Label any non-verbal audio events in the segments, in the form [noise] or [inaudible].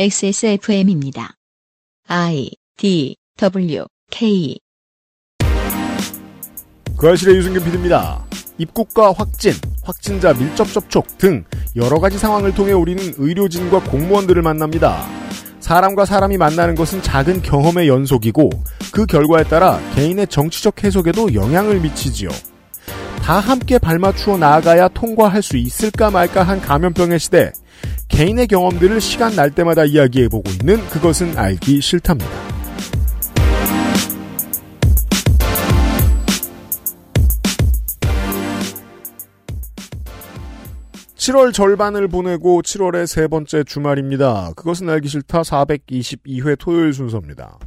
XSFM입니다. IDWK 그 아실의 유승균 PD입니다. 입국과 확진, 확진자 밀접 접촉 등 여러 가지 상황을 통해 우리는 의료진과 공무원들을 만납니다. 사람과 사람이 만나는 것은 작은 경험의 연속이고 그 결과에 따라 개인의 정치적 해석에도 영향을 미치지요. 다 함께 발맞추어 나아가야 통과할 수 있을까 말까 한 감염병의 시대, 개인의 경험들을 시간 날 때마다 이야기해보고 있는 그것은 알기 싫답니다. [laughs] 7월 절반을 보내고 7월의 세 번째 주말입니다. 그것은 알기 싫다 422회 토요일 순서입니다.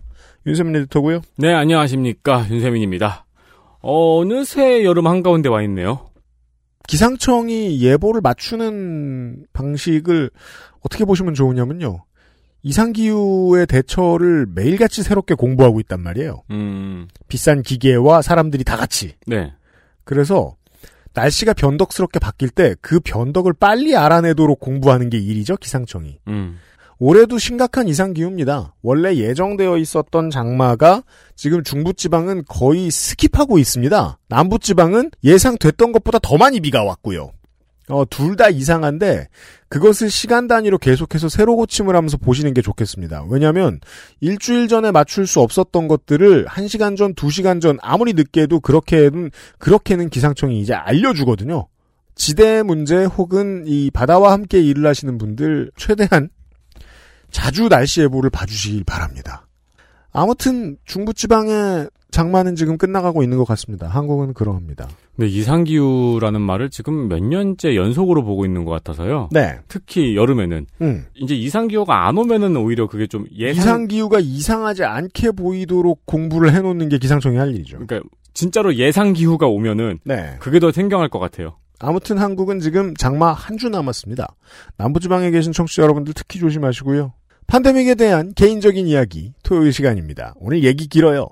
윤세민 에디터고요. 네, 안녕하십니까. 윤세민입니다. 어느새 여름 한가운데 와 있네요. 기상청이 예보를 맞추는 방식을 어떻게 보시면 좋으냐면요. 이상기후의 대처를 매일같이 새롭게 공부하고 있단 말이에요. 비싼 기계와 사람들이 다 같이. 네. 그래서 날씨가 변덕스럽게 바뀔 때 그 변덕을 빨리 알아내도록 공부하는 게 일이죠, 기상청이. 올해도 심각한 이상기후입니다. 원래 예정되어 있었던 장마가 지금 중부지방은 거의 스킵하고 있습니다. 남부지방은 예상됐던 것보다 더 많이 비가 왔고요. 둘 다 이상한데 그것을 시간 단위로 계속해서 새로 고침을 하면서 보시는 게 좋겠습니다. 왜냐하면 일주일 전에 맞출 수 없었던 것들을 1시간 전, 2시간 전 아무리 늦게 해도 그렇게는 기상청이 이제 알려주거든요. 지대 문제 혹은 이 바다와 함께 일을 하시는 분들 최대한 자주 날씨 예보를 봐주시길 바랍니다. 아무튼 중부지방의 장마는 지금 끝나가고 있는 것 같습니다. 한국은 그러합니다. 네, 이상기후라는 말을 지금 몇 년째 연속으로 보고 있는 것 같아서요. 네. 특히 여름에는. 이제 이상기후가 안 오면은 오히려 그게 좀 이상기후가 이상하지 않게 보이도록 공부를 해놓는 게 기상청이 할 일이죠. 그러니까 진짜로 예상기후가 오면은 네. 그게 더 생경할 것 같아요. 아무튼 한국은 지금 장마 한 주 남았습니다. 남부지방에 계신 청취자 여러분들 특히 조심하시고요. 팬데믹에 대한 개인적인 이야기 토요일 시간입니다. 오늘 얘기 길어요.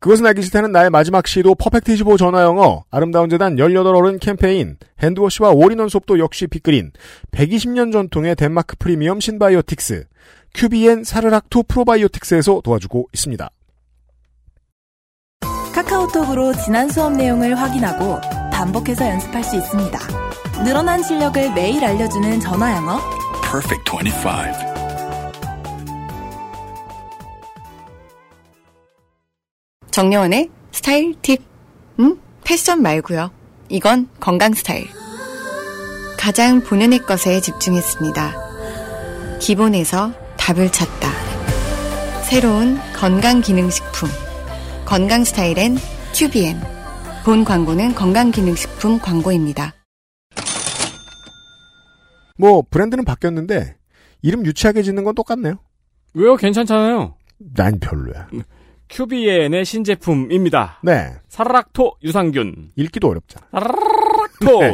그것은 알기 싫다는 나의 마지막 시도 퍼펙트25 전화영어 아름다운 재단 18어른 캠페인 핸드워시와 올인원 수업도 역시 빅그린 120년 전통의 덴마크 프리미엄 신바이오틱스 QBN 사르락토 프로바이오틱스에서 도와주고 있습니다. 카카오톡으로 지난 수업 내용을 확인하고 반복해서 연습할 수 있습니다. 늘어난 실력을 매일 알려주는 전화영어 퍼펙트25 정려원의 스타일 팁. 패션 말고요. 이건 건강 스타일. 가장 본연의 것에 집중했습니다. 기본에서 답을 찾다. 새로운 건강기능식품. 건강 스타일엔 QBM. 본 광고는 건강기능식품 광고입니다. 뭐 브랜드는 바뀌었는데 이름 유치하게 짓는 건 똑같네요. 왜요? 괜찮잖아요. 난 별로야. QBN의 신제품입니다. 네. 사르락토 유산균. 읽기도 어렵잖아. 사르락토. 네.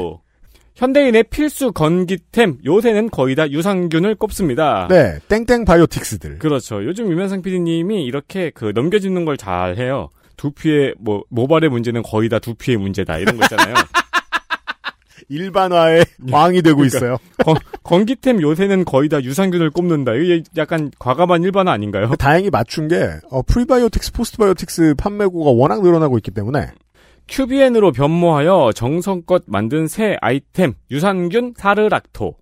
현대인의 필수 건기템. 요새는 거의 다 유산균을 꼽습니다. 네. 땡땡 바이오틱스들. 그렇죠. 요즘 유면상 PD님이 이렇게 넘겨주는 걸 잘해요. 두피의 모발의 문제는 거의 다 두피의 문제다. 이런 거 있잖아요. 일반화의 왕이 되고 그러니까 있어요. 건기템 요새는 거의 다 유산균을 꼽는다. 이게 약간 과감한 일반화 아닌가요? 다행히 맞춘 게 프리바이오틱스, 포스트바이오틱스 판매고가 워낙 늘어나고 있기 때문에 QBN으로 변모하여 정성껏 만든 새 아이템 유산균 사르락토.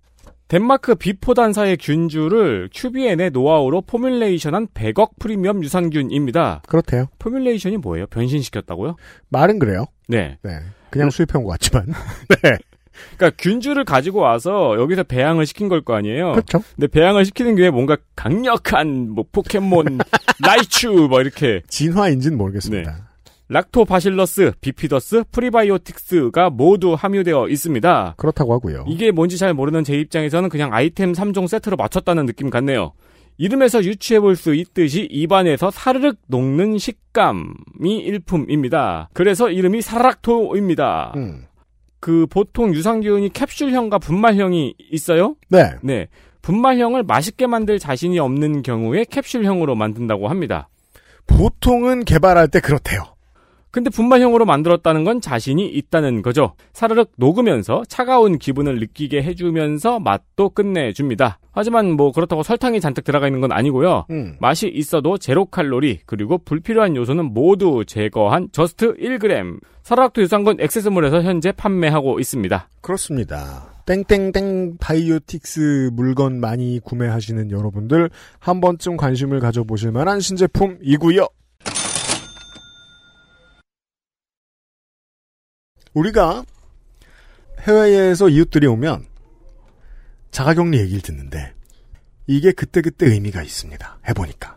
덴마크 비포단사의 균주를 QBN의 노하우로 포뮬레이션한 100억 프리미엄 유산균입니다. 그렇대요. 포뮬레이션이 뭐예요? 변신시켰다고요? 말은 그래요. 네. 네. 그냥 수입해온 것 같지만. 네. 그러니까 균주를 가지고 와서 여기서 배양을 시킨 걸 거 아니에요. 그렇죠. 근데 배양을 시키는 게 뭔가 강력한 포켓몬 라이츄 이렇게 진화인지는 모르겠습니다. 네. 락토바실러스, 비피더스, 프리바이오틱스가 모두 함유되어 있습니다. 그렇다고 하고요. 이게 뭔지 잘 모르는 제 입장에서는 그냥 아이템 3종 세트로 맞췄다는 느낌 같네요. 이름에서 유추해볼 수 있듯이 입안에서 사르륵 녹는 식감이 일품입니다. 그래서 이름이 사르락토입니다. 그 보통 유산균이 캡슐형과 분말형이 있어요? 네. 네. 분말형을 맛있게 만들 자신이 없는 경우에 캡슐형으로 만든다고 합니다. 보통은 개발할 때 그렇대요. 근데 분만형으로 만들었다는 건 자신이 있다는 거죠. 사르륵 녹으면서 차가운 기분을 느끼게 해주면서 맛도 끝내줍니다. 하지만 뭐 그렇다고 설탕이 잔뜩 들어가 있는 건 아니고요. 맛이 있어도 제로 칼로리 그리고 불필요한 요소는 모두 제거한 저스트 1g. 사르락토 유산균 액세스몰에서 현재 판매하고 있습니다. 그렇습니다. 땡땡땡 바이오틱스 물건 많이 구매하시는 여러분들 한 번쯤 관심을 가져보실 만한 신제품이고요. 우리가 해외에서 이웃들이 오면 자가격리 얘기를 듣는데 이게 그때그때 의미가 있습니다. 해보니까.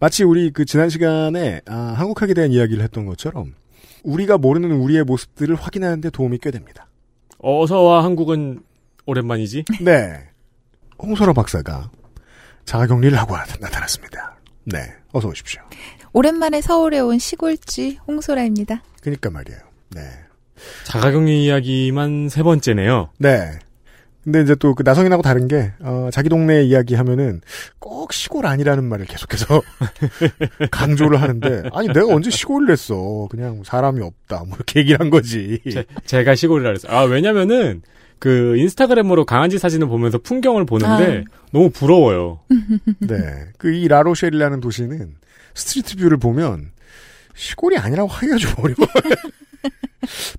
마치 우리 그 지난 시간에 한국학에 대한 이야기를 했던 것처럼 우리가 모르는 우리의 모습들을 확인하는데 도움이 꽤 됩니다. 어서와 한국은 오랜만이지? 네. 홍소라 박사가 자가격리를 하고 나타났습니다. 네. 어서 오십시오. 오랜만에 서울에 온 시골쥐 홍소라입니다. 그러니까 말이에요. 네. 자가격리 이야기만 세 번째네요. 네. 근데 이제 또 그 나성인하고 다른 게 자기 동네 이야기 하면은 꼭 시골 아니라는 말을 계속해서 강조를 하는데 아니 내가 언제 시골을 했어. 그냥 사람이 없다. 뭐 이렇게 얘기를 한 거지. 제가 시골이라 그랬어. 아 왜냐면은 그 인스타그램으로 강아지 사진을 보면서 풍경을 보는데 너무 부러워요. 네. 그 이 라로셸이라는 도시는 스트리트 뷰를 보면 시골이 아니라고 하기가 좀 어려워요.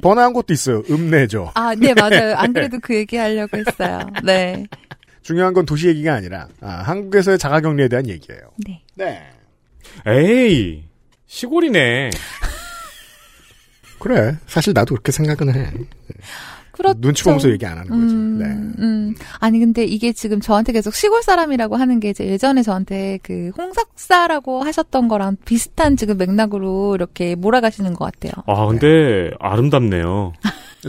번화한 곳도 있어요. 읍내죠. 아, 네, 맞아요. 안 그래도 그 얘기 하려고 했어요. 네. 중요한 건 도시 얘기가 아니라 한국에서의 자가격리에 대한 얘기예요. 네. 네. 에이, 시골이네. 그래. 사실 나도 그렇게 생각은 해. 그렇죠. 눈치 보면서 얘기 안 하는 거지. 네. 아니 근데 이게 지금 저한테 계속 시골 사람이라고 하는 게 이제 예전에 저한테 그 홍석사라고 하셨던 거랑 비슷한 지금 맥락으로 이렇게 몰아가시는 것 같아요. 아 근데 네. 아름답네요.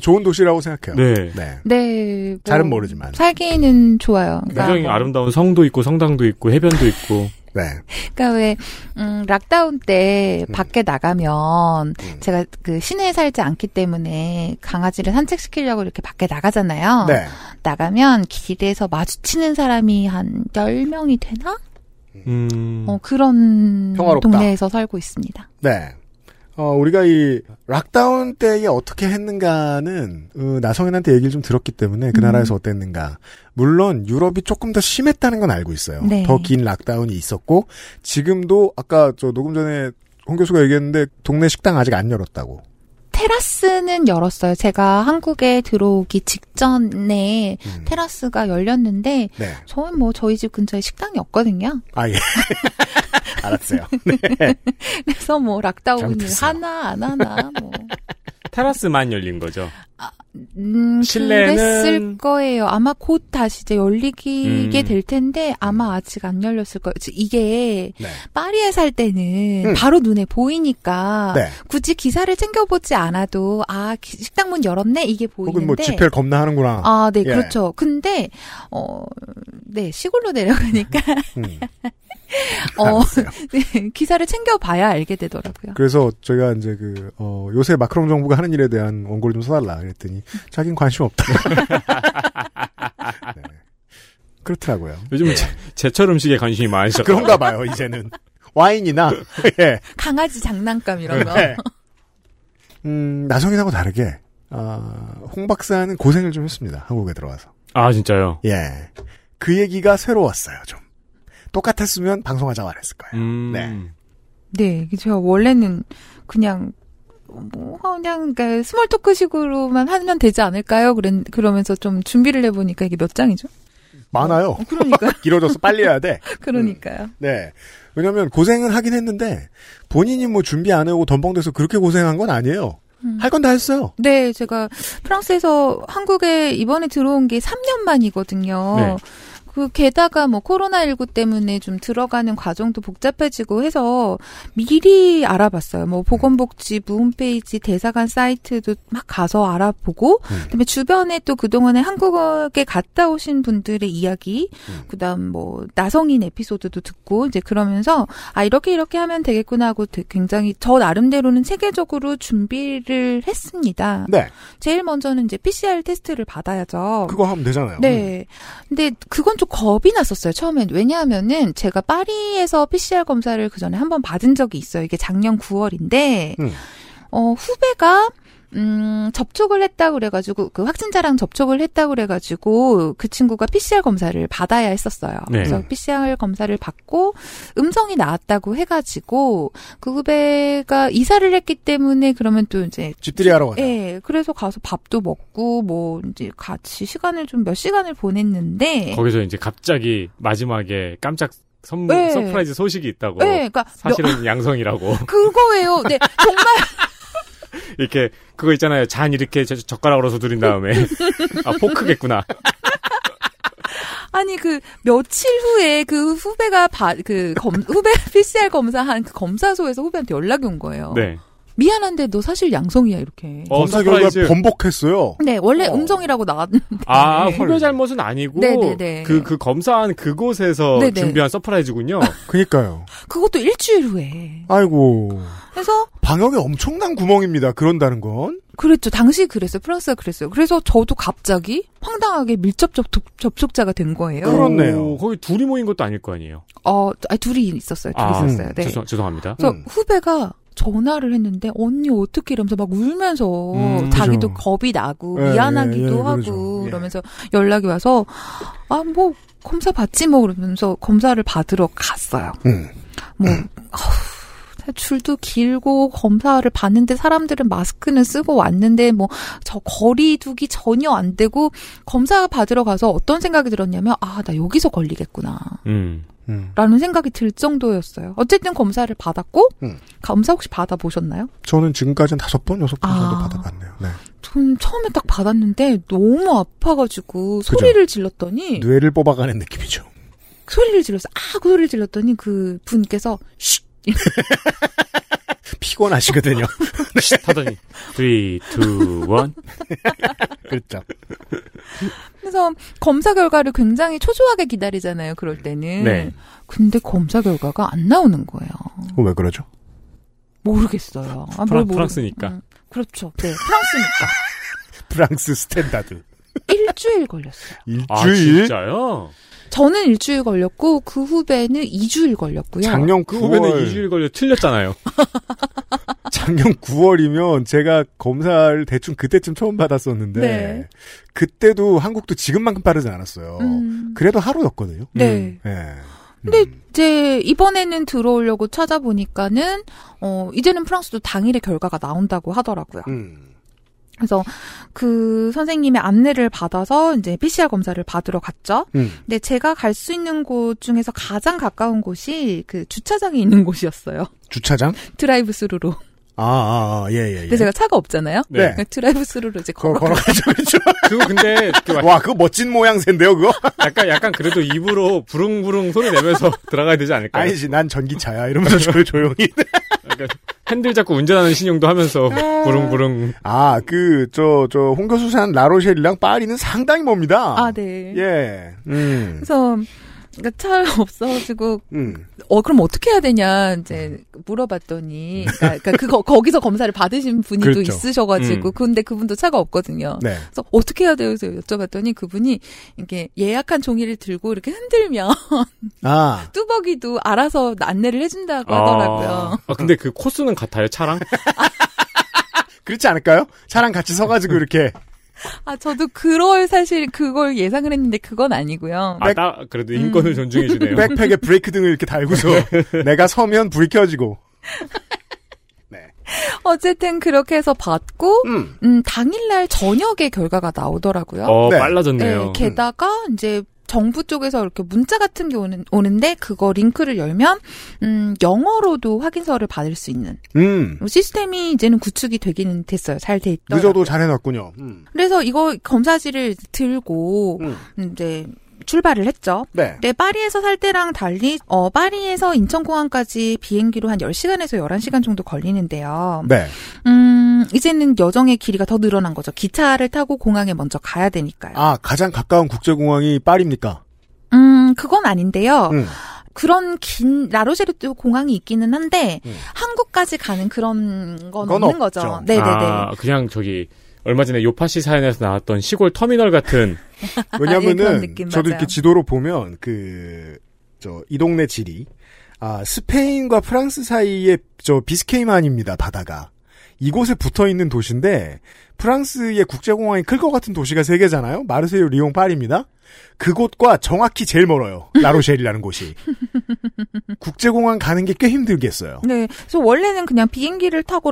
좋은 도시라고 생각해요. 네. 네. 네 뭐 잘은 모르지만 살기는 좋아요. 그러니까 굉장히 뭐. 아름다운 성도 있고 성당도 있고 해변도 있고. 네. 그러니까 왜 락다운 때 밖에 나가면 제가 그 시내에 살지 않기 때문에 강아지를 산책시키려고 이렇게 밖에 나가잖아요. 네. 나가면 길에서 마주치는 사람이 한 10명이 되나? 그런 평화롭다. 동네에서 살고 있습니다. 네. 우리가 이 락다운 때에 어떻게 했는가는 나성인한테 얘기를 좀 들었기 때문에 그 나라에서 어땠는가. 물론 유럽이 조금 더 심했다는 건 알고 있어요. 네. 더 긴 락다운이 있었고 지금도 아까 저 녹음 전에 홍 교수가 얘기했는데 동네 식당 아직 안 열었다고. 테라스는 열었어요. 제가 한국에 들어오기 직전에 테라스가 열렸는데 네. 저는 뭐 저희 집 근처에 식당이 없거든요. 아 예. 알았어요. 네. 그래서 뭐 락다운을 하나 안 하나 뭐 테라스만 열린 거죠. 아, 실내는 그랬을 거예요. 아마 곧 다시 이제 열리게 될 텐데 아마 아직 안 열렸을 거예요. 이게 네. 파리에 살 때는 바로 눈에 보이니까 네. 굳이 기사를 챙겨보지 않아도 아 식당 문 열었네 이게 보이는데. 혹은 뭐 지폐를 겁나 하는구나. 아, 네 예. 그렇죠. 근데 네 시골로 내려가니까. 네, 기사를 챙겨봐야 알게 되더라고요. 그래서 저희가 이제 그 요새 마크롱 정부가 하는 일에 대한 원고를 좀 써달라 그랬더니 자긴 관심 없다. 네. 그렇더라고요. 요즘은 제철 음식에 관심이 많으셔서 그런가 봐요. 이제는 와인이나 예. 강아지 장난감 이런 거. 네. 나성인하고 다르게 홍 박사는 고생을 좀 했습니다. 한국에 들어와서. 아 진짜요? 예. 그 얘기가 새로웠어요 좀. 똑같았으면 방송하자고 안 했을 거예요. 네. 네, 제가 원래는 그냥 스몰 토크식으로만 하면 되지 않을까요? 그러면서 좀 준비를 해보니까 이게 몇 장이죠? 많아요. 그러니까요. 길어져서 빨리 해야 돼. 그러니까요. 네. 왜냐면 고생은 하긴 했는데 본인이 뭐 준비 안 하고 덤벙대서 그렇게 고생한 건 아니에요. 할 건 다 했어요. 네, 제가 프랑스에서 한국에 이번에 들어온 게 3년 만이거든요. 네. 게다가 뭐 코로나19 때문에 좀 들어가는 과정도 복잡해지고 해서 미리 알아봤어요. 뭐 보건복지부 홈페이지 대사관 사이트도 막 가서 알아보고, 그다음에 주변에 또 그동안에 한국에 갔다 오신 분들의 이야기, 그다음 뭐 나성인 에피소드도 듣고 이제 그러면서 아 이렇게 하면 되겠구나 하고 굉장히 저 나름대로는 체계적으로 준비를 했습니다. 네. 제일 먼저는 이제 PCR 테스트를 받아야죠. 그거 하면 되잖아요. 네. 근데 그건 좀 겁이 났었어요. 처음엔. 왜냐하면은 제가 파리에서 PCR 검사를 그 전에 한번 받은 적이 있어요. 이게 작년 9월인데 후배가 접촉을 했다고 그래가지고, 그 확진자랑 접촉을 했다고 그래가지고, 그 친구가 PCR 검사를 받아야 했었어요. 네. 그래서 PCR 검사를 받고, 음성이 나왔다고 해가지고, 그 후배가 이사를 했기 때문에, 그러면 또 이제. 집들이 하러 가요. 예, 그래서 가서 밥도 먹고, 뭐, 이제 같이 시간을 좀 몇 시간을 보냈는데. 거기서 이제 갑자기 마지막에 깜짝 선물, 네. 서프라이즈 소식이 있다고. 네, 그러니까. 사실은 양성이라고. 그거예요. 네, 정말. 이렇게 그거 있잖아요. 잔 이렇게 젓가락으로 두드린 다음에 아 포크겠구나. 아니 그 며칠 후에 그 후배가 후배 PCR 검사한 그 검사소에서 후배한테 연락이 온 거예요. 네. 미안한데 너 사실 양성이야 이렇게. 검사 결과 번복했어요. 네 원래 음성이라고 나왔는데. 아 후배 잘못은 아니고 그 검사한 그곳에서 네네. 준비한 서프라이즈군요. 그러니까요. 그것도 일주일 후에. 아이고. 그래서 방역에 엄청난 구멍입니다. 그런다는 건. 그랬죠. 당시 그랬어요. 프랑스가 그랬어요. 그래서 저도 갑자기 황당하게 밀접 접촉자가 된 거예요. 그렇네요. 거기 둘이 모인 것도 아닐 거 아니에요. 둘이 있었어요. 네. 죄송합니다. 그래서 후배가 전화를 했는데 언니 어떻게 이러면서 막 울면서 자기도 그렇죠. 겁이 나고 미안하기도 하고 그렇죠. 이러면서 연락이 와서 검사 받지 뭐 그러면서 검사를 받으러 갔어요. 줄도 길고 검사를 받는데 사람들은 마스크는 쓰고 왔는데 뭐 저 거리 두기 전혀 안 되고 검사 받으러 가서 어떤 생각이 들었냐면 나 여기서 걸리겠구나. 라는 생각이 들 정도였어요. 어쨌든 검사를 받았고 검사 혹시 받아보셨나요? 저는 지금까지는 5번, 6번 정도 받아봤네요. 네. 전 처음에 딱 받았는데 너무 아파가지고 그죠? 소리를 질렀더니 뇌를 뽑아가는 느낌이죠. 소리를 질렀어. 그 소리를 질렀더니 그 분께서 쉿 피곤하시거든요. 네. 하더니 3, 2, 1 그렇죠. 그래서 검사 결과를 굉장히 초조하게 기다리잖아요. 그럴 때는. 네. 근데 검사 결과가 안 나오는 거예요. 왜 그러죠? 모르겠어요. 프랑스니까. 그렇죠. 네, 프랑스니까. 프랑스 스탠다드. 일주일 걸렸어요. 일주일? 진짜요? 저는 일주일 걸렸고 그 후배는 2주일 걸렸고요. 작년 그 후배는 2주일 걸려 틀렸잖아요. 작년 9월이면 제가 검사를 대충 그때쯤 처음 받았었는데 네. 그때도 한국도 지금만큼 빠르지 않았어요. 그래도 하루였거든요. 네. 네. 근데 이제 이번에는 들어오려고 찾아보니까는 이제는 프랑스도 당일에 결과가 나온다고 하더라고요. 그래서 그 선생님의 안내를 받아서 이제 PCR 검사를 받으러 갔죠. 근데 제가 갈 수 있는 곳 중에서 가장 가까운 곳이 그 주차장이 있는 곳이었어요. 주차장? 드라이브 스루로. 예. 근데 제가 차가 없잖아요. 네. 드라이브 스루로 이제 걸어가죠. 그렇죠. 그거 근데 그거 멋진 모양새인데요, 그거? 약간 그래도 입으로 부릉부릉 소리 내면서 들어가야 되지 않을까요? 아니지, 난 전기차야 이러면서 조용히. 약간 핸들 잡고 운전하는 신용도 하면서 부릉부릉. 홍 교수산 라로셸이랑 파리는 상당히 멉니다. 네. 예. 그래서 차가 없어가지고 그럼 어떻게 해야 되냐 이제 물어봤더니 그러니까 거기서 검사를 받으신 분이 그렇죠. 또 있으셔가지고 근데 그분도 차가 없거든요. 네. 그래서 어떻게 해야 돼요? 그래서 여쭤봤더니 그분이 이렇게 예약한 종이를 들고 이렇게 흔들면 뚜벅이도 알아서 안내를 해준다고 하더라고요. 근데 그 코스는 같아요, 차랑? 그렇지 않을까요? 차랑 같이 서가지고 이렇게. 저도 그걸 예상을 했는데 그건 아니고요. 그래도 인권을 존중해 주네요. 백팩에 브레이크 등을 이렇게 달고서 내가 서면 불이 켜지고. 네. 어쨌든 그렇게 해서 받고 당일날 저녁에 결과가 나오더라고요. 네. 빨라졌네요. 네, 게다가 이제 정부 쪽에서 이렇게 문자 같은 게 오는데 그거 링크를 열면 영어로도 확인서를 받을 수 있는 시스템이 이제는 구축이 되기는 됐어요. 잘 돼 있더라고요. 늦어도 잘 해놨군요. 그래서 이거 검사지를 들고 이제 출발을 했죠. 네. 근데 파리에서 살 때랑 달리 파리에서 인천공항까지 비행기로 한 10시간에서 11시간 정도 걸리는데요. 네. 이제는 여정의 길이가 더 늘어난 거죠. 기차를 타고 공항에 먼저 가야 되니까요. 가장 가까운 국제공항이 파리입니까? 그건 아닌데요. 그런 긴 라로쉐르 공항이 있기는 한데 한국까지 가는 그런 건 없는 없죠. 거죠. 네네네. 그냥 저기 얼마 전에 요파시 사연에서 나왔던 시골 터미널 같은. 왜냐면은 저도 이렇게 지도로 보면 이 동네 지리 스페인과 프랑스 사이의 비스케이만입니다. 바다가. 이곳에 붙어있는 도시인데 프랑스의 국제공항이 클 것 같은 도시가 3개잖아요. 마르세유, 리옹, 파리입니다. 그곳과 정확히 제일 멀어요. 라로셸이라는 곳이. 국제공항 가는 게 꽤 힘들겠어요. 네. 그래서 원래는 그냥 비행기를 타고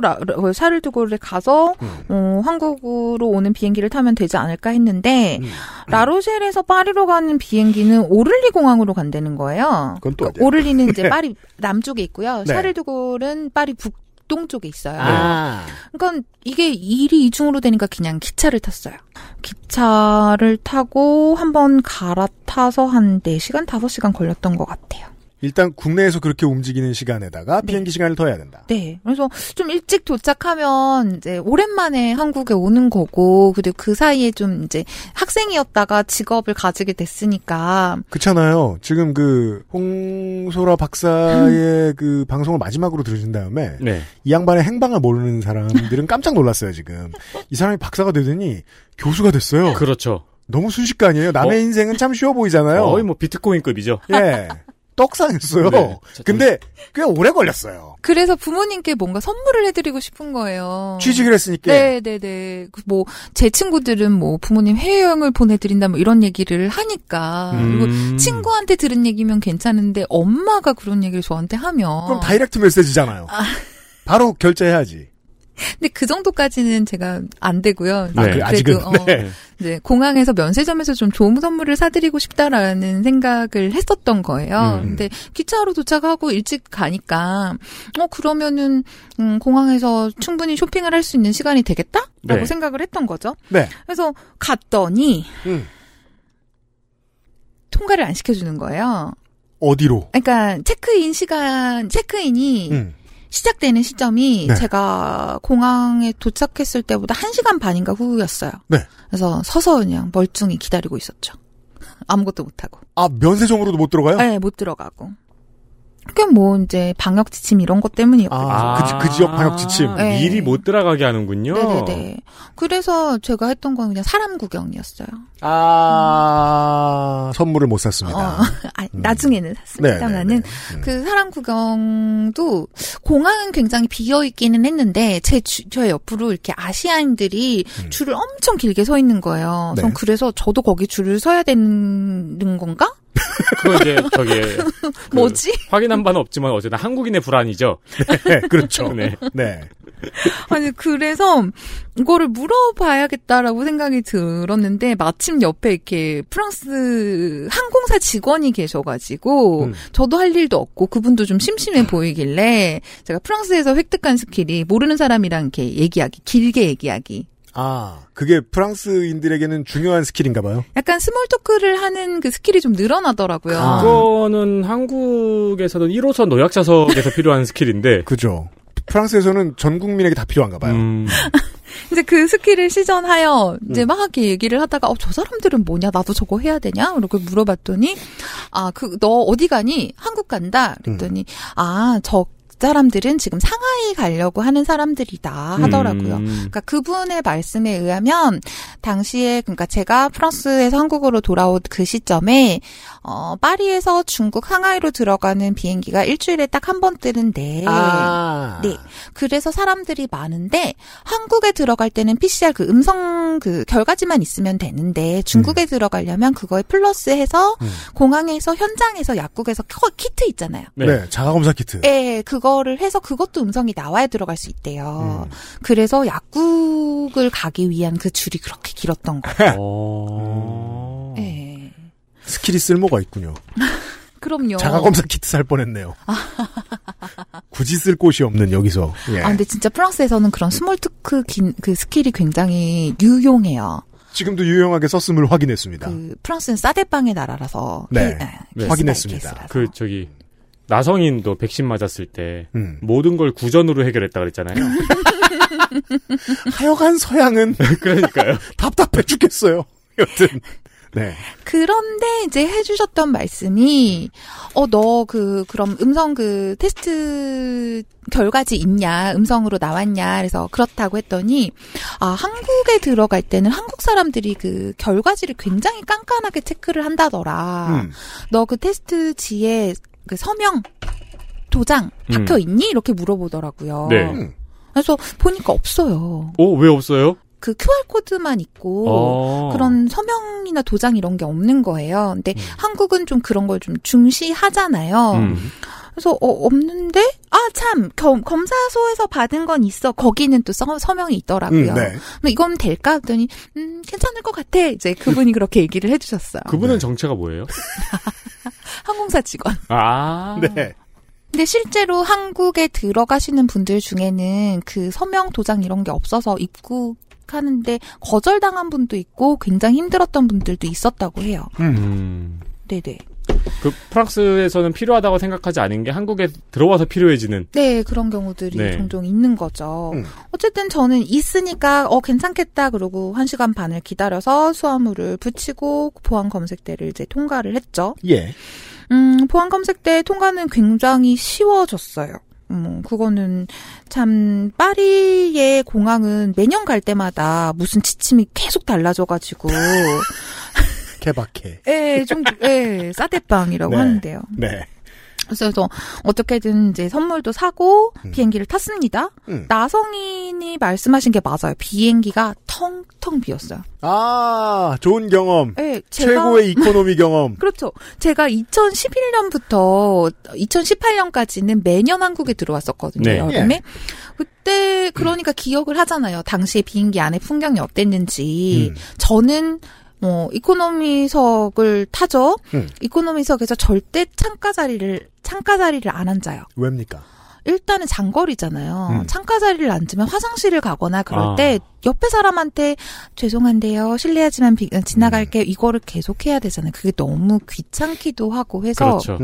사르르도골에 가서 한국으로 오는 비행기를 타면 되지 않을까 했는데 라로셸에서 파리로 가는 비행기는 오를리 공항으로 간다는 거예요. 그건 또 그러니까 오를리는 이제 네. 파리 남쪽에 있고요. 네. 사르르도골은 파리 북 동쪽에 있어요. 아. 그러니까 이게 일이 이중으로 되니까 그냥 기차를 탔어요. 기차를 타고 한번 갈아타서 한 4시간, 5시간 걸렸던 것 같아요. 일단 국내에서 그렇게 움직이는 시간에다가 네. 비행기 시간을 더 해야 된다. 네. 그래서 좀 일찍 도착하면 이제 오랜만에 한국에 오는 거고, 그리고 그 사이에 좀 이제 학생이었다가 직업을 가지게 됐으니까. 그렇잖아요. 지금 그 홍소라 박사의 그 방송을 마지막으로 들으신 다음에 네. 이 양반의 행방을 모르는 사람들은 깜짝 놀랐어요. 지금 이 사람이 박사가 되더니 교수가 됐어요. 그렇죠. 너무 순식간이에요. 남의 인생은 참 쉬워 보이잖아요. 거의 뭐 비트코인급이죠. 예. 떡상했어요. 네. 근데 꽤 오래 걸렸어요. 그래서 부모님께 뭔가 선물을 해드리고 싶은 거예요. 취직을 했으니까. 네네네. 뭐 제 친구들은 뭐 부모님 해외여행을 보내드린다 뭐 이런 얘기를 하니까 그리고 친구한테 들은 얘기면 괜찮은데 엄마가 그런 얘기를 저한테 하면 그럼 다이렉트 메시지잖아요. 아. 바로 결제해야지. 근데 그 정도까지는 제가 안 되고요. 네, 그래도 아직은. 네. 이제 공항에서 면세점에서 좀 좋은 선물을 사드리고 싶다라는 생각을 했었던 거예요. 근데 기차로 도착하고 일찍 가니까 그러면은 공항에서 충분히 쇼핑을 할 수 있는 시간이 되겠다라고 네. 생각을 했던 거죠. 네. 그래서 갔더니 통과를 안 시켜주는 거예요. 어디로? 그러니까 체크인이. 시작되는 시점이 네. 제가 공항에 도착했을 때보다 1시간 반인가 후였어요. 네. 그래서 서서 그냥 멀쩡히 기다리고 있었죠. 아무것도 못하고. 아, 면세점으로도 못 들어가요? 네, 못 들어가고. 그게 뭐 이제 방역 지침 이런 것 때문이었거든요. 아, 그 지역 방역 지침. 네. 미리 못 들어가게 하는군요. 네네네. 그래서 제가 했던 건 그냥 사람 구경이었어요. 아, 선물을 못 샀습니다. 나중에는 샀습니다만은 그 사람 구경도 공항은 굉장히 비어 있기는 했는데 저 옆으로 이렇게 아시아인들이 줄을 엄청 길게 서 있는 거예요. 전 네. 그래서 저도 거기 줄을 서야 되는 건가? 그거 이제 저기 뭐지? 확인한 바는 없지만 어쨌든 한국인의 불안이죠. 네, 그렇죠. 네. 네. 아니 그래서 이거를 물어봐야겠다라고 생각이 들었는데 마침 옆에 이렇게 프랑스 항공사 직원이 계셔가지고 저도 할 일도 없고 그분도 좀 심심해 보이길래 제가 프랑스에서 획득한 스킬이 모르는 사람이랑 이렇게 얘기하기, 길게 얘기하기. 아, 그게 프랑스인들에게는 중요한 스킬인가 봐요? 약간 스몰 토크를 하는 그 스킬이 좀 늘어나더라고요. 그거는 한국에서는 1호선 노약자석에서 필요한 스킬인데. 그죠. 프랑스에서는 전 국민에게 다 필요한가 봐요. 이제 그 스킬을 시전하여 이제 막 이렇게 얘기를 하다가 저 사람들은 뭐냐? 나도 저거 해야 되냐? 이렇게 물어봤더니 너 어디 가니? 한국 간다. 그랬더니 저 사람들은 지금 상하이 가려고 하는 사람들이다 하더라고요. 그러니까 그분의 말씀에 의하면 당시에 그러니까 제가 프랑스에서 한국으로 돌아온 그 시점에 파리에서 중국 상하이로 들어가는 비행기가 일주일에 딱 한 번 뜨는데 네. 그래서 사람들이 많은데 한국에 들어갈 때는 PCR 그 음성 그 결과지만 있으면 되는데 중국에 들어가려면 그거에 플러스해서 공항에서 현장에서 약국에서 키트 있잖아요. 네. 자가검사 키트. 네. 그거를 해서 그것도 음성이 나와야 들어갈 수 있대요. 그래서 약국을 가기 위한 그 줄이 그렇게 길었던 거예요. 네. 스킬이 쓸모가 있군요. 그럼요. 자가검사 키트 살 뻔했네요. 굳이 쓸 곳이 없는 여기서. 예. 아 근데 진짜 프랑스에서는 그런 스몰토크 그 스킬이 굉장히 유용해요. 지금도 유용하게 썼음을 확인했습니다. 그 프랑스는 싸대빵의 나라라서. 네. 확인했습니다. 그 저기. 나성인도 백신 맞았을 때 모든 걸 구전으로 해결했다 그랬잖아요. 하여간 서양은 그러니까요. 답답해 죽겠어요. 여튼 네. 그런데 이제 해주셨던 말씀이 너 그럼 음성 그 테스트 결과지 있냐 음성으로 나왔냐 그래서 그렇다고 했더니 한국에 들어갈 때는 한국 사람들이 그 결과지를 굉장히 깐깐하게 체크를 한다더라. 너 그 테스트지에 그 서명, 도장 박혀 있니? 이렇게 물어보더라고요. 네. 그래서 보니까 없어요. 어? 왜 없어요? 그 QR코드만 있고 그런 서명이나 도장 이런 게 없는 거예요. 근데 한국은 좀 그런 걸 좀 중시하잖아요. 그래서 없는데 아 참 검사소에서 받은 건 있어. 거기는 또 서명이 있더라고요. 네. 이건 될까? 그랬더니 괜찮을 것 같아. 이제 그분이 그렇게 얘기를 해주셨어요. 그분은 네. 정체가 뭐예요? 항공사 직원. 아 네. 근데 실제로 한국에 들어가시는 분들 중에는 그 서명 도장 이런 게 없어서 입국하는데 거절당한 분도 있고 굉장히 힘들었던 분들도 있었다고 해요. 네네. 그 프랑스에서는 필요하다고 생각하지 않은 게 한국에 들어와서 필요해지는. 네, 그런 경우들이 네. 종종 있는 거죠. 어쨌든 저는 있으니까 괜찮겠다 그러고 1시간 반을 기다려서 수화물을 붙이고 보안 검색대를 이제 통과를 했죠. 예. 보안 검색대 통과는 굉장히 쉬워졌어요. 그거는 참 파리의 공항은 매년 갈 때마다 무슨 지침이 계속 달라져가지고. 개박해. 예, 좀, 예, 싸대빵이라고 네, 하는데요. 네. 그래서 어떻게든 이제 선물도 사고 비행기를 탔습니다. 나성인이 말씀하신 게 맞아요. 비행기가 텅텅 비었어요. 아, 좋은 경험. 네, 최고의 이코노미 경험. 그렇죠. 제가 2011년부터 2018년까지는 매년 한국에 들어왔었거든요. 네. 여름에. 예. 그때 그러니까 기억을 하잖아요. 당시에 비행기 안에 풍경이 어땠는지. 저는 이코노미석을 타죠. 이코노미석에서 절대 창가 자리를 안 앉아요. 왜입니까? 일단은 장거리잖아요. 창가 자리를 앉으면 화장실을 가거나 그럴 때 옆에 사람한테 죄송한데요. 실례하지만 지나갈게. 이거를 계속 해야 되잖아요. 그게 너무 귀찮기도 하고 해서. 그렇죠.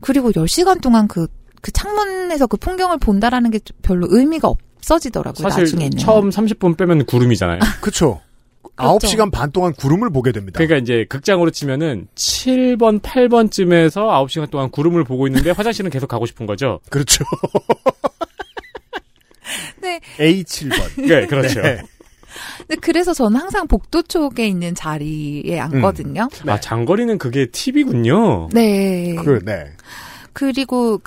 그리고 10시간 동안 그 창문에서 그 풍경을 본다라는 게 별로 의미가 없어지더라고요. 사실 나중에는. 처음 30분 빼면 구름이잖아요. 그렇죠. 9시간 반 동안 구름을 보게 됩니다. 그러니까 이제 극장으로 치면은 7번, 8번쯤에서 9시간 동안 구름을 보고 있는데 화장실은 계속 가고 싶은 거죠. 그렇죠. 네. A7번. 네, 그렇죠. 네. 근데 그래서 저는 항상 복도 쪽에 있는 자리에 앉거든요. 네. 아, 장거리는 그게 팁이군요. 네. 네. 그리고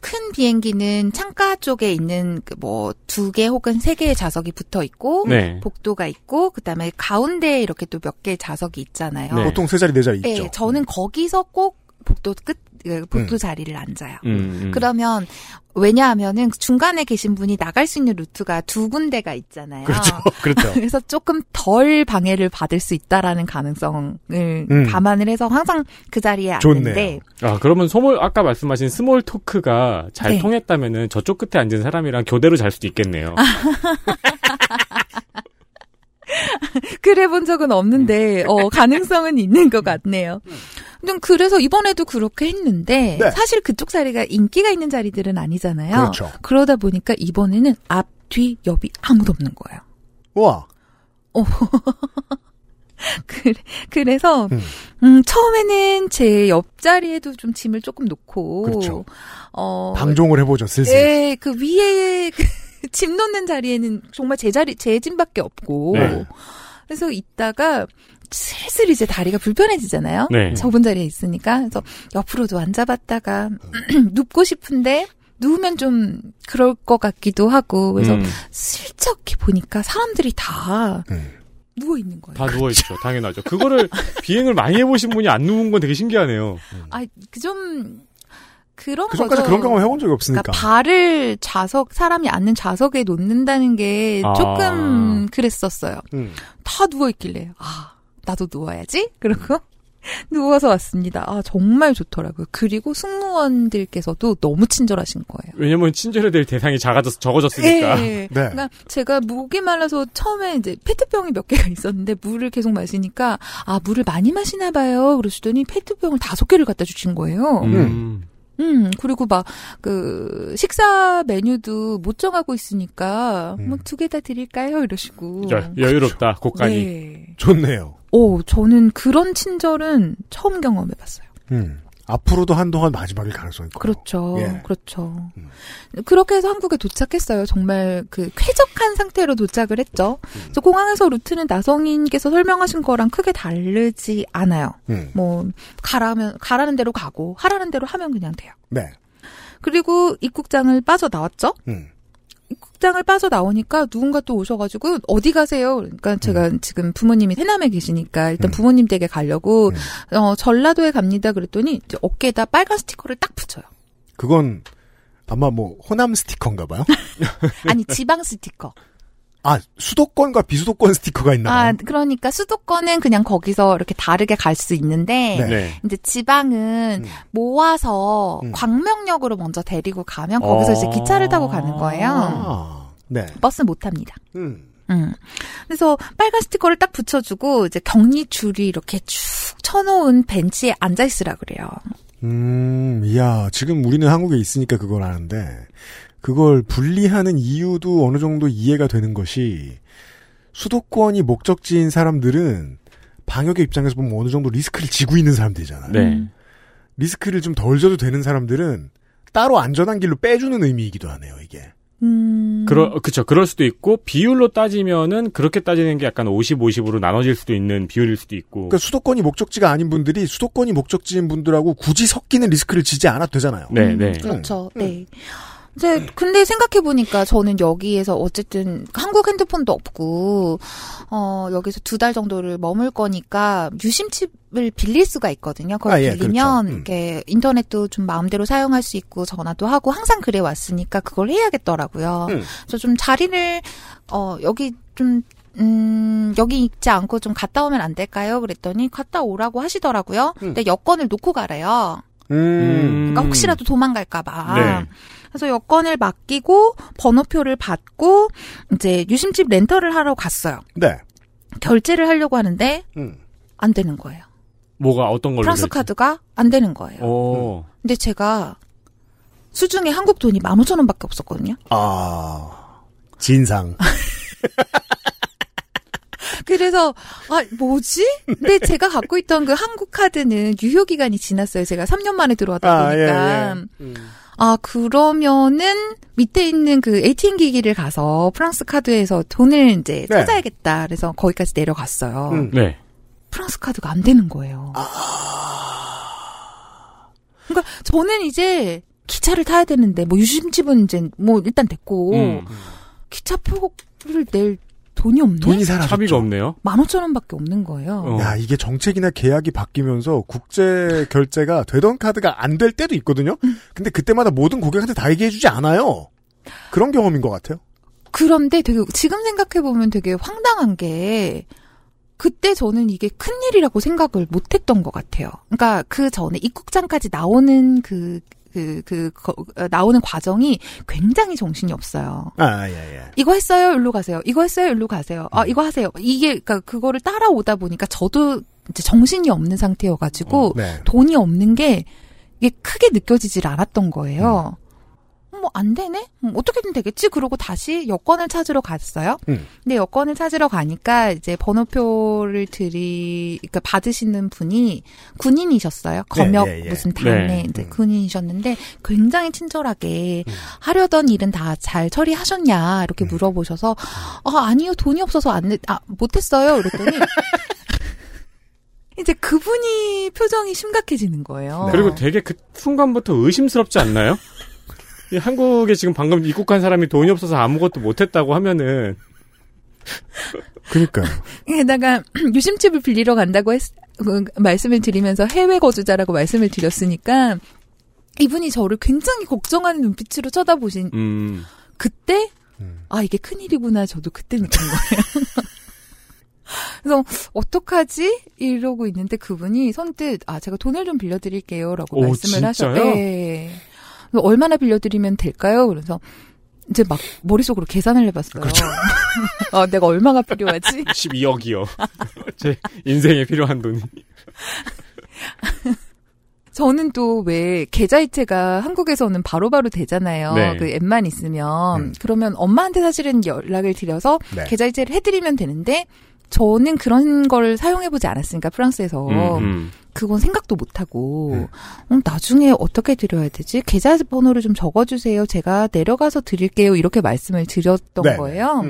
큰 비행기는 창가 쪽에 있는 2개 혹은 3개의 좌석이 붙어 있고 네. 복도가 있고 그다음에 가운데에 이렇게 또 몇 개의 좌석이 있잖아요. 네. 보통 3자리 4자리 네, 있죠. 저는 거기서 꼭 복도 자리를 앉아요. 그러면 왜냐하면은 중간에 계신 분이 나갈 수 있는 루트가 2군데가 있잖아요. 그렇죠. 그렇죠. 그래서 조금 덜 방해를 받을 수 있다라는 가능성을 감안을 해서 항상 그 자리에 앉는데. 아, 그러면 아까 말씀하신 스몰 토크가 잘 네. 통했다면은 저쪽 끝에 앉은 사람이랑 교대로 잘 수도 있겠네요. 그래 본 적은 없는데 가능성은 있는 것 같네요. 그래서 이번에도 그렇게 했는데 네. 사실 그쪽 자리가 인기가 있는 자리들은 아니잖아요. 그렇죠. 그러다 보니까 이번에는 앞, 뒤, 옆이 아무도 없는 거예요. 와. 그래서 처음에는 제 옆자리에도 좀 짐을 조금 놓고 그렇죠. 방종을 해보죠. 슬슬. 네, 그 위에 짐 놓는 자리에는 정말 제 짐밖에 없고 네. 그래서 이따가 슬슬 이제 다리가 불편해지잖아요. 네. 좁은 자리에 있으니까. 그래서 옆으로도 앉아봤다가 눕고 싶은데 누우면 좀 그럴 것 같기도 하고. 그래서 슬쩍 보니까 사람들이 다 누워있는 거예요. 다 누워있죠. 당연하죠. 그거를 비행을 많이 해보신 분이 안 누운 건 되게 신기하네요. 아, 그런 거죠. 그전까지 그런 경험 해본 적이 없으니까. 그러니까 발을 사람이 앉는 좌석에 놓는다는 게 조금 그랬었어요. 다 누워있길래 나도 누워야지. 그러고 누워서 왔습니다. 아, 정말 좋더라고요. 그리고 승무원들께서도 너무 친절하신 거예요. 왜냐면 친절해야 될 대상이 적어졌으니까. 네. 그러니까 제가 목이 말라서 처음에 이제 페트병이 몇 개가 있었는데 물을 계속 마시니까 물을 많이 마시나 봐요. 그러시더니 페트병을 5개를 갖다 주신 거예요. 그리고 식사 메뉴도 못 정하고 있으니까, 2개 다 드릴까요? 이러시고. 여유롭다, 곳간이. 네. 좋네요. 저는 그런 친절은 처음 경험해봤어요. 앞으로도 한동안 마지막일 가능성이 있고요. 그렇죠. 예. 그렇죠. 그렇게 해서 한국에 도착했어요. 정말 쾌적한 상태로 도착을 했죠. 그래서 공항에서 루트는 나성인께서 설명하신 거랑 크게 다르지 않아요. 가라는 대로 가고 하라는 대로 하면 그냥 돼요. 네. 그리고 입국장을 빠져나왔죠. 극장을 빠져나오니까 누군가 또 오셔가지고 어디 가세요? 그러니까 제가 지금 부모님이 해남에 계시니까 일단 부모님 댁에 가려고 전라도에 갑니다 그랬더니 어깨에다 빨간 스티커를 딱 붙여요. 그건 아마 뭐 호남 스티커인가 봐요? 아니 지방 스티커. 아, 수도권과 비수도권 스티커가 있나 봐요. 아, 그러니까 수도권은 그냥 거기서 이렇게 다르게 갈 수 있는데 네. 이제 지방은 모아서 광명역으로 먼저 데리고 가면 거기서 이제 기차를 타고 가는 거예요. 아. 네. 버스 못 탑니다. 그래서 빨간 스티커를 딱 붙여주고 이제 격리 줄이 이렇게 쭉 쳐놓은 벤치에 앉아 있으라 그래요. 이야, 지금 우리는 한국에 있으니까 그걸 아는데. 그걸 분리하는 이유도 어느 정도 이해가 되는 것이 수도권이 목적지인 사람들은 방역의 입장에서 보면 어느 정도 리스크를 지고 있는 사람들이잖아요. 네. 리스크를 좀 덜 져도 되는 사람들은 따로 안전한 길로 빼주는 의미이기도 하네요, 이게. 그쵸. 그럴 수도 있고, 비율로 따지면은 그렇게 따지는 게 약간 50, 50으로 나눠질 수도 있는 비율일 수도 있고. 그러니까 수도권이 목적지가 아닌 분들이 수도권이 목적지인 분들하고 굳이 섞이는 리스크를 지지 않아도 되잖아요. 네. 그렇죠. 네. 이제 근데 생각해보니까 저는 여기에서 어쨌든 한국 핸드폰도 없고 여기서 두 달 정도를 머물 거니까 유심칩을 빌릴 수가 있거든요. 그걸 빌리면 그렇죠. 이렇게 인터넷도 좀 마음대로 사용할 수 있고 전화도 하고 항상 그래 왔으니까 그걸 해야겠더라고요. 그래서 좀 자리를 여기 좀 여기 있지 않고 좀 갔다 오면 안 될까요? 그랬더니 갔다 오라고 하시더라고요. 근데 여권을 놓고 가래요. 그러니까 혹시라도 도망갈까봐. 네. 그래서 여권을 맡기고 번호표를 받고 이제 유심칩 렌터를 하러 갔어요. 네. 결제를 하려고 하는데 안 되는 거예요. 뭐가 어떤 걸로? 프랑스 카드가 안 되는 거예요. 근데 제가 수중에 한국 돈이 15,000원밖에 없었거든요. 아, 진상. 그래서 뭐지? 근데 제가 갖고 있던 그 한국 카드는 유효 기간이 지났어요. 제가 3년 만에 들어왔다 보니까. 아, 그러면은 밑에 있는 그 ATM 기기를 가서 프랑스 카드에서 돈을 이제 찾아야겠다. 그래서 거기까지 내려갔어요. 네. 프랑스 카드가 안 되는 거예요. 아. 그러니까 저는 이제 기차를 타야 되는데 뭐 유심칩은 이제 뭐 일단 됐고 기차표를 낼 돈이 없네. 돈이 사라졌죠. 차비가 없네요. 15,000원밖에 없는 거예요. 야, 이게 정책이나 계약이 바뀌면서 국제 결제가 되던 카드가 안 될 때도 있거든요. 근데 그때마다 모든 고객한테 다 얘기해주지 않아요. 그런 경험인 것 같아요. 그런데 되게 지금 생각해보면 되게 황당한 게 그때 저는 이게 큰일이라고 생각을 못했던 것 같아요. 그러니까 그 전에 입국장까지 나오는 나오는 과정이 굉장히 정신이 없어요. 아, 예. 이거 했어요, 일로 가세요. 이거 했어요, 일로 가세요. 아, 이거 하세요. 이게, 그니까, 그거를 따라오다 보니까 저도 이제 정신이 없는 상태여가지고, 돈이 없는 게, 이게 크게 느껴지질 않았던 거예요. 뭐, 안 되네? 어떻게든 되겠지? 그러고 다시 여권을 찾으러 갔어요. 근데 여권을 찾으러 가니까, 이제 번호표를 그러니까 받으시는 분이 군인이셨어요. 검역 무슨 단에 이제 군인이셨는데, 굉장히 친절하게 하려던 일은 다 잘 처리하셨냐, 이렇게 물어보셔서, 아니요, 돈이 없어서 못했어요. 이랬더니, 이제 그분이 표정이 심각해지는 거예요. 그리고 되게 그 순간부터 의심스럽지 않나요? 한국에 지금 방금 입국한 사람이 돈이 없어서 아무것도 못했다고 하면은. 그니까요. 게다가 유심칩을 빌리러 간다고 말씀을 드리면서 해외 거주자라고 말씀을 드렸으니까 이분이 저를 굉장히 걱정하는 눈빛으로 쳐다보신 그때 아 이게 큰일이구나 저도 그때 느낀 거예요. 그래서 어떡하지? 이러고 있는데 그분이 선뜻 아 제가 돈을 좀 빌려드릴게요 라고 말씀을 하셨대요. 얼마나 빌려드리면 될까요? 그래서 이제 막 머릿속으로 계산을 해봤어요. 그렇죠. 내가 얼마가 필요하지? 12억이요. 제 인생에 필요한 돈이. 저는 또 왜 계좌이체가 한국에서는 바로바로 되잖아요. 네. 그 앱만 있으면. 그러면 엄마한테 사실은 연락을 드려서 계좌이체를 해드리면 되는데 저는 그런 걸 사용해보지 않았으니까 프랑스에서. 그건 생각도 못하고 나중에 어떻게 드려야 되지? 계좌번호를 좀 적어주세요. 제가 내려가서 드릴게요. 이렇게 말씀을 드렸던 거예요.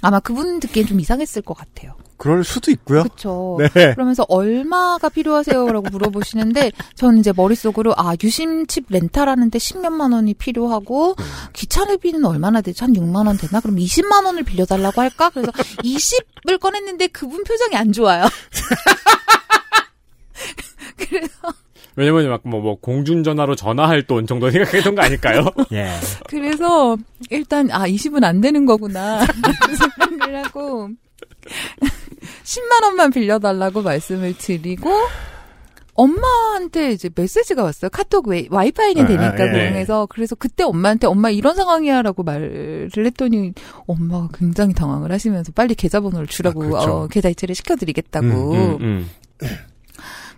아마 그분 듣기엔 좀 이상했을 것 같아요. 그럴 수도 있고요. 그렇죠. 네. 그러면서 얼마가 필요하세요라고 물어보시는데 저는 이제 머릿속으로 아 유심칩 렌탈하는데 10몇만 원이 필요하고 기차료비는 얼마나 되죠? 한 6만 원 되나? 그럼 20만 원을 빌려달라고 할까? 그래서 20을 꺼냈는데 그분 표정이 안 좋아요. 그래서 왜냐면 막 뭐 공중전화로 전화할 돈 정도 생각했던 거 아닐까요? 예. 그래서 일단 아 20은 안 되는 거구나 생각을 하고 10만 원만 빌려달라고 말씀을 드리고 엄마한테 이제 메시지가 왔어요. 카톡 와이파이는 되니까 그중에서 그래서 그때 엄마한테 엄마 이런 상황이야라고 말을 했더니 엄마가 굉장히 당황을 하시면서 빨리 계좌번호를 주라고 계좌이체를 시켜드리겠다고.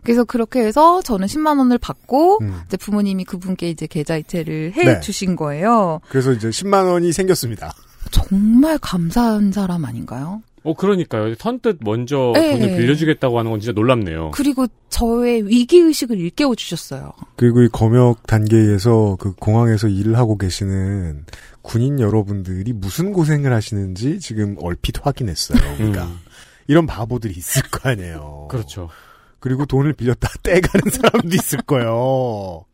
그래서 그렇게 해서 저는 10만 원을 받고 이제 부모님이 그분께 이제 계좌이체를 해 주신 거예요. 그래서 이제 10만 원이 생겼습니다. 정말 감사한 사람 아닌가요? 그러니까요. 선뜻 먼저 돈을 빌려주겠다고 하는 건 진짜 놀랍네요. 그리고 저의 위기의식을 일깨워 주셨어요. 그리고 이 검역 단계에서 그 공항에서 일을 하고 계시는 군인 여러분들이 무슨 고생을 하시는지 지금 얼핏 확인했어요. 그러니까 이런 바보들이 있을 거 아니에요. 그렇죠. 그리고 돈을 빌렸다 떼가는 사람도 있을 거예요.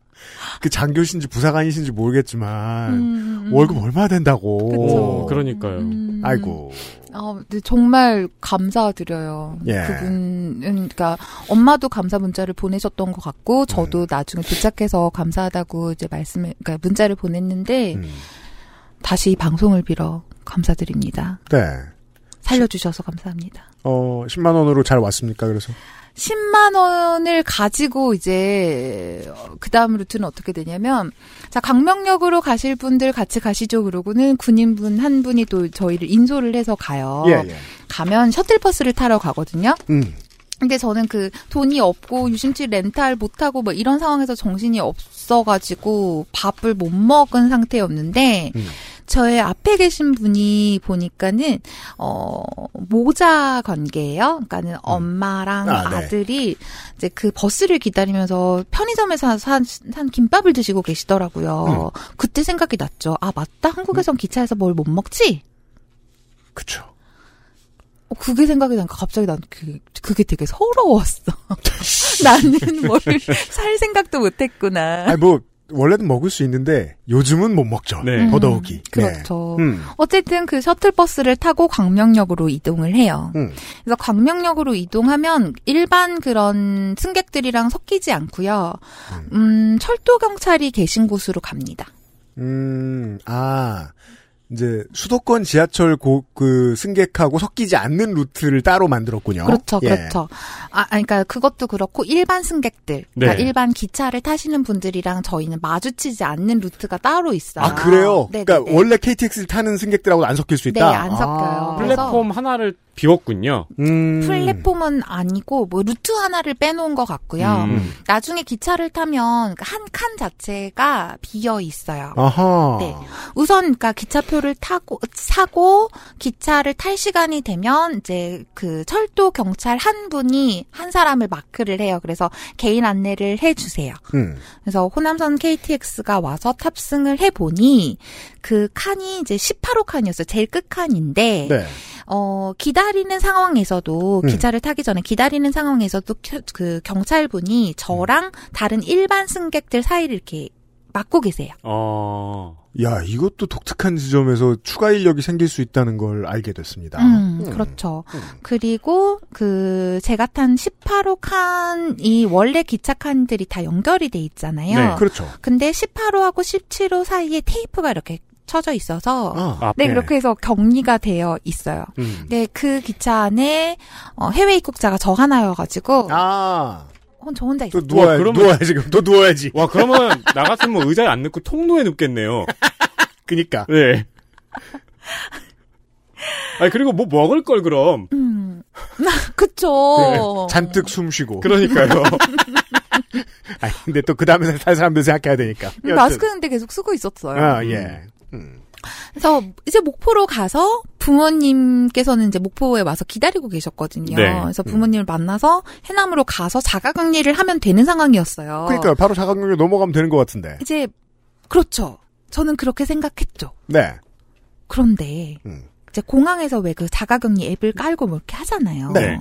그 장교신지 부사관이신지 모르겠지만 월급 얼마 된다고. 그쵸. 그러니까요. 아이고. 근데 정말 감사드려요. 예. 그분은 그러니까 엄마도 감사 문자를 보내셨던 것 같고 저도 나중에 도착해서 감사하다고 이제 말씀을 그러니까 문자를 보냈는데 다시 방송을 빌어 감사드립니다. 네. 살려주셔서 감사합니다. 10만 원으로 잘 왔습니까? 그래서 10만 원을 가지고 이제 그 다음 루트는 어떻게 되냐면 자 강명역으로 가실 분들 같이 가시죠 그러고는 군인분 한 분이 또 저희를 인솔을 해서 가요. 예, 예. 가면 셔틀버스를 타러 가거든요. 근데 저는 그 돈이 없고 유심칩 렌탈 못하고 뭐 이런 상황에서 정신이 없어가지고 밥을 못 먹은 상태였는데 저의 앞에 계신 분이 보니까는 모자 관계예요. 그러니까는 엄마랑 아들이 이제 그 버스를 기다리면서 편의점에서 산 김밥을 드시고 계시더라고요. 그때 생각이 났죠. 아 맞다. 한국에선 기차에서 뭘 못 먹지? 그쵸. 그게 생각이 나니까 갑자기 난 그게 되게 서러웠어. 나는 뭘 살 생각도 못했구나. 아니 뭐. 원래는 먹을 수 있는데 요즘은 못 먹죠. 네. 더더욱이. 그렇죠. 네. 어쨌든 그 셔틀버스를 타고 광명역으로 이동을 해요. 그래서 광명역으로 이동하면 일반 그런 승객들이랑 섞이지 않고요. 철도 경찰이 계신 곳으로 갑니다. 이제 수도권 지하철 그 승객하고 섞이지 않는 루트를 따로 만들었군요. 그렇죠, 예. 그렇죠. 그러니까 그것도 그렇고 일반 승객들, 그러니까 일반 기차를 타시는 분들이랑 저희는 마주치지 않는 루트가 따로 있어요. 아 그래요? 네네네. 그러니까 원래 KTX를 타는 승객들하고는 안 섞일 수 있다. 네, 안 섞여요. 플랫폼 하나를 비웠군요. 플랫폼은 아니고 뭐 루트 하나를 빼놓은 것 같고요. 나중에 기차를 타면 한 칸 자체가 비어 있어요. 아하. 네. 우선 그러니까 기차표를 사고 기차를 탈 시간이 되면 이제 그 철도 경찰 한 분이 한 사람을 마크를 해요. 그래서 개인 안내를 해주세요. 그래서 호남선 KTX가 와서 탑승을 해보니 그 칸이 이제 18호 칸이었어요. 제일 끝 칸인데. 네. 기다리는 상황에서도 기차를 타기 전에 기다리는 상황에서도 그 경찰분이 저랑 다른 일반 승객들 사이를 이렇게 막고 계세요. 야, 이것도 독특한 지점에서 추가 인력이 생길 수 있다는 걸 알게 됐습니다. 그렇죠. 그리고 그 제가 탄 18호 칸이 원래 기차 칸들이 다 연결이 돼 있잖아요. 네, 그렇죠. 근데 18호하고 17호 사이에 테이프가 이렇게 쳐져 있어서 네 그렇게 해서 격리가 되어 있어요. 네, 그 기차 안에 해외 입국자가 저 하나여가지고 저 혼자 있어요. 누워야지 그럼. 너 누워야지. 와 그러면 나 같으면 의자에 안 눕고 통로에 눕겠네요. 그니까. 네. 아니 그리고 뭐 먹을 걸 그럼. 그쵸. 네, 잔뜩 숨쉬고. 그러니까요. 아니, 근데 또 그 다음에 살 사람들 생각해야 되니까. 마스크는 근데 계속 쓰고 있었어요. 예. 그래서 이제 목포로 가서 부모님께서는 이제 목포에 와서 기다리고 계셨거든요. 네. 그래서 부모님을 만나서 해남으로 가서 자가격리를 하면 되는 상황이었어요. 그러니까 바로 자가격리로 넘어가면 되는 것 같은데. 이제 그렇죠. 저는 그렇게 생각했죠. 네. 그런데 이제 공항에서 왜 그 자가격리 앱을 깔고 뭐 이렇게 하잖아요. 네.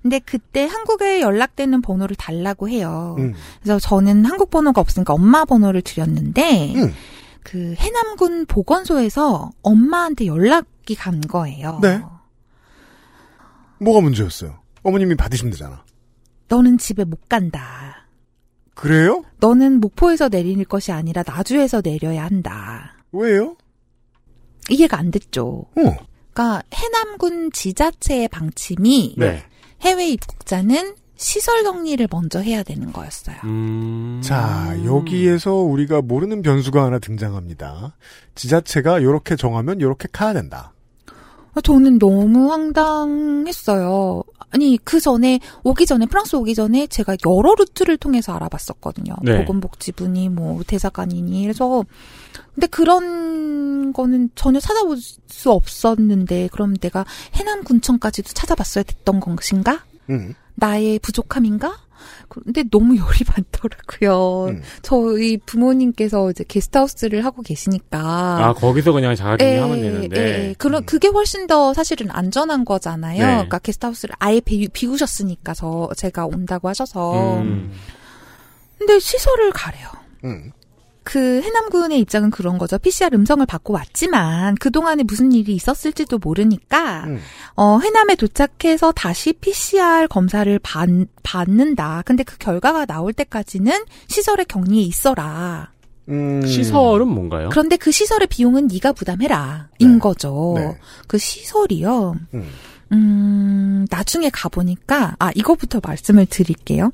근데 그때 한국에 연락되는 번호를 달라고 해요. 그래서 저는 한국 번호가 없으니까 엄마 번호를 드렸는데 그 해남군 보건소에서 엄마한테 연락이 간 거예요. 네. 뭐가 문제였어요? 어머님이 받으시면 되잖아. 너는 집에 못 간다. 그래요? 너는 목포에서 내릴 것이 아니라 나주에서 내려야 한다. 왜요? 이해가 안 됐죠. 그러니까 해남군 지자체의 방침이 네. 해외 입국자는 시설 격리를 먼저 해야 되는 거였어요. 자, 여기에서 우리가 모르는 변수가 하나 등장합니다. 지자체가 이렇게 정하면 이렇게 가야 된다. 저는 너무 황당했어요. 아니, 그 전에, 프랑스 오기 전에 제가 여러 루트를 통해서 알아봤었거든요. 네. 보건복지부니, 뭐, 대사관이니, 그래서. 근데 그런 거는 전혀 찾아볼 수 없었는데, 그럼 내가 해남군청까지도 찾아봤어야 됐던 것인가? 나의 부족함인가? 근데 너무 열이 받더라고요. 저희 부모님께서 이제 게스트하우스를 하고 계시니까. 아, 거기서 그냥 자가격리 하면 되는데. 그게 훨씬 더 사실은 안전한 거잖아요. 네. 그러니까 게스트하우스를 아예 비우셨으니까 제가 온다고 하셔서. 근데 시설을 가래요. 그 해남군의 입장은 그런 거죠. PCR 음성을 받고 왔지만 그동안에 무슨 일이 있었을지도 모르니까 해남에 도착해서 다시 PCR 검사를 받는다. 근데 그 결과가 나올 때까지는 시설에 격리에 있어라. 시설은 뭔가요? 그런데 그 시설의 비용은 네가 부담해라. 인 네. 거죠. 네. 그 시설이요. 나중에 가보니까 이거부터 말씀을 드릴게요.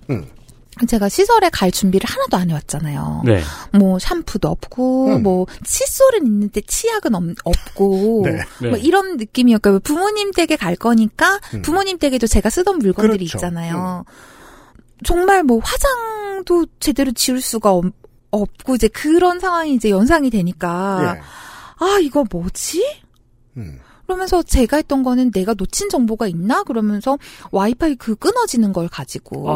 제가 시설에 갈 준비를 하나도 안 해왔잖아요. 네. 뭐 샴푸도 없고 뭐 칫솔은 있는데 치약은 없고 네. 네. 뭐 이런 느낌이었고 부모님 댁에 갈 거니까 부모님 댁에도 제가 쓰던 물건들이 그렇죠. 있잖아요. 정말 뭐 화장도 제대로 지울 수가 없고 이제 그런 상황이 이제 연상이 되니까 네. 아 이거 뭐지? 그러면서 제가 했던 거는 내가 놓친 정보가 있나? 그러면서 와이파이 끊어지는 걸 가지고.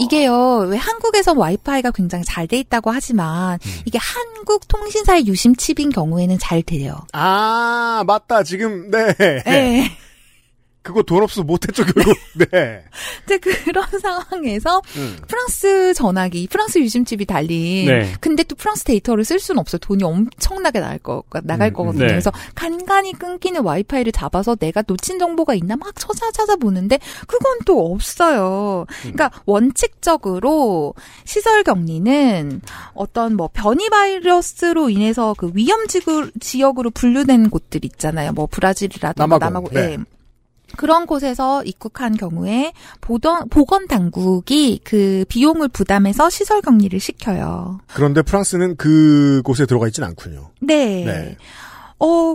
이게요, 왜 한국에서 와이파이가 굉장히 잘 돼 있다고 하지만, 이게 한국 통신사의 유심 칩인 경우에는 잘 돼요. 아, 맞다. 지금, 네. 네. 그거 돈 없어 못했죠, 결국. 네. 이제 그런 상황에서 프랑스 전화기, 프랑스 유심칩이 달린. 네. 근데 또 프랑스 데이터를 쓸 수는 없어요. 돈이 엄청나게 나갈 거거든요. 네. 그래서 간간이 끊기는 와이파이를 잡아서 내가 놓친 정보가 있나 막 찾아보는데 그건 또 없어요. 그러니까 원칙적으로 시설 격리는 어떤 뭐 변이 바이러스로 인해서 그 위험 지역으로 분류된 곳들 있잖아요. 뭐 브라질이라든가 남아공. 네. 예. 그런 곳에서 입국한 경우에 보건 당국이 그 비용을 부담해서 시설 격리를 시켜요. 그런데 프랑스는 그곳에 들어가 있진 않군요. 네. 네.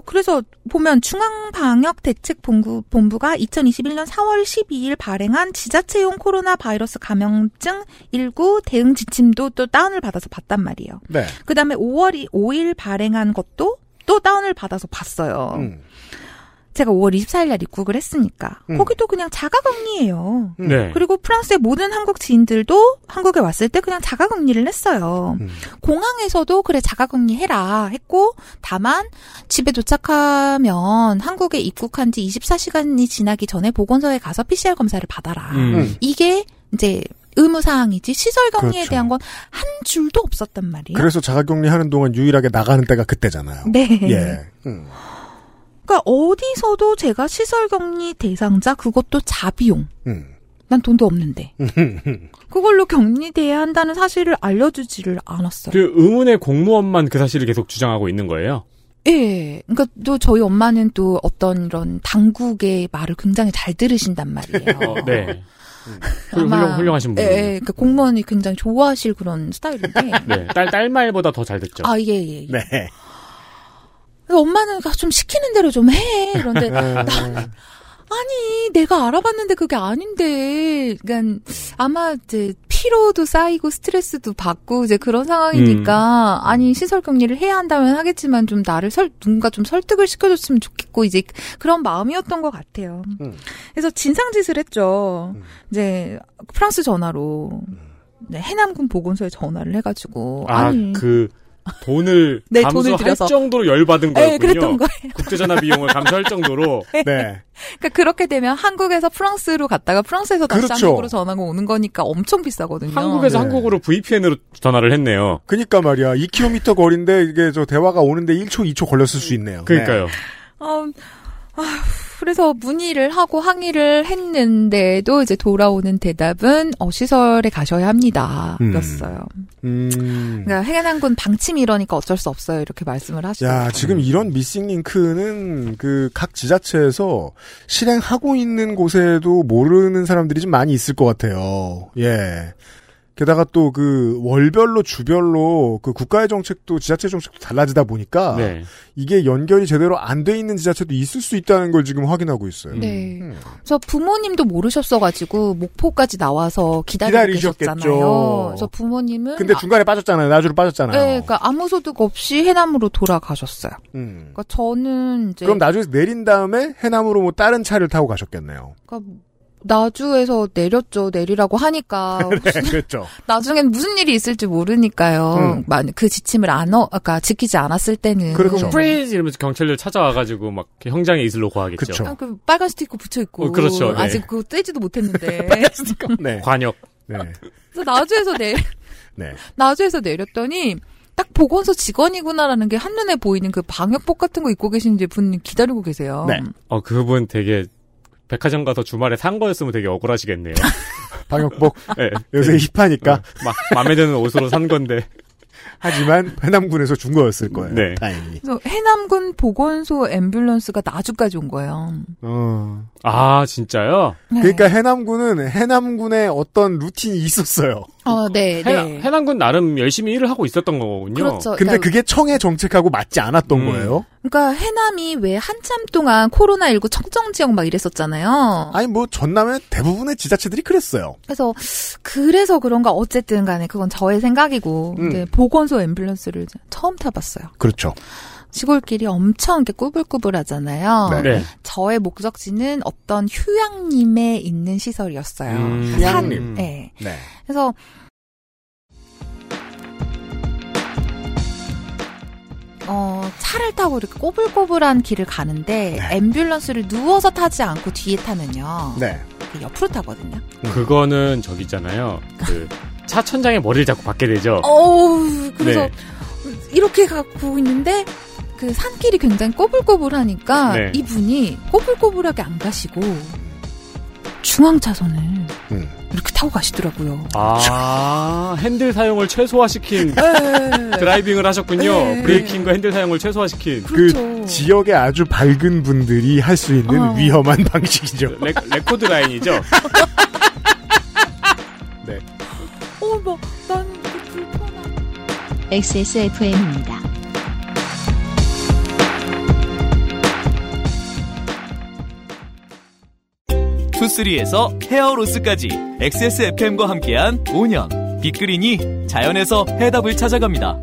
그래서 보면 중앙방역대책본부가 2021년 4월 12일 발행한 지자체용 코로나 바이러스 감염증 19 대응 지침도 또 다운을 받아서 봤단 말이에요. 네. 그 다음에 5월 5일 발행한 것도 또 다운을 받아서 봤어요. 제가 5월 24일 날 입국을 했으니까 거기도 그냥 자가격리예요. 네. 그리고 프랑스의 모든 한국 지인들도 한국에 왔을 때 그냥 자가격리를 했어요. 공항에서도 그래 자가격리해라 했고 다만 집에 도착하면 한국에 입국한 지 24시간이 지나기 전에 보건소에 가서 PCR 검사를 받아라. 이게 이제 의무사항이지 시설 격리에 그렇죠. 대한 건 한 줄도 없었단 말이에요. 그래서 자가격리하는 동안 유일하게 나가는 때가 그때잖아요. 네. 예. 그러니까 어디서도 제가 시설격리 대상자 그것도 자비용. 난 돈도 없는데. 그걸로 격리돼야 한다는 사실을 알려주지를 않았어요. 그 의문의 공무원만 그 사실을 계속 주장하고 있는 거예요? 예. 그러니까 또 저희 엄마는 또 어떤 이런 당국의 말을 굉장히 잘 들으신단 말이에요. 네. 훌륭하신 분. 예, 그러니까 공무원이 굉장히 좋아하실 그런 스타일인데. 네. 딸 말보다 더 잘 듣죠. 아, 예. 네. 엄마는 좀 시키는 대로 좀 해. 그런데 아니 내가 알아봤는데 그게 아닌데. 그러니까 아마 이제 피로도 쌓이고 스트레스도 받고 이제 그런 상황이니까 아니 시설 격리를 해야 한다면 하겠지만 좀 나를 누군가 좀 설득을 시켜줬으면 좋겠고 이제 그런 마음이었던 것 같아요. 그래서 진상짓을 했죠. 이제 프랑스 전화로 해남군 보건소에 전화를 해가지고 아니 그 돈을 네, 감수할 돈을 정도로 열받은 거였군요. 네, 그랬던 거예요. 국제전화 비용을 감수할 정도로. 네. 네. 그러니까 그렇게 되면 한국에서 프랑스로 갔다가 프랑스에서 다시 그렇죠. 한국으로 전화가 오는 거니까 엄청 비싸거든요. 한국에서 네. 한국으로 VPN으로 전화를 했네요. 그러니까 말이야. 2km 거리인데 이게 저 대화가 오는데 1초, 2초 걸렸을 수 있네요. 그러니까요. 네. 그래서 문의를 하고 항의를 했는데도 이제 돌아오는 대답은 시설에 가셔야 합니다. 였어요. 그러니까 해남군 방침이 이러니까 어쩔 수 없어요. 이렇게 말씀을 하시죠. 야, 지금 이런 미싱 링크는 그 각 지자체에서 실행하고 있는 곳에도 모르는 사람들이 좀 많이 있을 것 같아요. 예. 게다가 또 그 월별로 주별로 그 국가의 정책도 지자체 정책도 달라지다 보니까 네. 이게 연결이 제대로 안 돼 있는 지자체도 있을 수 있다는 걸 지금 확인하고 있어요. 네. 그래서 부모님도 모르셨어가지고 목포까지 나와서 기다리셨잖아요. 그래서 부모님은 근데 중간에 빠졌잖아요. 나주로 빠졌잖아요. 네, 그러니까 아무 소득 없이 해남으로 돌아가셨어요. 그러니까 저는 이제 그럼 나주에서 내린 다음에 해남으로 뭐 다른 차를 타고 가셨겠네요. 그러니까 나주에서 내렸죠. 내리라고 하니까. 네, 그렇죠. 나중엔 무슨 일이 있을지 모르니까요. 그 지침을 그러니까 지키지 않았을 때는. 그렇죠. 프리즈 이러면서 경찰들 찾아와가지고 막 형장에 이슬로 고하겠죠. 그렇죠. 그 빨간 스티커 붙여있고. 그렇죠. 네. 아직 그거 떼지도 못했는데. 빨간 스티커. 네. 관역. 네. 그래서 네. 나주에서 내렸더니, 딱 보건소 직원이구나라는 게 한눈에 보이는 그 방역복 같은 거 입고 계신 분 기다리고 계세요. 네. 그분 되게, 백화점 가서 주말에 산 거였으면 되게 억울하시겠네요. 방역복? 네. 요새 힙하니까. 막 마음에 드는 옷으로 산 건데. 하지만 해남군에서 준 거였을 거예요. 네. 다행히. 그래서 해남군 보건소 앰뷸런스가 나주까지 온 거예요. 아, 진짜요? 네. 그러니까 해남군은 해남군의 어떤 루틴이 있었어요. 네. 네. 해남군 나름 열심히 일을 하고 있었던 거군요. 그렇죠. 근데 그러니까, 그게 청해 정책하고 맞지 않았던 거예요. 그러니까 해남이 왜 한참 동안 코로나19 청정 지역 막 이랬었잖아요. 아니 뭐 전남의 대부분의 지자체들이 그랬어요. 그래서 그런가 어쨌든 간에 그건 저의 생각이고 이제 보건소 앰뷸런스를 처음 타봤어요. 그렇죠. 시골길이 엄청 이렇게 꾸불꾸불하잖아요. 네. 저의 목적지는 어떤 휴양림에 있는 시설이었어요. 휴양림. 네. 네. 그래서 차를 타고 이렇게 꼬불꼬불한 길을 가는데 네. 앰뷸런스를 누워서 타지 않고 뒤에 타면요. 네. 옆으로 타거든요. 그거는 저기 있잖아요. 그 차 천장에 머리를 자꾸 박게 되죠. 그래서 네. 이렇게 가고 있는데 그 산길이 굉장히 꼬불꼬불하니까 네. 이분이 꼬불꼬불하게 안 가시고 중앙차선을 이렇게 타고 가시더라고요. 아, 핸들 사용을 최소화시킨 드라이빙을 하셨군요. 브레이킹과 핸들 사용을 최소화시킨. 그렇죠. 그 지역에 아주 밝은 분들이 할 수 있는 위험한 방식이죠. 레코드 라인이죠. 네. 뭐 나는 불편한. XSFM입니다. 투쓰리에서 헤어로스까지 XSFM과 함께한 5년 빅그린이 자연에서 해답을 찾아갑니다.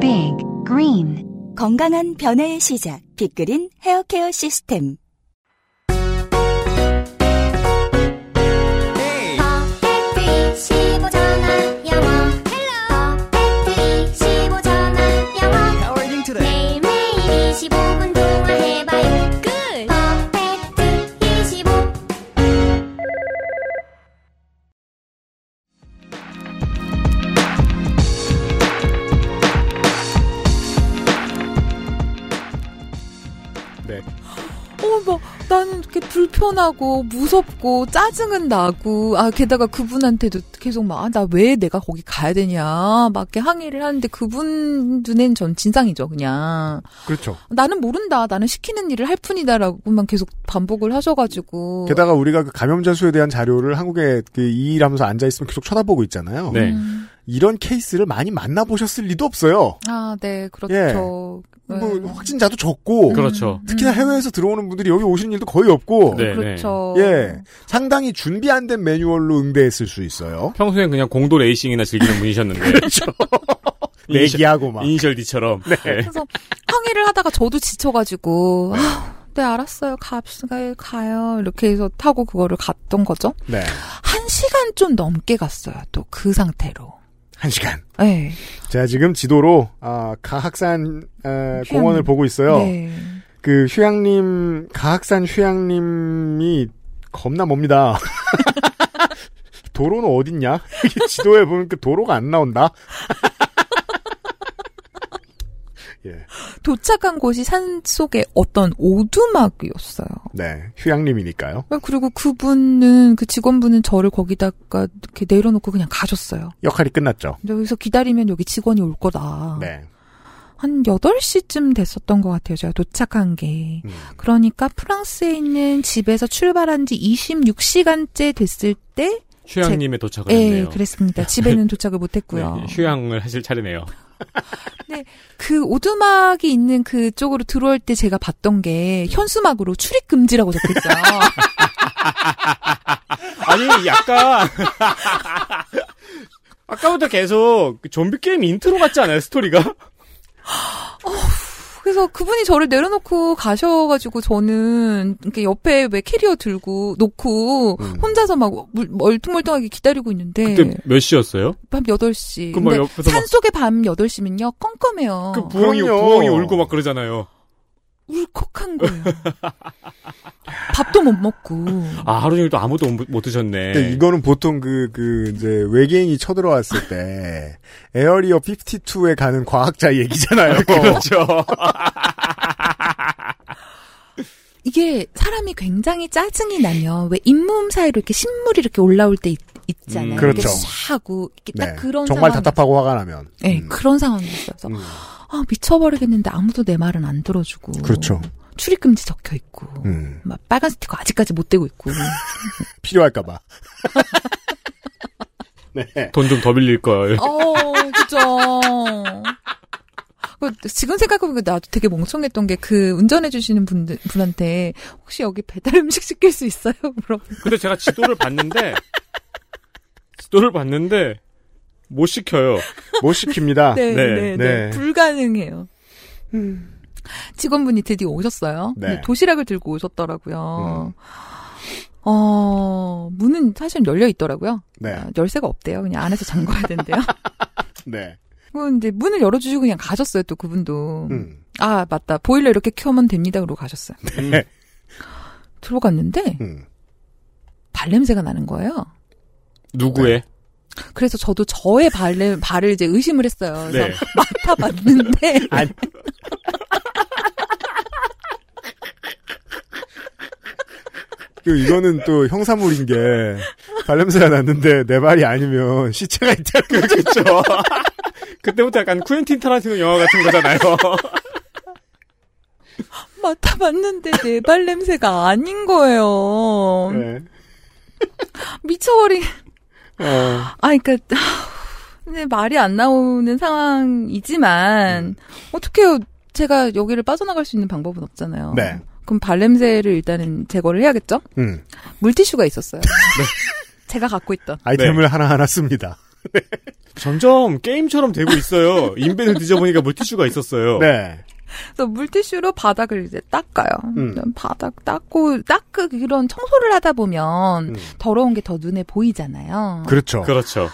빅그린 건강한 변화의 시작 빅그린 헤어케어 시스템 나는 이렇게 불편하고 무섭고 짜증은 나고 게다가 그분한테도 계속 막 나 왜 내가 거기 가야 되냐 막 이렇게 항의를 하는데 그분 눈엔 전 진상이죠 그냥. 그렇죠. 나는 모른다. 나는 시키는 일을 할 뿐이다라고만 계속 반복을 하셔가지고. 게다가 우리가 그 감염자 수에 대한 자료를 한국에 그 이 일하면서 앉아 있으면 계속 쳐다보고 있잖아요. 네. 이런 케이스를 많이 만나보셨을 리도 없어요. 아, 네, 그렇죠. 예. 뭐 확진자도 적고, 그렇죠. 특히나 해외에서 들어오는 분들이 여기 오시는 일도 거의 없고, 네, 그렇죠. 예, 상당히 준비 안 된 매뉴얼로 응대했을 수 있어요. 평소엔 그냥 공도 레이싱이나 즐기는 분이셨는데, 그렇죠. 내기하고 막 이니셜 D처럼. 네. 그래서 항의를 하다가 저도 지쳐가지고, 네, 알았어요. 가요. 이렇게 해서 타고 그거를 갔던 거죠. 네. 1시간 좀 넘게 갔어요. 또 그 상태로. 1시간. 네. 제가 지금 지도로 가학산 공원을 보고 있어요. 네. 그 휴양림 가학산 휴양림이 겁나 멉니다. 도로는 어딨냐? 지도에 보면 그 도로가 안 나온다. 예. 도착한 곳이 산 속에 어떤 오두막이었어요. 네, 휴양림이니까요. 그리고 그분은 그 직원분은 저를 거기다가 이렇게 내려놓고 그냥 가셨어요. 역할이 끝났죠. 여기서 기다리면 여기 직원이 올 거다. 네. 한 8시쯤 됐었던 것 같아요. 제가 도착한 게. 그러니까 프랑스에 있는 집에서 출발한 지 26시간째 됐을 때 휴양림에 도착을 했네요. 네, 그랬습니다. 집에는 도착을 못했고요. 네, 휴양을 하실 차례네요. 네, 그 오두막이 있는 그쪽으로 들어올 때 제가 봤던 게 현수막으로 출입 금지라고 적혀있어요. 아니, 약간 아까부터 계속 좀비 게임 인트로 같지 않아요? 스토리가? 그래서 그분이 저를 내려놓고 가셔가지고 저는 이렇게 옆에 왜 캐리어 들고 놓고 혼자서 막 멀뚱멀뚱하게 기다리고 있는데. 그때 몇 시였어요? 밤 8시. 근데 산속에 밤 8시면요 껌껌해요. 그 부엉이 울고 막 그러잖아요. 울컥한 거예요. 밥도 못 먹고. 아, 하루 종일 또 아무도 못 드셨네. 근데 이거는 보통 이제 외계인이 쳐들어왔을 때, 에어리어 52에 가는 과학자 얘기잖아요. 그렇죠. 이게 사람이 굉장히 짜증이 나면, 왜 잇몸 사이로 이렇게 신물이 이렇게 올라올 때 있잖아요. 그렇죠. 이렇게 샥 하고, 이렇게 딱 그런 정말 상황이 답답하고 화가 나면. 네, 그런 상황이었어서. 아, 미쳐버리겠는데 아무도 내 말은 안 들어주고. 그렇죠. 출입금지 적혀있고. 막 빨간 스티커 아직까지 못 떼고 있고. 필요할까봐. 네. 돈 좀 더 빌릴걸. 그죠. 지금 생각해보니까 나도 되게 멍청했던 게 운전해주시는 분한테 혹시 여기 배달 음식 시킬 수 있어요? 근데 제가 지도를 봤는데, 못 시켜요. 못 시킵니다. 네. 불가능해요. 직원분이 드디어 오셨어요. 네. 도시락을 들고 오셨더라고요. 문은 사실 열려 있더라고요. 네. 열쇠가 없대요. 그냥 안에서 잠궈야 된대요. 네. 그건 이제 문을 열어주시고 그냥 가셨어요. 또 그분도. 아, 맞다. 보일러 이렇게 켜면 됩니다. 그러고 가셨어요. 네. 들어갔는데, 발냄새가 나는 거예요. 누구의? 네. 그래서 저도 저의 발을 이제 의심을 했어요. 그래서 네. 맡아봤는데. 이거는 또 형사물인 게, 발냄새가 났는데 내 발이 아니면 시체가 있다. 그렇겠죠. 그때부터 약간 쿠엔틴 타란티노 영화 같은 거잖아요. 맡아봤는데 내 발냄새가 아닌 거예요. 네. 미쳐버린. 그러니까 근데 말이 안 나오는 상황이지만 어떻게 해요? 제가 여기를 빠져나갈 수 있는 방법은 없잖아요. 네. 그럼 발냄새를 일단은 제거를 해야겠죠? 물티슈가 있었어요. 네. 제가 갖고 있던 아이템을 하나하나 씁니다. 네. 점점 게임처럼 되고 있어요. 인벤을 뒤져보니까 물티슈가 있었어요. 네. 그래서 물티슈로 바닥을 이제 닦아요. 바닥 닦고 이런 청소를 하다 보면 더러운 게 더 눈에 보이잖아요. 그렇죠. 그렇죠.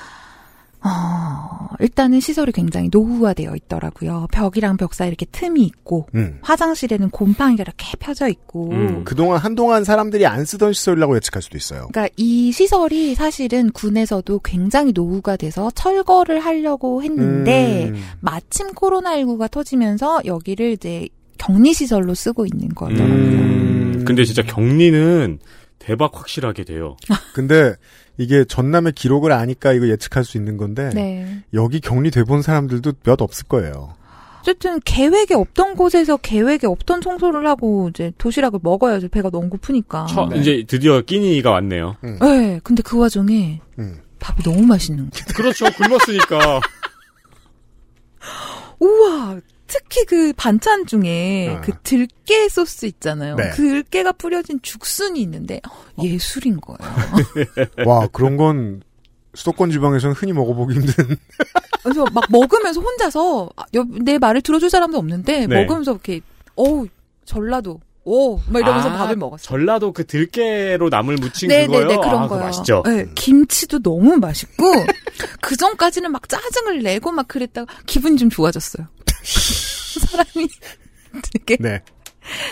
일단은 시설이 굉장히 노후화되어 있더라고요. 벽이랑 벽 사이 이렇게 틈이 있고 화장실에는 곰팡이가 이렇게 펴져 있고 그동안 한동안 사람들이 안 쓰던 시설이라고 예측할 수도 있어요. 그러니까 이 시설이 사실은 군에서도 굉장히 노후가 돼서 철거를 하려고 했는데 마침 코로나19가 터지면서 여기를 이제 격리시설로 쓰고 있는 거더라고요. 근데 진짜 격리는 대박 확실하게 돼요. 근데 이게 전남의 기록을 아니까 이거 예측할 수 있는 건데 네. 여기 격리돼 본 사람들도 몇 없을 거예요. 어쨌든 계획에 없던 곳에서 계획에 없던 청소를 하고 이제 도시락을 먹어야죠. 배가 너무 고프니까. 네. 이제 드디어 끼니가 왔네요. 네, 근데 그 와중에 밥이 너무 맛있는 거예요. 그렇죠. 굶었으니까. 우와. 특히 그 반찬 중에 그 들깨 소스 있잖아요. 네. 들깨가 뿌려진 죽순이 있는데 예술인 거예요. 와, 그런 건 수도권 지방에서는 흔히 먹어보기 힘든. 그래서 막 먹으면서 혼자서 내 말을 들어줄 사람도 없는데 네. 먹으면서 이렇게 전라도 오, 막 이러면서 밥을 먹었어요. 전라도 그 들깨로 나물 무친 그거요? 네네, 그런 거요. 맛있죠. 네, 김치도 너무 맛있고 그 전까지는 막 짜증을 내고 막 그랬다가 기분이 좀 좋아졌어요. 사람이 되게 네.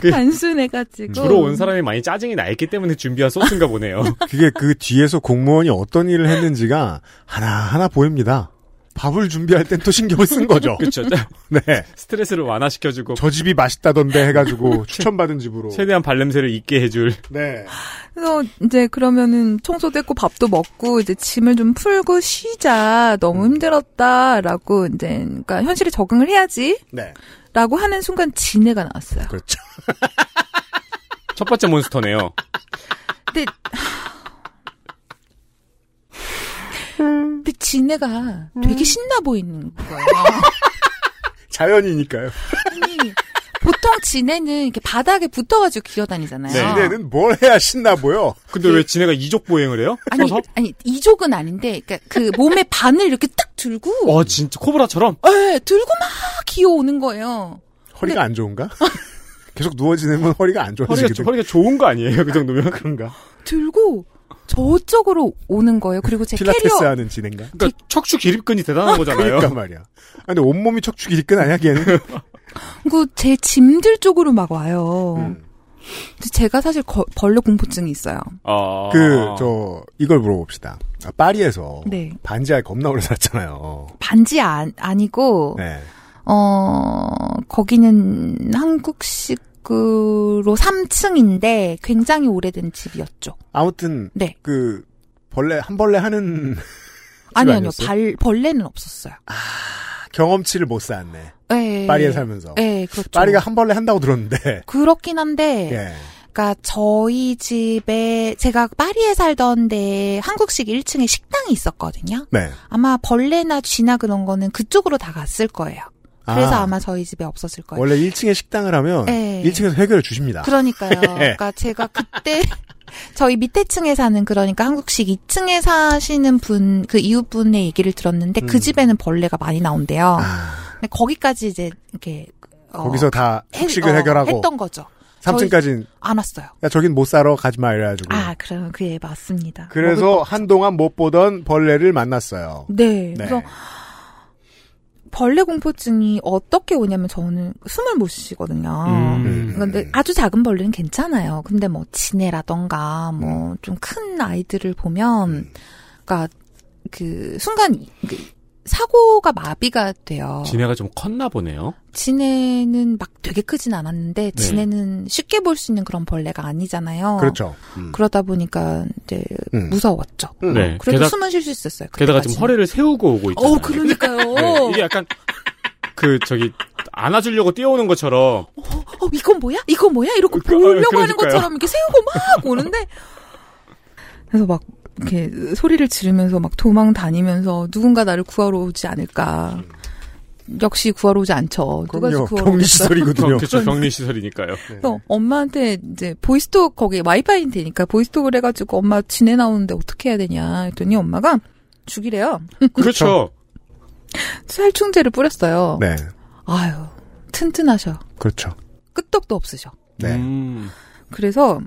그 단순해가지고 주로 온 사람이 많이 짜증이 나 있기 때문에 준비한 소스인가 보네요. 그게 그 뒤에서 공무원이 어떤 일을 했는지가 하나하나 보입니다. 밥을 준비할 땐 또 신경을 쓴 거죠. 그렇죠. 네. 스트레스를 완화시켜주고 저 집이 맛있다던데 해가지고 추천받은 집으로 최대한 발냄새를 잊게 해줄. 네. 그래서 이제 그러면은 청소도 했고 밥도 먹고 이제 짐을 좀 풀고 쉬자. 너무 힘들었다라고 이제 그러니까 현실에 적응을 해야지. 네. 라고 하는 순간 진해가 나왔어요. 그렇죠. 첫 번째 몬스터네요. 근데 지네가 되게 신나 보이는 거예요. 자연이니까요. 아니, 보통 지네는 이렇게 바닥에 붙어가지고 기어다니잖아요. 네. 지네는 뭘 해야 신나 보여? 근데 왜 지네가 이족 보행을 해요? 아니, 이족은 아닌데, 그러니까 그 몸의 반을 이렇게 딱 들고. 와, 진짜 코브라처럼? 네, 들고 막 기어오는 거예요. 허리가 근데, 안 좋은가? 계속 누워 지내면 허리가 안 좋아지죠. 허리가 좋은 거 아니에요? 그 정도면? 그런가? 들고. 저쪽으로 오는 거예요. 그리고 제 필라테스 캐리어 하는 진행가. 그러니까 척추 기립근이 대단한 거잖아요. 그러니까 말이야. 근데 온몸이 척추 기립근 아니야 걔는. 그 제 짐들 쪽으로 막 와요. 제가 사실 벌레 공포증이 있어요. 아~ 이걸 물어봅시다. 파리에서 네. 반지하에 겁나 오래 살았잖아요. 반지 아니고 네. 거기는 한국식. 로 3층인데 굉장히 오래된 집이었죠. 아무튼 네. 그 벌레 한 벌레 하는 아니요. 벌레는 없었어요. 아, 경험치를 못 쌓았네. 네. 파리에 살면서. 네, 그렇죠. 파리가 한 벌레 한다고 들었는데. 그렇긴 한데. 네. 그러니까 저희 집에 제가 파리에 살던데 한국식 1층에 식당이 있었거든요. 네. 아마 벌레나 쥐나 그런 거는 그쪽으로 다 갔을 거예요. 그래서 아마 저희 집에 없었을 거예요. 원래 1층에 식당을 하면 네. 1층에서 해결해 주십니다. 그러니까요. 그러니까 제가 그때 저희 밑에 층에 사는 그러니까 한국식 2층에 사시는 분, 그 이웃분의 얘기를 들었는데 그 집에는 벌레가 많이 나온대요. 근데 거기까지 이제 이렇게 거기서 다 식을 해결하고 했던 거죠. 3층까지는 안 왔어요. 야, 저긴 못 살아 가지 마 이래가지고. 아, 그럼 그게 맞습니다. 그래서 한동안 못 보던 벌레를 만났어요. 네. 그래서 벌레 공포증이 어떻게 오냐면 저는 숨을 못 쉬거든요. 근데 아주 작은 벌레는 괜찮아요. 근데 뭐 지네라던가 뭐 좀 큰 아이들을 보면, 그러니까 그 순간 사고가 마비가 돼요. 지네가 좀 컸나 보네요. 지네는 막 되게 크진 않았는데 네. 지네는 쉽게 볼 수 있는 그런 벌레가 아니잖아요. 그렇죠. 그러다 보니까 이제 무서웠죠. 네. 그래도 숨은 쉴 수 있었어요. 게다가 지금 허리를 세우고 오고 있잖아요. 그러니까요. 네. 이게 약간 안아주려고 뛰어오는 것처럼. 이건 뭐야? 이건 뭐야? 이렇게 보려고 하는 것처럼 이렇게 세우고 막 오는데. 그래서 막. 이렇게 소리를 지르면서 막 도망 다니면서 누군가 나를 구하러 오지 않을까. 역시 구하러 오지 않죠. 누가 구하러 오겠어요? 병리시설이거든요. 그렇죠. 병리시설이니까요. 네. 엄마한테 이제 보이스톡 거기 와이파이 되니까 보이스톡을 해가지고 엄마 지내 나오는데 어떻게 해야 되냐 했더니 엄마가 죽이래요. 그렇죠. 살충제를 뿌렸어요. 네. 아유 튼튼하셔. 그렇죠. 끄떡도 없으셔. 네. 그래서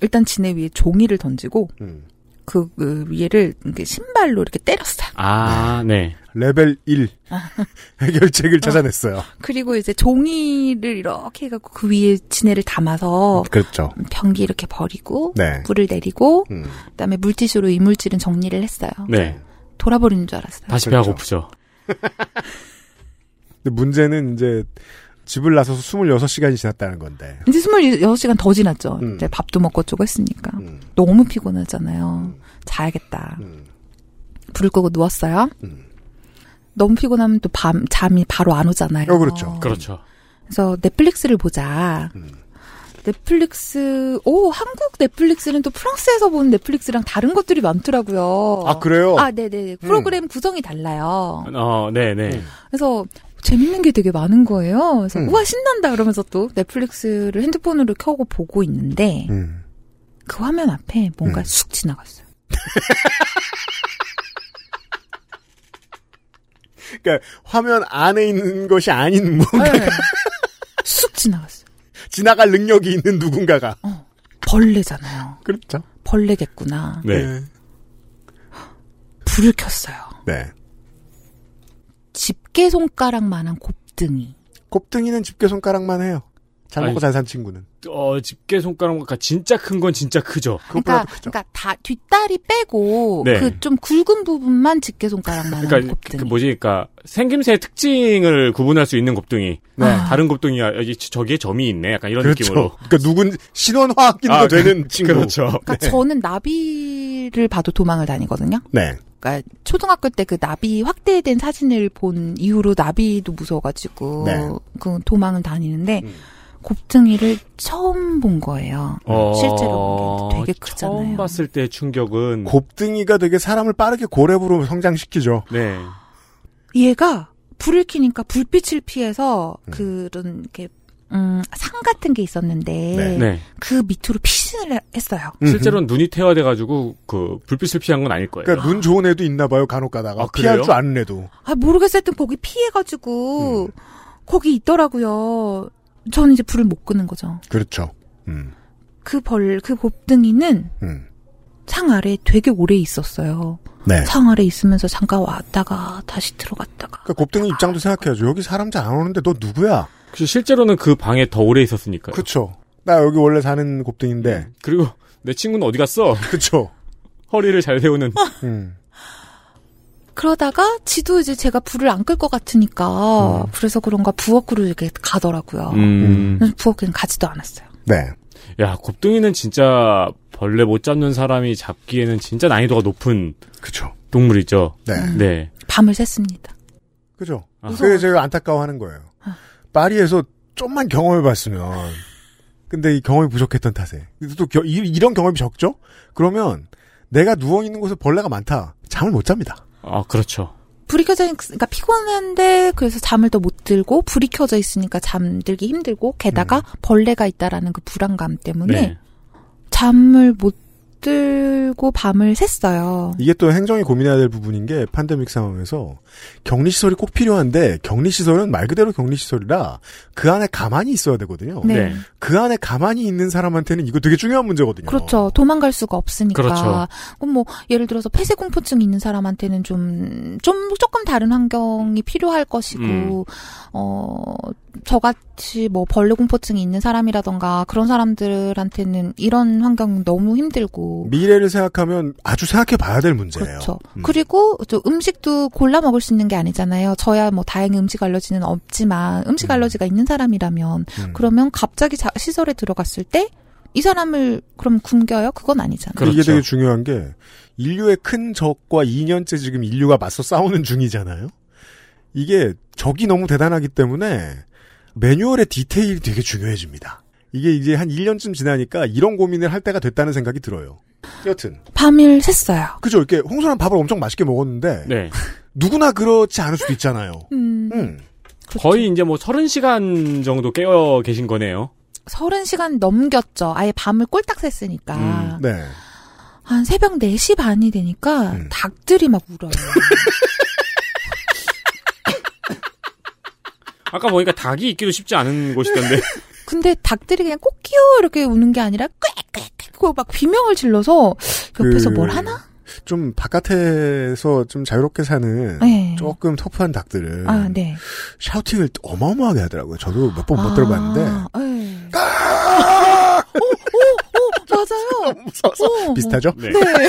일단 지내 위에 종이를 던지고 그 위에를 신발로 이렇게 때렸어요. 아, 네. 레벨 1 해결책을 찾아냈어요. 그리고 이제 종이를 이렇게 해갖고 그 위에 지네를 담아서 그렇죠. 변기 이렇게 버리고 네. 물을 내리고 그다음에 물티슈로 이물질은 정리를 했어요. 네. 돌아버리는 줄 알았어요. 다시 배가 고프죠. 근데 문제는 이제 집을 나서서 26시간이 지났다는 건데. 이제 26시간 더 지났죠. 이제 밥도 먹고 어쩌고 했으니까. 너무 피곤하잖아요. 자야겠다. 불을 끄고 누웠어요. 너무 피곤하면 또 잠이 바로 안 오잖아요. 그렇죠. 그렇죠. 그래서 넷플릭스를 보자. 넷플릭스, 한국 넷플릭스는 또 프랑스에서 보는 넷플릭스랑 다른 것들이 많더라고요. 아, 그래요? 아, 네네. 프로그램 구성이 달라요. 네네. 그래서, 재밌는 게 되게 많은 거예요. 그래서 우와 신난다 그러면서 또 넷플릭스를 핸드폰으로 켜고 보고 있는데 그 화면 앞에 뭔가 쑥 지나갔어요. 그러니까 화면 안에 있는 것이 아닌 뭔가 네. 쑥 지나갔어요. 지나갈 능력이 있는 누군가가. 벌레잖아요. 그렇죠. 벌레겠구나. 네. 불을 켰어요. 네. 집게 손가락만한 곱등이. 곱등이는 집게 손가락만 해요. 잘 먹고 잘 산 친구는. 집게 손가락만큼 진짜 큰 건 진짜 크죠. 그러니까 다 뒷다리 빼고 네. 그 좀 굵은 부분만 집게 손가락만한 그러니까 곱등이. 그 뭐지? 그러니까 생김새의 특징을 구분할 수 있는 곱등이. 네. 다른 곱등이야. 저기에 점이 있네. 약간 이런 그렇죠. 느낌으로. 그러니까 누군 신원화학인도 되는 친구. 그렇죠. 그러니까 네. 저는 나비를 봐도 도망을 다니거든요. 네. 그러니까 초등학교 때 그 나비 확대된 사진을 본 이후로 나비도 무서워가지고 네. 그 도망을 다니는데 곱등이를 처음 본 거예요. 실제로 본 게 되게 크잖아요. 처음 봤을 때 충격은 곱등이가 되게 사람을 빠르게 고렙으로 성장시키죠. 네. 얘가 불을 켜니까 불빛을 피해서 그런 이렇게 상 같은 게 있었는데 네. 네. 그 밑으로 피신을 했어요. 실제로는 눈이 태화돼가지고 그 불빛을 피한 건 아닐 거예요. 그러니까 눈 좋은 애도 있나 봐요. 간혹 가다가 피할 줄 아는 애도. 아 모르겠어요. 거기 피해가지고 거기 있더라고요. 저는 이제 불을 못 끄는 거죠. 그렇죠. 그 곱등이는 상 아래에 되게 오래 있었어요. 네. 상 아래 있으면서 잠깐 왔다가 다시 들어갔다가. 그러니까 곱등이 입장도 생각해야죠. 여기 사람 잘 안 오는데 너 누구야? 실제로는 그 방에 더 오래 있었으니까요. 그렇죠. 나 여기 원래 사는 곱등인데. 그리고 내 친구는 어디 갔어? 그렇죠. 허리를 잘 세우는. 그러다가 지도 이제 제가 불을 안 끌 것 같으니까 그래서 그런가 부엌으로 이렇게 가더라고요. 부엌에는 가지도 않았어요. 네. 야 곱등이는 진짜 벌레 못 잡는 사람이 잡기에는 진짜 난이도가 높은 그쵸. 동물이죠. 네. 네. 밤을 샜습니다. 그죠. 그게 제가 안타까워하는 거예요. 파리에서 좀만 경험해봤으면. 근데 이 경험이 부족했던 탓에 또 이런 경험이 적죠? 그러면 내가 누워 있는 곳에 벌레가 많다. 잠을 못 잡니다. 아, 그렇죠. 불이 켜져 있으니까 피곤한데 그래서 잠을 더 못 들고 불이 켜져 있으니까 잠들기 힘들고 게다가 벌레가 있다라는 그 불안감 때문에 네. 잠을 못 들고 밤을 샜어요. 이게 또 행정이 고민해야 될 부분인 게 팬데믹 상황에서 격리시설이 꼭 필요한데 격리시설은 말 그대로 격리시설이라 그 안에 가만히 있어야 되거든요. 네. 그 안에 가만히 있는 사람한테는 이거 되게 중요한 문제거든요. 그렇죠. 도망갈 수가 없으니까. 그렇죠. 그럼 뭐 예를 들어서 폐쇄공포증이 있는 사람한테는 조금 다른 환경이 필요할 것이고 저같이 뭐 벌레 공포증이 있는 사람이라던가 그런 사람들한테는 이런 환경 너무 힘들고 미래를 생각하면 아주 생각해봐야 될 문제예요. 그렇죠. 그리고 저 음식도 골라 먹을 수 있는 게 아니잖아요. 저야 뭐 다행히 음식 알러지는 없지만 음식 알러지가 있는 사람이라면 그러면 갑자기 시설에 들어갔을 때 이 사람을 그럼 굶겨요? 그건 아니잖아요. 그렇죠. 이게 되게 중요한 게 인류의 큰 적과 2년째 지금 인류가 맞서 싸우는 중이잖아요. 이게 적이 너무 대단하기 때문에 매뉴얼의 디테일이 되게 중요해집니다. 이게 이제 한 1년쯤 지나니까 이런 고민을 할 때가 됐다는 생각이 들어요. 여튼 밤을 샜어요. 그죠? 이렇게 홍소라 밥을 엄청 맛있게 먹었는데 네. 누구나 그렇지 않을 수도 있잖아요. 그렇죠. 거의 이제 뭐 30시간 정도 깨어 계신 거네요. 30시간 넘겼죠. 아예 밤을 꼴딱 샜으니까. 네. 한 새벽 4시 반이 되니까 닭들이 막 울어요. 아까 보니까 닭이 있기도 쉽지 않은 곳이던데. 근데 닭들이 그냥 꼬끼요 이렇게 우는 게 아니라 꽥꽥꽥 막 비명을 질러서 옆에서 뭘 하나? 좀 바깥에서 좀 자유롭게 사는 네. 조금 터프한 닭들은 아, 네. 샤우팅을 어마어마하게 하더라고요. 저도 몇 번 못 들어봤는데. 네. 맞아요. 너무 무서워서. 비슷하죠? 네. 네.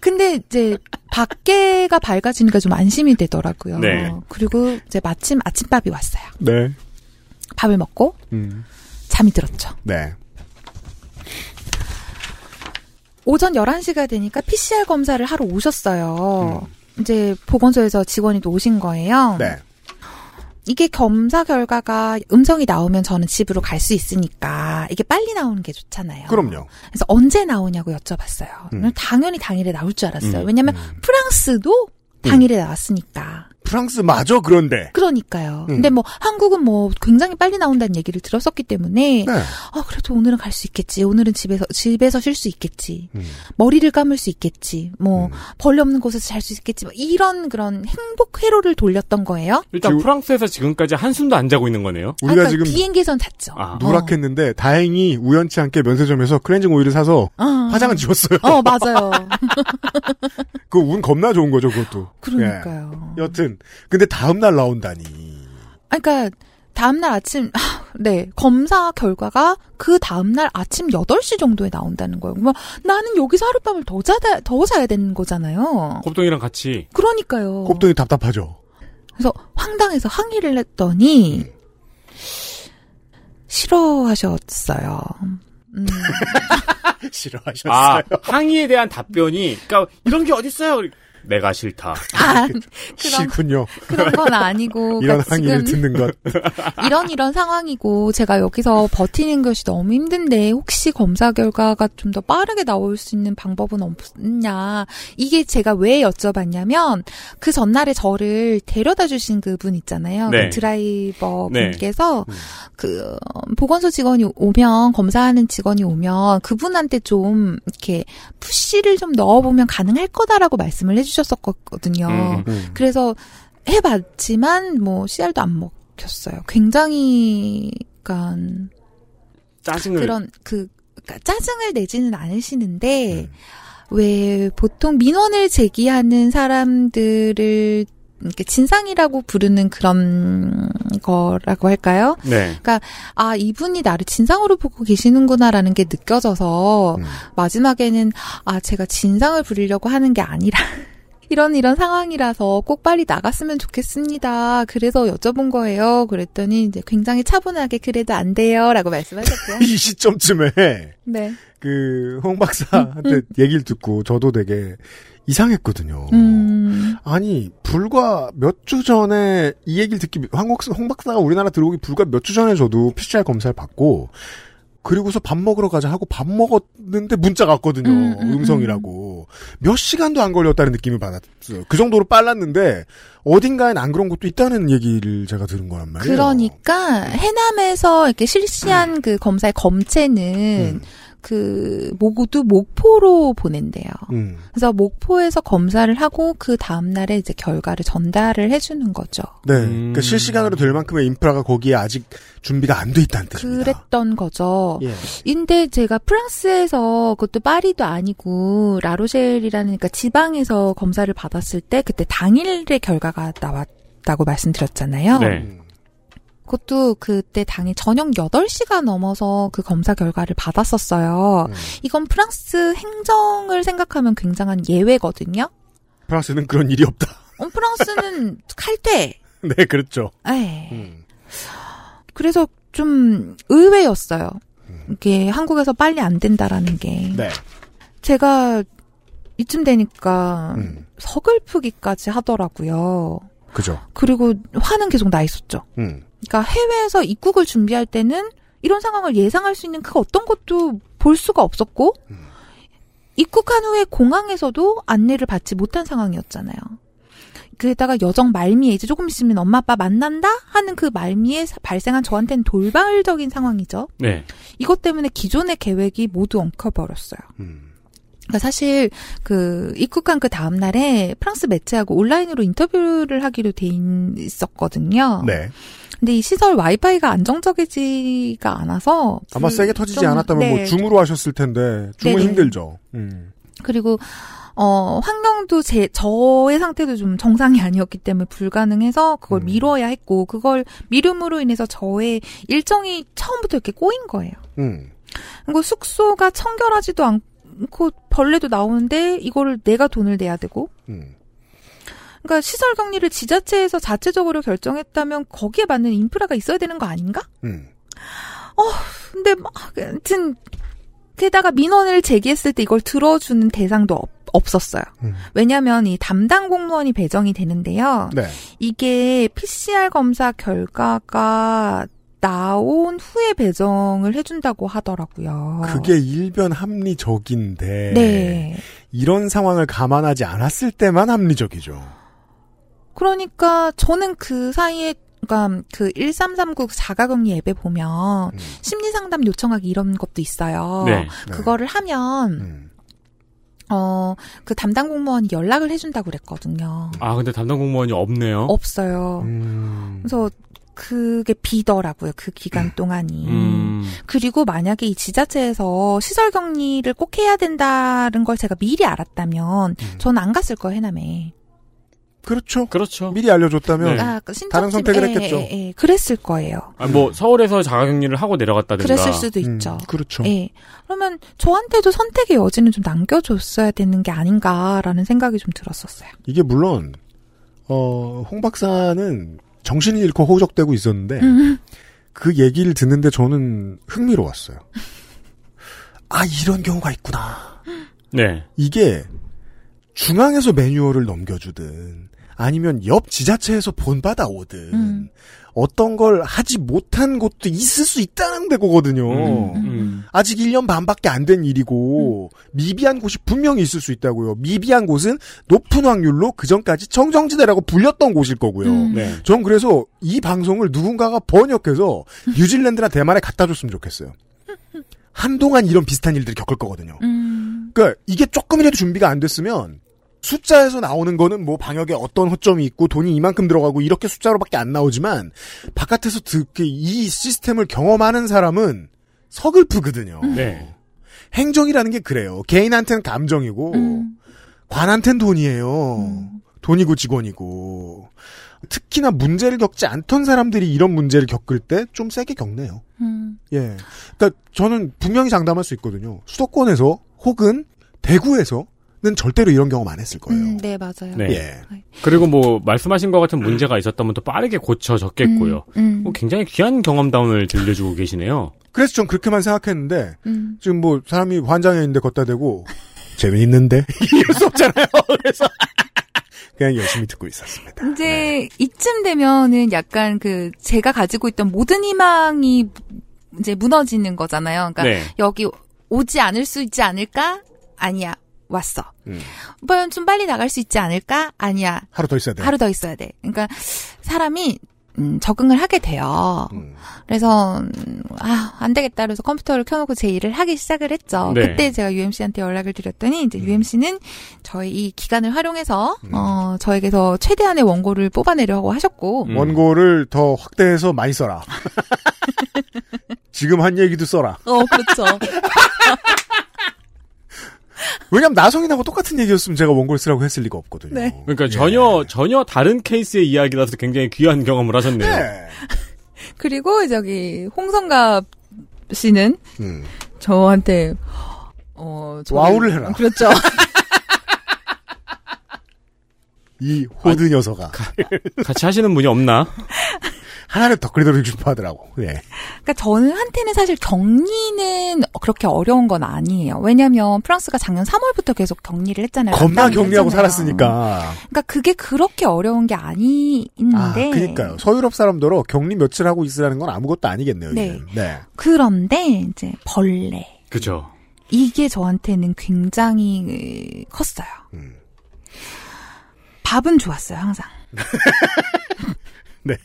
근데 이제 밖에가 밝아지니까 좀 안심이 되더라고요. 네. 그리고 이제 마침 아침밥이 왔어요. 네. 밥을 먹고 잠이 들었죠. 네. 오전 11시가 되니까 PCR 검사를 하러 오셨어요. 이제 보건소에서 직원이 또 오신 거예요. 네. 이게 검사 결과가 음성이 나오면 저는 집으로 갈 수 있으니까 이게 빨리 나오는 게 좋잖아요. 그럼요. 그래서 언제 나오냐고 여쭤봤어요. 당연히 당일에 나올 줄 알았어요. 왜냐하면 프랑스도 당일에 나왔으니까. 프랑스 맞아, 그런데. 그러니까요. 근데 뭐, 한국은 뭐, 굉장히 빨리 나온다는 얘기를 들었었기 때문에, 네. 아, 그래도 오늘은 갈 수 있겠지. 오늘은 집에서 쉴 수 있겠지. 머리를 감을 수 있겠지. 뭐, 벌레 없는 곳에서 잘 수 있겠지. 뭐 이런 그런 행복 회로를 돌렸던 거예요. 일단 프랑스에서 지금까지 한숨도 안 자고 있는 거네요. 우리가 그러니까 지금. 비행기에선 잤죠. 아. 누락했는데, 다행히 우연치 않게 면세점에서 클렌징 오일을 사서 화장은 지웠어요. 어, 맞아요. 그 운 겁나 좋은 거죠, 그것도. 그러니까요. 예. 여튼. 근데 다음날 나온다니. 그러니까 다음날 아침 네 검사 결과가 그 다음날 아침 8시 정도에 나온다는 거예요. 뭐, 나는 여기서 하룻밤을 더 자야 되는 거잖아요. 곱동이랑 같이. 그러니까요. 곱동이 답답하죠. 그래서 황당해서 항의를 했더니 싫어하셨어요. 싫어하셨어요. 아, 항의에 대한 답변이 그러니까 이런 게 어딨어요. 내가 싫다. 아, 싫군요. 그런 건 아니고. 이런 그러니까 항의를 듣는 것. 이런 상황이고 제가 여기서 버티는 것이 너무 힘든데 혹시 검사 결과가 좀 더 빠르게 나올 수 있는 방법은 없냐. 이게 제가 왜 여쭤봤냐면 그 전날에 저를 데려다 주신 그분 있잖아요. 네. 그 드라이버 분께서 네. 그 보건소 직원이 오면 검사하는 직원이 오면 그분한테 좀 이렇게 푸시를 좀 넣어보면 가능할 거다라고 말씀을 해주셨어요. 주셨었거든요. 그래서 해봤지만 뭐 CR도 안 먹혔어요. 굉장히 그러니까 짜증을 그런 그러니까 짜증을 내지는 않으시는데 왜 보통 민원을 제기하는 사람들을 이렇게 진상이라고 부르는 그런 거라고 할까요? 네. 그러니까 아 이분이 나를 진상으로 보고 계시는구나라는 게 느껴져서 마지막에는 아 제가 진상을 부리려고 하는 게 아니라. 이런 상황이라서 꼭 빨리 나갔으면 좋겠습니다. 그래서 여쭤본 거예요. 그랬더니 이제 굉장히 차분하게 그래도 안 돼요라고 말씀하셨고요. 이 시점쯤에 네. 그 홍 박사한테 얘기를 듣고 저도 되게 이상했거든요. 아니 불과 몇 주 전에 이 얘기를 듣기 홍 박사가 우리나라 들어오기 불과 몇 주 전에 저도 PCR 검사를 받고 그리고서 밥 먹으러 가자 하고 밥 먹었는데 문자가 왔거든요. 음성이라고. 몇 시간도 안 걸렸다는 느낌을 받았어요. 그 정도로 빨랐는데 어딘가엔 안 그런 것도 있다는 얘기를 제가 들은 거란 말이에요. 그러니까 해남에서 이렇게 실시한 그 검사의 검체는 그 모두 목포로 보낸대요. 그래서 목포에서 검사를 하고 그 다음 날에 이제 결과를 전달을 해주는 거죠. 네, 그러니까 실시간으로 될 만큼의 인프라가 거기에 아직 준비가 안 돼 있다는 뜻입니다. 그랬던 거죠. 예. 근데 제가 프랑스에서 그것도 파리도 아니고 라로셸이라는 그러니까 지방에서 검사를 받았을 때 그때 당일의 결과가 나왔다고 말씀드렸잖아요. 네. 그것도 그때 당일 저녁 8시가 넘어서 그 검사 결과를 받았었어요. 이건 프랑스 행정을 생각하면 굉장한 예외거든요. 프랑스는 그런 일이 없다. 프랑스는 칼퇴. 네, 그렇죠. 네. 그래서 좀 의외였어요. 이게 한국에서 빨리 안 된다라는 게. 네. 제가 이쯤 되니까 서글프기까지 하더라고요. 그죠. 그리고 화는 계속 나 있었죠. 그러니까 해외에서 입국을 준비할 때는 이런 상황을 예상할 수 있는 그 어떤 것도 볼 수가 없었고 입국한 후에 공항에서도 안내를 받지 못한 상황이었잖아요. 그에다가 여정 말미에 이제 조금 있으면 엄마 아빠 만난다 하는 그 말미에 발생한 저한테는 돌발적인 상황이죠. 네. 이것 때문에 기존의 계획이 모두 엉켜버렸어요. 그러니까 사실 그 입국한 그 다음 날에 프랑스 매체하고 온라인으로 인터뷰를 하기로 돼 있었거든요. 네. 근데 이 시설 와이파이가 안정적이지가 않아서 아마 세게 터지지 않았다면 네. 뭐 줌으로 하셨을 텐데 줌은 네네. 힘들죠. 그리고 환경도 저의 상태도 좀 정상이 아니었기 때문에 불가능해서 그걸 미뤄야 했고 그걸 미룸으로 인해서 저의 일정이 처음부터 이렇게 꼬인 거예요. 그리고 숙소가 청결하지도 않고 벌레도 나오는데 이거를 내가 돈을 내야 되고 그러니까 시설 격리를 지자체에서 자체적으로 결정했다면 거기에 맞는 인프라가 있어야 되는 거 아닌가? 근데 막 하여튼 게다가 민원을 제기했을 때 이걸 들어주는 대상도 없었어요. 왜냐하면 이 담당 공무원이 배정이 되는데요. 네. 이게 PCR 검사 결과가 나온 후에 배정을 해준다고 하더라고요. 그게 일변 합리적인데 네. 이런 상황을 감안하지 않았을 때만 합리적이죠. 그러니까 저는 그 사이에 그러니까 그 1339 자가격리 앱에 보면 심리상담 요청하기 이런 것도 있어요. 네. 그거를 하면 그 담당 공무원이 연락을 해준다고 그랬거든요. 아, 근데 담당 공무원이 없네요? 없어요. 그래서 그게 비더라고요. 그 기간 동안이. 그리고 만약에 이 지자체에서 시설 격리를 꼭 해야 된다는 걸 제가 미리 알았다면 전 안 갔을 거예요, 해남에. 그렇죠. 그렇죠. 미리 알려줬다면 네. 다른 선택을 했겠죠. 예. 그랬을 거예요. 아, 뭐 서울에서 자가격리를 하고 내려갔다든가. 그랬을 수도 있죠. 그렇죠. 예. 그러면 저한테도 선택의 여지는 좀 남겨줬어야 되는 게 아닌가라는 생각이 좀 들었었어요. 이게 물론 홍 박사는 정신을 잃고 호적되고 있었는데 그 얘기를 듣는데 저는 흥미로웠어요. 아, 이런 경우가 있구나. 네. 이게 중앙에서 매뉴얼을 넘겨주든 아니면 옆 지자체에서 본받아 오든 어떤 걸 하지 못한 것도 있을 수 있다는 데거든요. 아직 1년 반밖에 안 된 일이고 미비한 곳이 분명히 있을 수 있다고요. 미비한 곳은 높은 확률로 그전까지 청정지대라고 불렸던 곳일 거고요. 네. 전 그래서 이 방송을 누군가가 번역해서 뉴질랜드나 대만에 갖다 줬으면 좋겠어요. 한동안 이런 비슷한 일들을 겪을 거거든요. 그러니까 이게 조금이라도 준비가 안 됐으면 숫자에서 나오는 거는 뭐 방역에 어떤 허점이 있고 돈이 이만큼 들어가고 이렇게 숫자로밖에 안 나오지만 바깥에서 듣게 이 시스템을 경험하는 사람은 서글프거든요. 네. 행정이라는 게 그래요. 개인한테는 감정이고 관한테는 돈이에요. 돈이고 직원이고. 특히나 문제를 겪지 않던 사람들이 이런 문제를 겪을 때 좀 세게 겪네요. 예. 그러니까 저는 분명히 장담할 수 있거든요. 수도권에서 혹은 대구에서 는 절대로 이런 경험 안 했을 거예요. 네, 맞아요. 네. 예. 그리고 뭐 말씀하신 것 같은 문제가 있었다면 또 빠르게 고쳐졌겠고요. 뭐 굉장히 귀한 경험담을 들려주고 계시네요. 그래서 전 그렇게만 생각했는데 지금 뭐 사람이 환장해 있는데 걷다 대고 재미있는데 이럴 수 없잖아요. 그래서 그냥 열심히 듣고 있었습니다. 이제 네. 이쯤 되면은 약간 그 제가 가지고 있던 모든 희망이 이제 무너지는 거잖아요. 그러니까 네. 여기 오지 않을 수 있지 않을까? 아니야. 왔어. 이번 좀 빨리 나갈 수 있지 않을까? 아니야. 하루 더 있어야 돼. 하루 더 있어야 돼. 그러니까 사람이 적응을 하게 돼요. 그래서 아, 안 되겠다. 그래서 컴퓨터를 켜놓고 제 일을 하기 시작을 했죠. 네. 그때 제가 UMC한테 연락을 드렸더니 이제 UMC는 저희 이 기간을 활용해서 저에게서 최대한의 원고를 뽑아내려고 하셨고 원고를 더 확대해서 많이 써라. 지금 한 얘기도 써라. 그렇죠. 왜냐면 나성인하고 똑같은 얘기였으면 제가 원고를 쓰라고 했을 리가 없거든요. 네. 그러니까 전혀 다른 케이스의 이야기라서 굉장히 귀한 경험을 하셨네요. 네. 그리고 저기 홍성갑 씨는 저한테 와우를 해라. 그렇죠. 이 호드 녀석아. 같이 하시는 분이 없나? 하나를 더 그리도록 주파하더라고. 예. 그러니까 저는 한테는 사실 격리는 그렇게 어려운 건 아니에요. 왜냐하면 프랑스가 작년 3월부터 계속 격리를 했잖아요. 겁나 격리하고 했잖아요. 살았으니까. 그러니까 그게 그렇게 어려운 게 아닌데. 아, 그러니까요. 서유럽 사람들로 격리 며칠 하고 있으라는 건 아무것도 아니겠네요. 네. 네. 그런데 이제 벌레. 그렇죠. 이게 저한테는 굉장히 컸어요. 밥은 좋았어요, 항상. 네.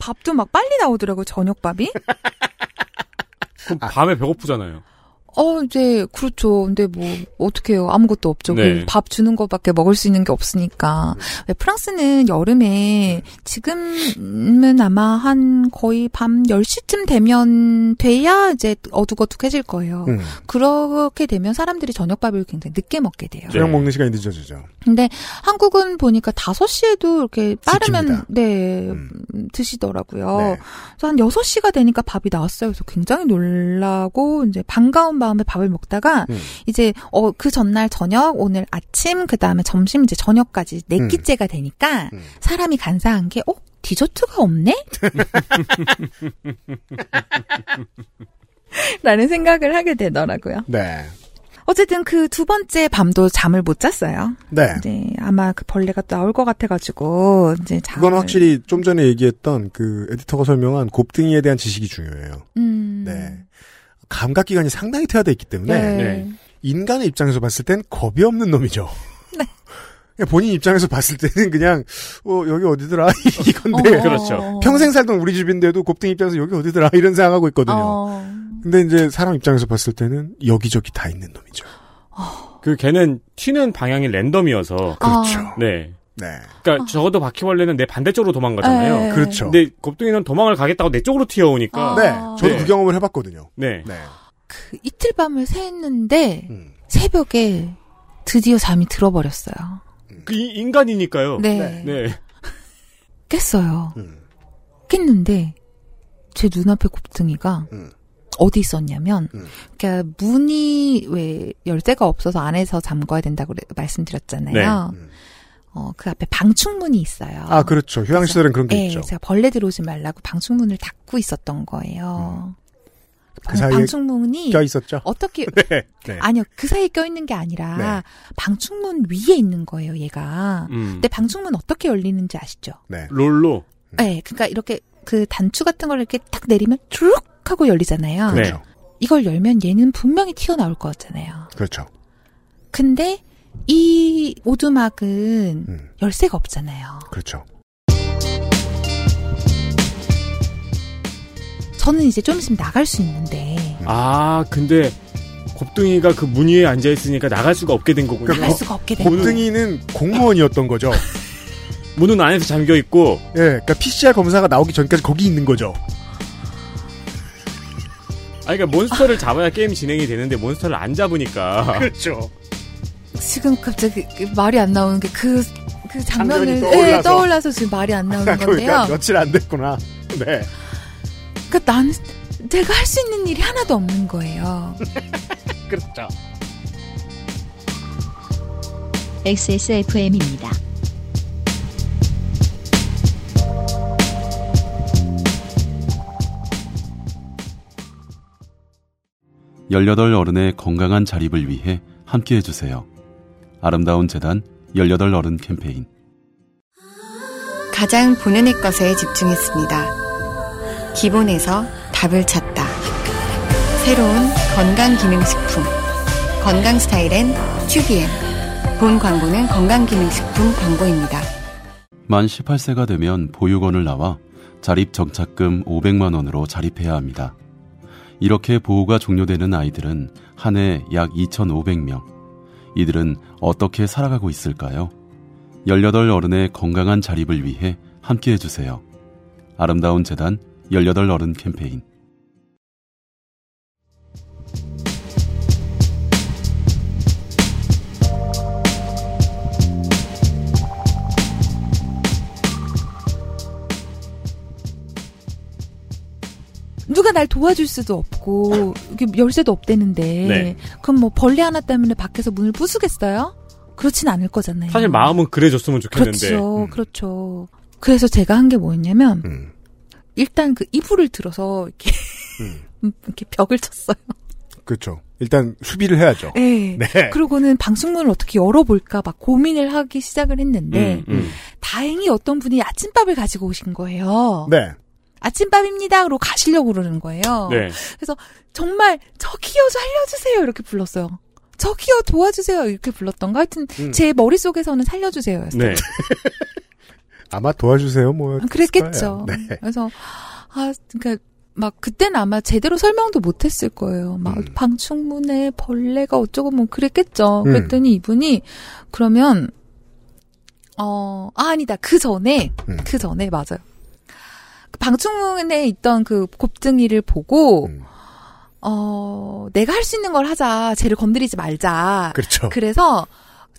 밥도 막 빨리 나오더라고요, 저녁밥이. 그럼 밤에 배고프잖아요. 이제, 그렇죠. 근데 뭐, 어떡해요. 아무것도 없죠. 네. 밥 주는 것밖에 먹을 수 있는 게 없으니까. 왜 프랑스는 여름에, 지금은 아마 한 거의 밤 10시쯤 되면 돼야 이제 어둑어둑해질 거예요. 그렇게 되면 사람들이 저녁밥을 굉장히 늦게 먹게 돼요. 저녁 먹는 시간이 늦어지죠. 근데 한국은 보니까 5시에도 이렇게 빠르면, 지킵니다. 네, 드시더라고요. 네. 그래서 한 6시가 되니까 밥이 나왔어요. 그래서 굉장히 놀라고, 이제 반가운 다음에 밥을 먹다가 이제 그 전날 저녁, 오늘 아침, 그 다음에 점심, 이제 저녁까지 4끼째가 되니까 사람이 간사한 게 디저트가 없네? 라는 생각을 하게 되더라고요. 네. 어쨌든 그 두 번째 밤도 잠을 못 잤어요. 네. 이제 아마 그 벌레가 또 나올 것 같아가지고 이제 잠을. 그건 확실히 좀 전에 얘기했던 그 에디터가 설명한 곱등이에 대한 지식이 중요해요. 네. 감각기관이 상당히 퇴화되어 있기 때문에 네. 인간의 입장에서 봤을 땐 겁이 없는 놈이죠. 네. 본인 입장에서 봤을 때는 그냥 여기 어디더라 이건데 그렇죠. 평생 살던 우리 집인데도 곱등 입장에서 여기 어디더라 이런 생각하고 있거든요. 근데 이제 사람 입장에서 봤을 때는 여기저기 다 있는 놈이죠. 그 걔는 튀는 방향이 랜덤이어서 그렇죠. 네. 그러니까 적어도 바퀴벌레는 내 반대쪽으로 도망가잖아요. 네. 그렇죠. 근데 곱등이는 도망을 가겠다고 내 쪽으로 튀어오니까. 네. 저도 그 경험을 해봤거든요. 네. 그 이틀 밤을 샜는데 새벽에 드디어 잠이 들어버렸어요. 그 인간이니까요. 네. 깼어요. 깼는데 제 눈앞에 곱등이가 어디 있었냐면 그러니까 문이 왜 열쇠가 없어서 안에서 잠궈야 된다고 말씀드렸잖아요. 네. 그 앞에 방충문이 있어요. 아, 그렇죠. 휴양시설은 그런 게 있죠. 제가 벌레 들어오지 말라고 방충문을 닫고 있었던 거예요. 그 사이에 방충문이 껴있었죠? 어떻게 아니요. 그 사이에 껴있는 게 아니라 방충문 위에 있는 거예요, 얘가. 근데 방충문 어떻게 열리는지 아시죠? 네. 롤로? 네. 그러니까 이렇게 그 단추 같은 걸 이렇게 탁 내리면 쭉 하고 열리잖아요. 그렇죠. 이걸 열면 얘는 분명히 튀어나올 거잖아요. 그렇죠. 근데 이 오두막은 열쇠가 없잖아요. 그렇죠. 저는 이제 좀 있으면 나갈 수 있는데. 아, 근데 곱등이가 그 문 위에 앉아있으니까 나갈 수가 없게 된 거군요. 나갈 수가 없게 된 거군요. 곱등이는 공무원이었던 거죠. 문은 안에서 잠겨있고. 예, 그러니까 PCR 검사가 나오기 전까지 거기 있는 거죠. 아니, 그러니까 몬스터를 잡아야 게임이 진행이 되는데 몬스터를 안 잡으니까. 그렇죠. 지금 갑자기 말이 안 나오는 게 그 장면을 떠올라서 지금 말이 안 나오는 건데요. 그러니까 며칠 안 됐구나. 네. 그러니까 내가 할 수 있는 일이 하나도 없는 거예요. 그렇죠. XSFM입니다. 열여덟 어른의 건강한 자립을 위해 함께해 주세요. 아름다운 재단 18어른 캠페인. 가장 본연의 것에 집중했습니다. 기본에서 답을 찾다. 새로운 건강기능식품. 건강스타일엔 QBM. 본 광고는 건강기능식품 광고입니다. 만 18세가 되면 보육원을 나와 자립정착금 500만 원으로 자립해야 합니다. 이렇게 보호가 종료되는 아이들은 한 해 약 2,500명. 이들은 어떻게 살아가고 있을까요? 18 어른의 건강한 자립을 위해 함께해 주세요. 아름다운 재단 18 어른 캠페인. 누가 날 도와줄 수도 없고 열쇠도 없대는데 그럼 뭐 벌레 하나 때문에 밖에서 문을 부수겠어요? 그렇진 않을 거잖아요. 사실 마음은 그래줬으면 좋겠는데. 그렇죠. 그래서 제가 한 게 뭐였냐면 일단 그 이불을 들어서 이렇게 벽을 쳤어요. 그렇죠. 일단 수비를 해야죠. 네. 그러고는 방충문을 어떻게 열어볼까 막 고민을 하기 시작을 했는데 다행히 어떤 분이 아침밥을 가지고 오신 거예요. 네. 아침밥입니다. 그러고 가시려고 그러는 거예요. 네. 그래서 정말 저기요 살려주세요 이렇게 불렀어요. 저기요 도와주세요 이렇게 불렀던가 하여튼 제 머릿속에서는 살려주세요. 네. 아마 도와주세요 뭐 그랬겠죠. 네. 그래서 그러니까 막 그때는 아마 제대로 설명도 못했을 거예요. 막 방충문에 벌레가 어쩌고 뭐 그랬겠죠. 그랬더니 이분이 그러면 아니다 그 전에 맞아요. 방충문에 있던 그 곱등이를 보고 내가 할 수 있는 걸 하자. 쟤를 건드리지 말자. 그렇죠. 그래서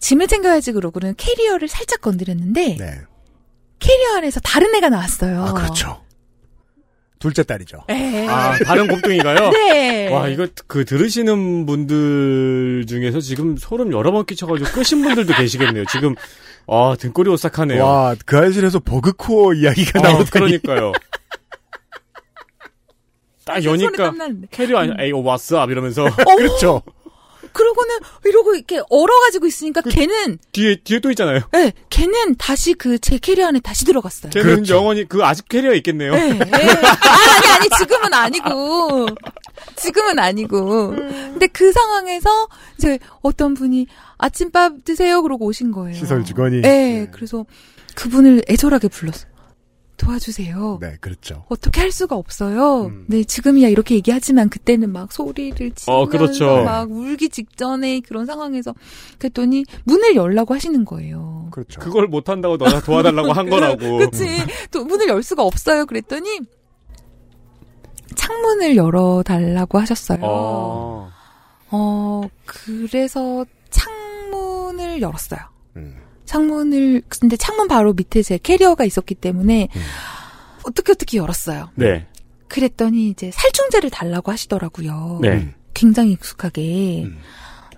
짐을 챙겨야지 그러고는 캐리어를 살짝 건드렸는데 캐리어 안에서 다른 애가 나왔어요. 아, 그렇죠. 둘째 딸이죠. 아, 다른 곱등이가요? 네. 와, 이거 그 들으시는 분들 중에서 지금 소름 여러 번 끼쳐가지고 끄신 분들도 계시겠네요. 지금 아, 등골이 오싹하네요. 와, 그 아이실에서 버그코어 이야기가 나오더니. 그러니까요. 딱 여니까 캐리어 아니야. 에이, 왔어? 이러면서. 그렇죠. 그러고는 이러고 이렇게 얼어가지고 있으니까 그, 걔는 뒤에 또 있잖아요. 네, 걔는 다시 그 제 캐리어 안에 다시 들어갔어요. 걔는 그렇죠. 영원히 그 아직 캐리어에 있겠네요. 네, 네. 아니 지금은 아니고. 근데 그 상황에서 이제 어떤 분이 아침밥 드세요 그러고 오신 거예요. 시설 직원이. 네, 그래서 그분을 애절하게 불렀어요. 도와주세요. 네, 그렇죠. 어떻게 할 수가 없어요. 네, 지금이야 이렇게 얘기하지만 그때는 막 소리를 지르면서 그렇죠. 막 울기 직전에 그런 상황에서 그랬더니 문을 열라고 하시는 거예요. 그렇죠. 그걸 못 한다고 너나 도와달라고 한 거라고. 그렇지. 또 문을 열 수가 없어요. 그랬더니 창문을 열어달라고 하셨어요. 아. 그래서 창문을 열었어요. 근데 창문 바로 밑에 제 캐리어가 있었기 때문에, 어떻게 열었어요. 네. 그랬더니 이제 살충제를 달라고 하시더라고요. 네. 굉장히 익숙하게.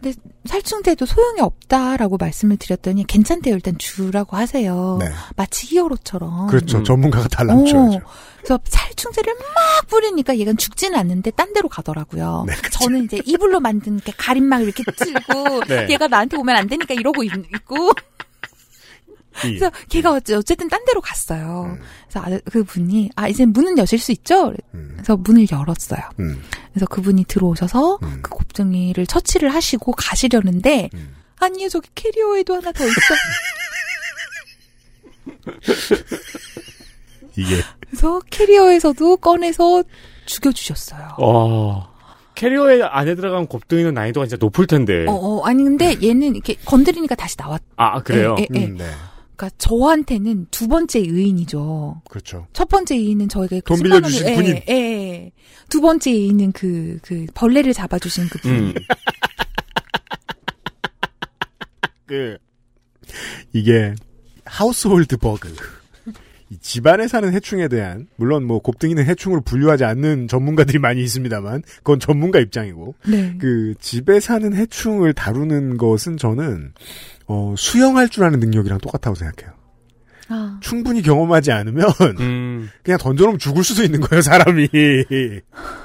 근데 살충제도 소용이 없다라고 말씀을 드렸더니, 괜찮대요. 일단 주라고 하세요. 네. 마치 히어로처럼. 그렇죠. 전문가가 달라붙여야죠. 그래서 살충제를 막 뿌리니까 얘가 죽지는 않는데 딴 데로 가더라고요. 네, 그렇죠. 저는 이제 이불로 만든 이렇게 가림막 이렇게 찔고, 네. 얘가 나한테 오면 안 되니까 이러고 있고, 그래서 걔가 어쨌든 딴 데로 갔어요. 그래서 그분이 이제 문은 여실 수 있죠? 그래서 문을 열었어요. 그래서 그분이 들어오셔서 그 곱정이를 처치를 하시고 가시려는데 아니요, 저기 캐리어에도 하나 더 있어. 이게. 그래서 캐리어에서도 꺼내서 죽여주셨어요. 와. 캐리어에 안에 들어간 곱등이는 난이도가 진짜 높을 텐데. 아니 근데 얘는 이렇게 건드리니까 다시 나왔. 아, 그래요? 예. 네. 그니까 저한테는 두 번째 의인이죠. 그렇죠. 첫 번째 의인은 저에게 돈 빌려주신 분이. 예. 두 번째 의인은 그 벌레를 잡아주신 그 분이. 이게 하우스홀드 버그. 이 집안에 사는 해충에 대한, 물론 뭐 곱등이는 해충으로 분류하지 않는 전문가들이 많이 있습니다만, 그건 전문가 입장이고, 네. 그 집에 사는 해충을 다루는 것은 저는 수영할 줄 아는 능력이랑 똑같다고 생각해요. 아. 충분히 경험하지 않으면 그냥 던져놓으면 죽을 수도 있는 거예요, 사람이.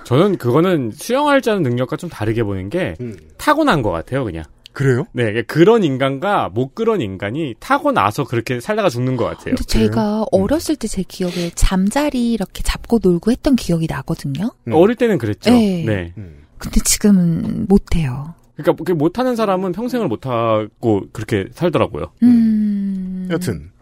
저는 그거는 수영할 줄 아는 능력과 좀 다르게 보는 게 타고난 것 같아요, 그냥. 그래요? 네, 그런 인간과 못 그런 인간이 타고 나서 그렇게 살다가 죽는 것 같아요. 근데 제가 어렸을 때 제 기억에 잠자리 이렇게 잡고 놀고 했던 기억이 나거든요. 어릴 때는 그랬죠. 네. 네. 근데 지금은 못해요. 그러니까 못하는 사람은 평생을 못하고 그렇게 살더라고요. 여튼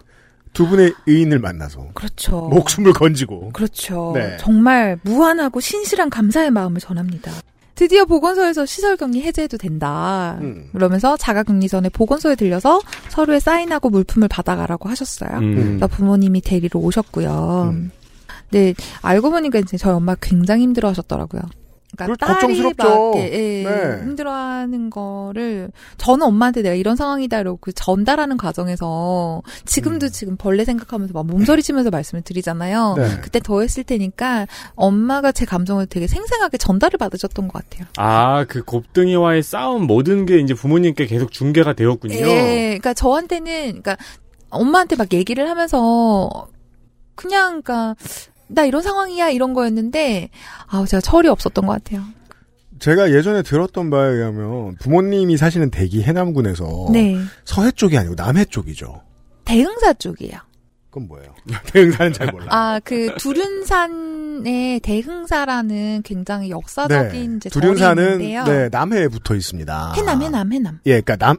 두 분의 의인을 만나서 그렇죠. 목숨을 건지고 그렇죠. 네. 정말 무한하고 신실한 감사의 마음을 전합니다. 드디어 보건소에서 시설격리 해제해도 된다. 그러면서 자가격리전에 보건소에 들려서 서류에 사인하고 물품을 받아가라고 하셨어요. 부모님이 데리러 오셨고요. 네, 알고 보니까 이제 저희 엄마 굉장히 힘들어하셨더라고요. 그러니까 딸이 막 네. 힘들어하는 거를 저는 엄마한테 내가 이런 상황이다 이러고 그 전달하는 과정에서 지금 벌레 생각하면서 막 몸서리치면서 말씀을 드리잖아요. 네. 그때 더했을 테니까 엄마가 제 감정을 되게 생생하게 전달을 받으셨던 것 같아요. 아, 그 곱등이와의 싸움 모든 게 이제 부모님께 계속 중계가 되었군요. 예, 그러니까 저한테는 그러니까 엄마한테 막 얘기를 하면서 그냥 그러니까. 나 이런 상황이야 이런 거였는데 제가 철이 없었던 것 같아요. 제가 예전에 들었던 바에 의하면 부모님이 사시는 대기 해남군에서 네. 서해 쪽이 아니고 남해 쪽이죠. 대흥사 쪽이에요. 그건 뭐예요? 대흥사는 잘 몰라요. 그 두륜산의 대흥사라는 굉장히 역사적인 네. 두륜산은 네, 남해에 붙어 있습니다. 해남. 예, 그러니까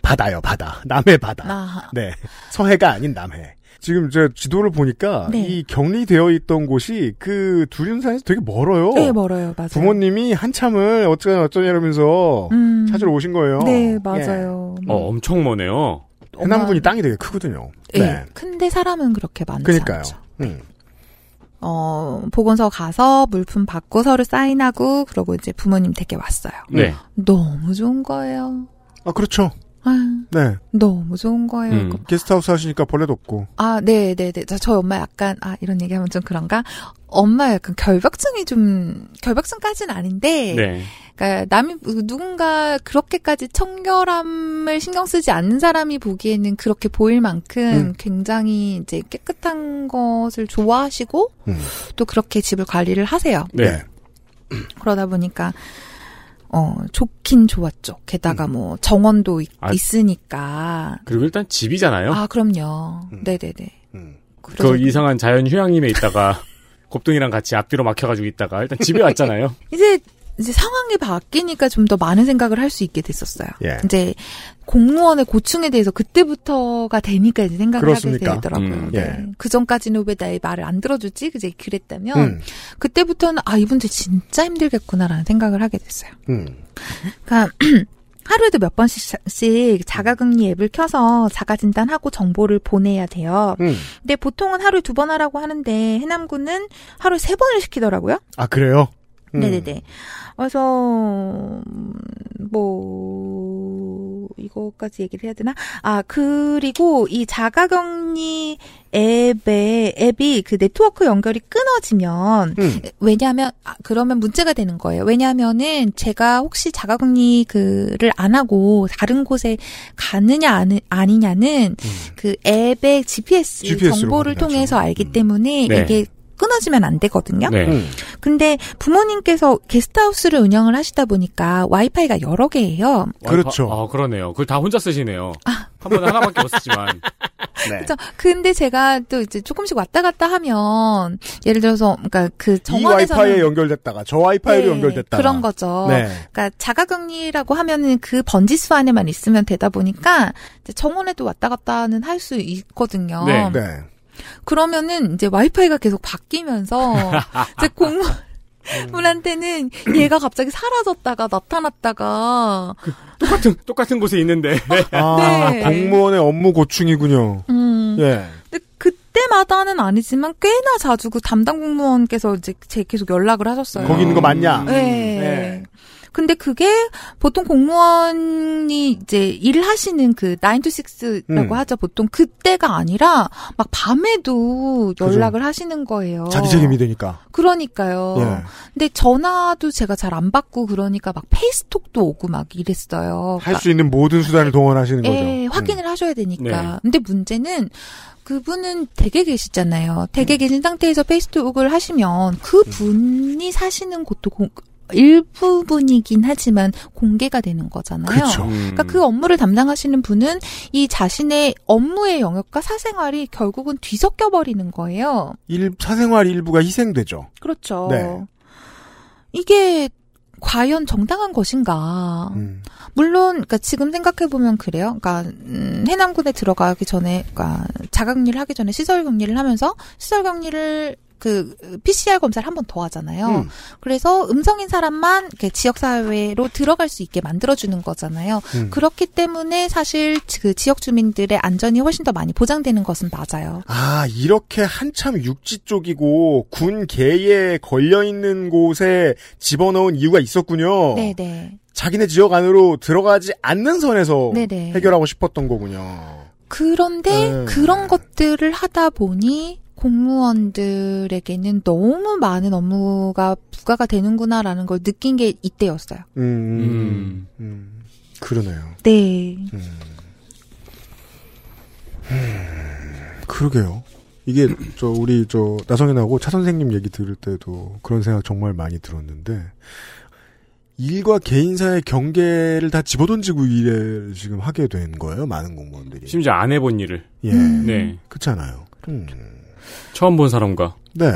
바다요, 바다. 남해 바다. 아하. 네, 서해가 아닌 남해. 지금 제가 지도를 보니까 네. 이 격리되어 있던 곳이 그 두륜산에서 되게 멀어요. 네, 멀어요. 맞아요. 부모님이 한참을 어쩌냐 이러면서 찾으러 오신 거예요. 네, 맞아요. 예. 엄청 머네요. 해남군이 땅이 되게 크거든요. 네. 네. 근데 사람은 그렇게 많지 그러니까요. 않죠. 보건소 가서 물품 받고 서류 사인하고 그러고 이제 부모님 댁에 왔어요. 네. 너무 좋은 거예요. 아, 그렇죠. 네. 너무 좋은 거예요. 게스트하우스 하시니까 벌레도 없고. 아, 네. 저희 엄마 약간, 이런 얘기하면 좀 그런가? 엄마 약간 결벽증까지는 아닌데. 네. 그러니까 누군가 그렇게까지 청결함을 신경 쓰지 않는 사람이 보기에는 그렇게 보일 만큼 굉장히 이제 깨끗한 것을 좋아하시고 또 그렇게 집을 관리를 하세요. 네. 그러다 보니까 좋긴 좋았죠. 게다가 뭐 정원도 있으니까. 그리고 일단 집이잖아요. 아, 그럼요. 네네네. 그 이상한 자연 휴양림에 있다가 곱등이랑 같이 앞뒤로 막혀가지고 있다가 일단 집에 왔잖아요. 이제 상황이 바뀌니까 좀 더 많은 생각을 할 수 있게 됐었어요. 예. 이제 공무원의 고충에 대해서 그때부터가 되니까 이제 생각을 그렇습니까? 하게 되더라고요. 예. 네. 그 전까지는 왜 나의 말을 안 들어주지? 이제 그랬다면 그때부터는 아, 이분들 진짜 힘들겠구나라는 생각을 하게 됐어요. 그러니까 하루에도 몇 번씩 자가격리 앱을 켜서 자가진단하고 정보를 보내야 돼요. 근데 보통은 하루에 2번 하라고 하는데 해남군은 하루에 3번을 시키더라고요. 아, 그래요? 네네네. 그래서 뭐 이거까지 얘기를 해야 되나? 아, 그리고 이 자가격리 앱이 그 네트워크 연결이 끊어지면 왜냐하면 그러면 문제가 되는 거예요. 왜냐하면은 제가 혹시 자가격리를 안 하고 다른 곳에 가느냐 아니냐는 그 앱의 GPS 정보를 통해서 알기 때문에 네. 이게 끊어지면 안 되거든요. 네. 근데 부모님께서 게스트하우스를 운영을 하시다 보니까 와이파이가 여러 개예요. 그렇죠. 아, 그러네요. 그걸 다 혼자 쓰시네요. 아. 한 번에 하나밖에 없었지만. 네. 그렇죠. 근데 제가 또 이제 조금씩 왔다 갔다 하면 예를 들어서 그러니까 그 정원에서는 이 와이파이에 연결됐다가 저 와이파이로 네, 연결됐다가 그런 거죠. 네. 그러니까 자가격리라고 하면은 그 번지수 안에만 있으면 되다 보니까 이제 정원에도 왔다 갔다는 할 수 있거든요. 네. 네. 그러면은 이제 와이파이가 계속 바뀌면서 이제 공무원한테는 얘가 갑자기 사라졌다가 나타났다가 그, 똑같은 곳에 있는데 아, 네. 공무원의 업무 고충이군요. 예. 근데 그때마다는 아니지만 꽤나 자주 그 담당 공무원께서 이제 계속 연락을 하셨어요. 거기 있는 거 맞냐? 네. 네. 근데 그게 보통 공무원이 이제 일하시는 그 9to 6라고 하죠. 보통 그때가 아니라 막 밤에도 연락을 그죠. 하시는 거예요. 자기 책임이 되니까. 그러니까요. 예. 근데 전화도 제가 잘 안 받고 그러니까 막 페이스톡도 오고 막 이랬어요. 할 수 있는 모든 수단을 동원하시는 거죠. 예, 확인을 하셔야 되니까. 네. 근데 문제는 그분은 댁에 계시잖아요. 댁에 계신 상태에서 페이스톡을 하시면 그분이 사시는 곳도 일부분이긴 하지만 공개가 되는 거잖아요. 그쵸. 그러니까 그 업무를 담당하시는 분은 이 자신의 업무의 영역과 사생활이 결국은 뒤섞여 버리는 거예요. 사생활 일부가 희생되죠. 그렇죠. 네. 이게 과연 정당한 것인가? 물론 그러니까 지금 생각해 보면 그래요. 그러니까 해남군에 들어가기 전에 그러니까 자가격리를 하기 전에 시설격리를 하면서 시설격리를 그 PCR 검사를 한 번 더 하잖아요. 그래서 음성인 사람만 지역사회로 들어갈 수 있게 만들어주는 거잖아요. 그렇기 때문에 사실 그 지역 주민들의 안전이 훨씬 더 많이 보장되는 것은 맞아요. 아, 이렇게 한참 육지 쪽이고 군 계에 걸려있는 곳에 집어넣은 이유가 있었군요. 네네. 자기네 지역 안으로 들어가지 않는 선에서 네네. 해결하고 싶었던 거군요. 그런데 그런 것들을 하다 보니 공무원들에게는 너무 많은 업무가 부과가 되는구나라는 걸 느낀 게 이때였어요. 그러네요. 네. 그러게요. 이게 우리 나성인하고 차 선생님 얘기 들을 때도 그런 생각 정말 많이 들었는데 일과 개인사의 경계를 다 집어던지고 일을 지금 하게 된 거예요. 많은 공무원들이. 심지어 안 해본 일을. 예. 네. 그렇잖아요. 처음 본 사람과. 네.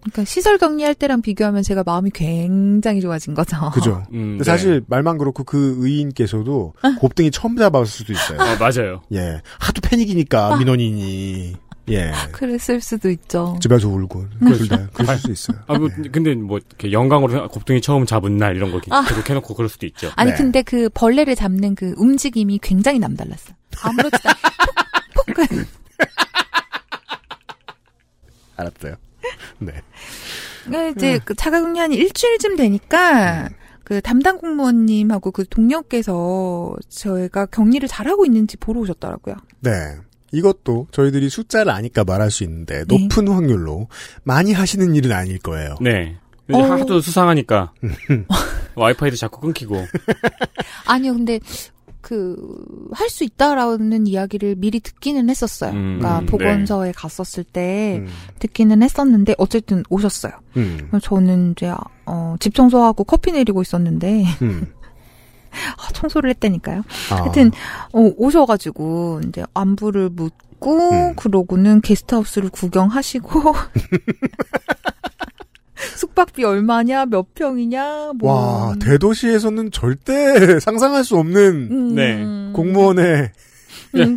그러니까 시설 격리할 때랑 비교하면 제가 마음이 굉장히 좋아진 거죠. 그죠. 근데 사실 말만 그렇고 그 의인께서도 곱등이 처음 잡았을 수도 있어요. 아, 맞아요. 예. 하도 패닉이니까 민원인이. 예. 그랬을 수도 있죠. 집에서 울고. 그럴 수 있어요. 아, 뭐, 네. 근데 뭐 이렇게 영광으로 곱등이 처음 잡은 날 이런 거 계속 해놓고 그럴 수도 있죠. 아니 네. 근데 그 벌레를 잡는 그 움직임이 굉장히 남달랐어. 아무렇지도 않게. 알았어요. 네. 이제 그 자가격리 한 일주일쯤 되니까 그 담당 공무원님하고 그 동료께서 저희가 격리를 잘하고 있는지 보러 오셨더라고요. 네. 이것도 저희들이 숫자를 아니까 말할 수 있는데 네. 높은 확률로 많이 하시는 일은 아닐 거예요. 네. 하도 수상하니까 와이파이도 자꾸 끊기고. 아니요. 근데 할 수 있다라는 이야기를 미리 듣기는 했었어요. 그러니까 보건소에 네. 갔었을 때 듣기는 했었는데 어쨌든 오셨어요. 저는 이제 집 청소하고 커피 내리고 있었는데 청소를 했다니까요. 하여튼 오셔가지고 이제 안부를 묻고 그러고는 게스트하우스를 구경하시고 숙박비 얼마냐, 몇 평이냐, 뭐. 와, 대도시에서는 절대 상상할 수 없는, 네. 공무원의.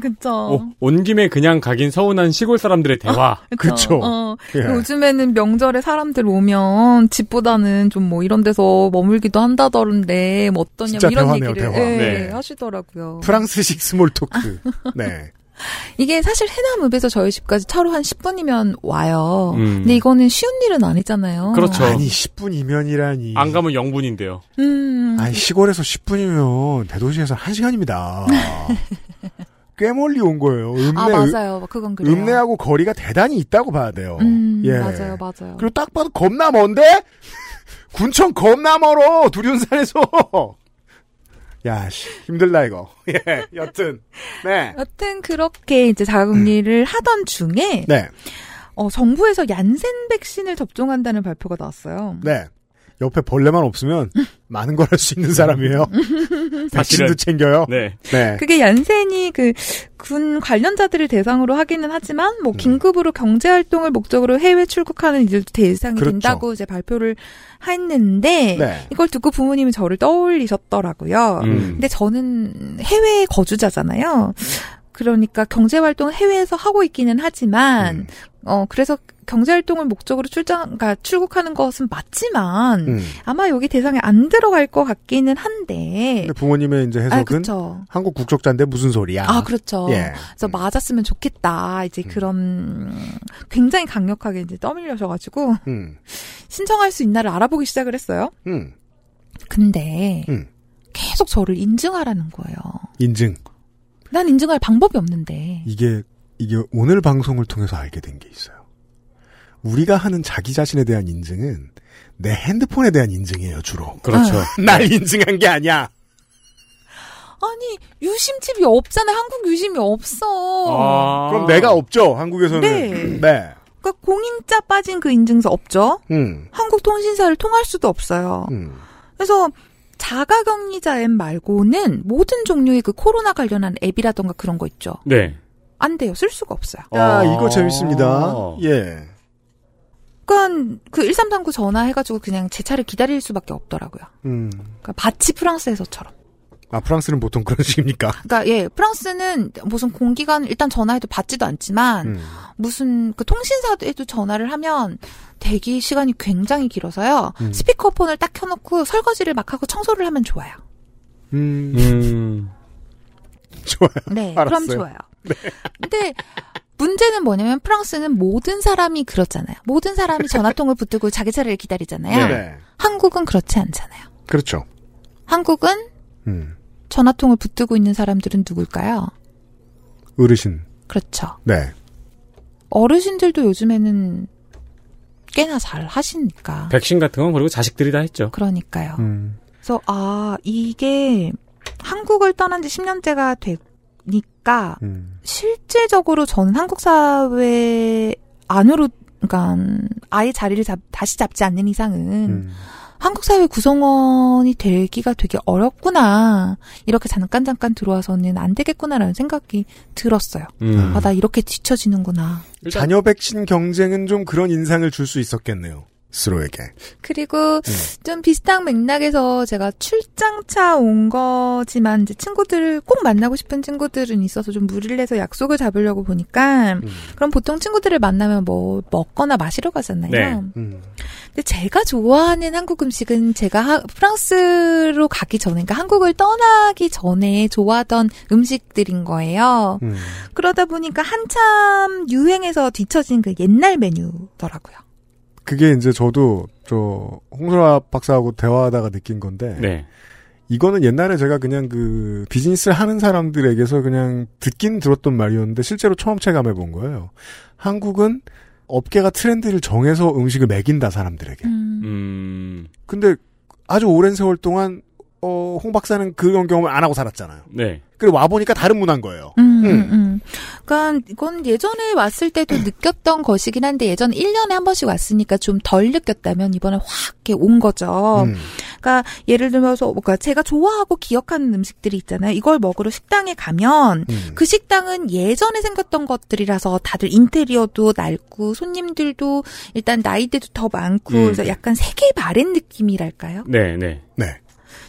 그쵸. 온 김에 그냥 가긴 서운한 시골 사람들의 대화. 그쵸. 예. 요즘에는 명절에 사람들 오면 집보다는 좀 뭐 이런 데서 머물기도 한다던데, 뭐 어떠냐, 이런 대화네요, 얘기를 대화. 예, 네. 하시더라고요. 프랑스식 스몰 토크. 네. 이게 사실 해남읍에서 저희 집까지 차로 한 10분이면 와요. 근데 이거는 쉬운 일은 아니잖아요. 그렇죠. 아니 10분이면이라니. 안 가면 0분인데요. 아니 시골에서 10분이면 대도시에서 1시간입니다. 꽤 멀리 온 거예요. 읍내, 아 맞아요. 그건 그래요. 읍내하고 거리가 대단히 있다고 봐야 돼요. 예. 맞아요. 맞아요. 그리고 딱 봐도 겁나 먼데? 군청 겁나 멀어. 두륜산에서. 야, 씨, 힘들다, 이거. 예, 여튼. 네. 여튼, 그렇게 이제 자가격리를 하던 중에. 네. 정부에서 얀센 백신을 접종한다는 발표가 나왔어요. 네. 옆에 벌레만 없으면 많은 걸 할 수 있는 사람이에요. 백신도 챙겨요. 네. 네. 그게 얀센이 군 관련자들을 대상으로 하기는 하지만 뭐 긴급으로 경제 활동을 목적으로 해외 출국하는 이들도 대상이 그렇죠. 된다고 이제 발표를 했는데 네. 이걸 듣고 부모님이 저를 떠올리셨더라고요. 근데 저는 해외 거주자잖아요. 그러니까 경제 활동을 해외에서 하고 있기는 하지만 그래서 경제활동을 목적으로 출국하는 것은 맞지만 아마 여기 대상에 안 들어갈 것 같기는 한데. 근데 부모님의 이제 해석은 그렇죠. 한국 국적자인데 무슨 소리야? 아 그렇죠. 예. 그래서 맞았으면 좋겠다. 이제 그런 굉장히 강력하게 이제 떠밀려셔가지고 신청할 수 있나를 알아보기 시작을 했어요. 근데 계속 저를 인증하라는 거예요. 인증. 난 인증할 방법이 없는데. 이게 오늘 방송을 통해서 알게 된 게 있어요. 우리가 하는 자기 자신에 대한 인증은 내 핸드폰에 대한 인증이에요, 주로. 그렇죠. 날 인증한 게 아니야. 아니, 유심칩이 없잖아. 한국 유심이 없어. 그럼 내가 없죠, 한국에서는. 네. 네. 그러니까 공인자 빠진 그 인증서 없죠. 한국 통신사를 통할 수도 없어요. 그래서 자가격리자 앱 말고는 모든 종류의 그 코로나 관련한 앱이라던가 그런 거 있죠. 네. 안 돼요. 쓸 수가 없어요. 아, 이거 재밌습니다. 예. 그러니까 그 1339 전화해가지고 그냥 제 차를 기다릴 수밖에 없더라고요. 그러니까 마치 프랑스에서처럼. 아 프랑스는 보통 그런 식입니까? 그러니까 예, 프랑스는 무슨 공기관 일단 전화해도 받지도 않지만 무슨 그 통신사에도 전화를 하면 대기 시간이 굉장히 길어서요. 스피커폰을 딱 켜놓고 설거지를 막 하고 청소를 하면 좋아요. 좋아요. 네, 알았어요. 그럼 좋아요. 네. 근데 문제는 뭐냐면 프랑스는 모든 사람이 그렇잖아요. 모든 사람이 전화통을 붙들고 자기 차를 기다리잖아요. 네네. 한국은 그렇지 않잖아요. 그렇죠. 한국은 전화통을 붙들고 있는 사람들은 누굴까요? 어르신. 그렇죠. 네. 어르신들도 요즘에는 꽤나 잘 하시니까. 백신 같은 건 그리고 자식들이 다 했죠. 그러니까요. 그래서 이게 한국을 떠난 지 10년째가 되니까 실질적으로 저는 한국 사회 안으로, 그러니까 아예 자리를 다시 잡지 않는 이상은 한국 사회 구성원이 되기가 되게 어렵구나. 이렇게 잠깐 들어와서는 안 되겠구나라는 생각이 들었어요. 아, 나 이렇게 뒤처지는구나. 자녀 백신 경쟁은 좀 그런 인상을 줄 수 있었겠네요. 스스로에게. 그리고 좀 비슷한 맥락에서 제가 출장차 온 거지만 이제 친구들을 꼭 만나고 싶은 친구들은 있어서 좀 무리를 해서 약속을 잡으려고 보니까 그럼 보통 친구들을 만나면 뭐 먹거나 마시러 가잖아요. 네. 근데 제가 좋아하는 한국 음식은 제가 프랑스로 가기 전에 그러니까 한국을 떠나기 전에 좋아하던 음식들인 거예요. 그러다 보니까 한참 유행해서 뒤처진 그 옛날 메뉴더라고요. 그게 이제 저도 홍소라 박사하고 대화하다가 느낀 건데 네. 이거는 옛날에 제가 그냥 그 비즈니스를 하는 사람들에게서 그냥 듣긴 들었던 말이었는데 실제로 처음 체감해 본 거예요. 한국은 업계가 트렌드를 정해서 음식을 먹인다 사람들에게. 근데 아주 오랜 세월 동안 홍 박사는 그런 경험을 안 하고 살았잖아요. 네. 그리고 와보니까 다른 문화인 거예요. 그러니까 이건 예전에 왔을 때도 느꼈던 것이긴 한데 예전 1년에 한 번씩 왔으니까 좀 덜 느꼈다면 이번에 확 이렇게 온 거죠. 그러니까 예를 들면서 그러니까 제가 좋아하고 기억하는 음식들이 있잖아요. 이걸 먹으러 식당에 가면 그 식당은 예전에 생겼던 것들이라서 다들 인테리어도 낡고 손님들도 일단 나이대도 더 많고 그래서 약간 세계 바랜 느낌이랄까요? 네.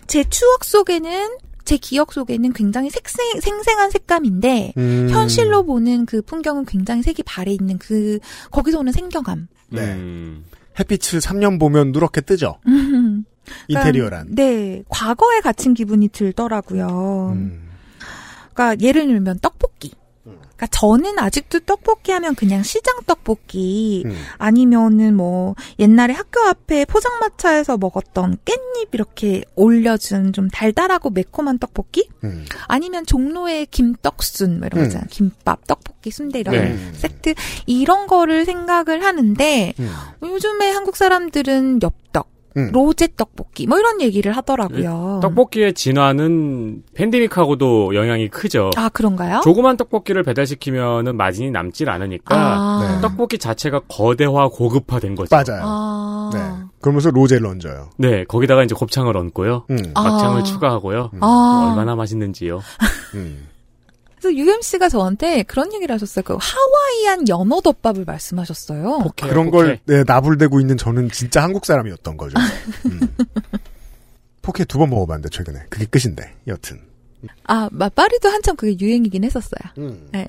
제 추억 속에는 제 기억 속에는 굉장히 생생한 색감인데 현실로 보는 그 풍경은 굉장히 색이 바래 있는 그 거기서 오는 생경함. 네. 햇빛을 3년 보면 누렇게 뜨죠. 인테리어란. 그러니까, 네. 과거에 갇힌 기분이 들더라고요. 그러니까 예를 들면 떡볶이. 그러니까 저는 아직도 떡볶이 하면 그냥 시장 떡볶이 아니면은 뭐 옛날에 학교 앞에 포장마차에서 먹었던 깻잎 이렇게 올려준 좀 달달하고 매콤한 떡볶이 아니면 종로의 김떡순 이런 거 있잖아요. 김밥, 떡볶이, 순대 이런 세트 이런 거를 생각을 하는데 요즘에 한국 사람들은 엽떡 로제 떡볶이 뭐 이런 얘기를 하더라고요. 떡볶이의 진화는 팬데믹하고도 영향이 크죠. 아 그런가요? 조그만 떡볶이를 배달시키면은 마진이 남질 않으니까 떡볶이 자체가 거대화 고급화된 거죠. 맞아요. 네. 그러면서 로제를 얹어요. 네, 거기다가 이제 곱창을 얹고요, 막창을 추가하고요. 얼마나 맛있는지요. 그래서 UMC가 저한테 그런 얘기를 하셨어요. 그 하와이안 연어덮밥을 말씀하셨어요. 그런 걸 네, 나불대고 있는 저는 진짜 한국 사람이었던 거죠. 포케 두 번 먹어봤는데 최근에. 그게 끝인데 여튼. 아 파리도 한참 그게 유행이긴 했었어요. 네.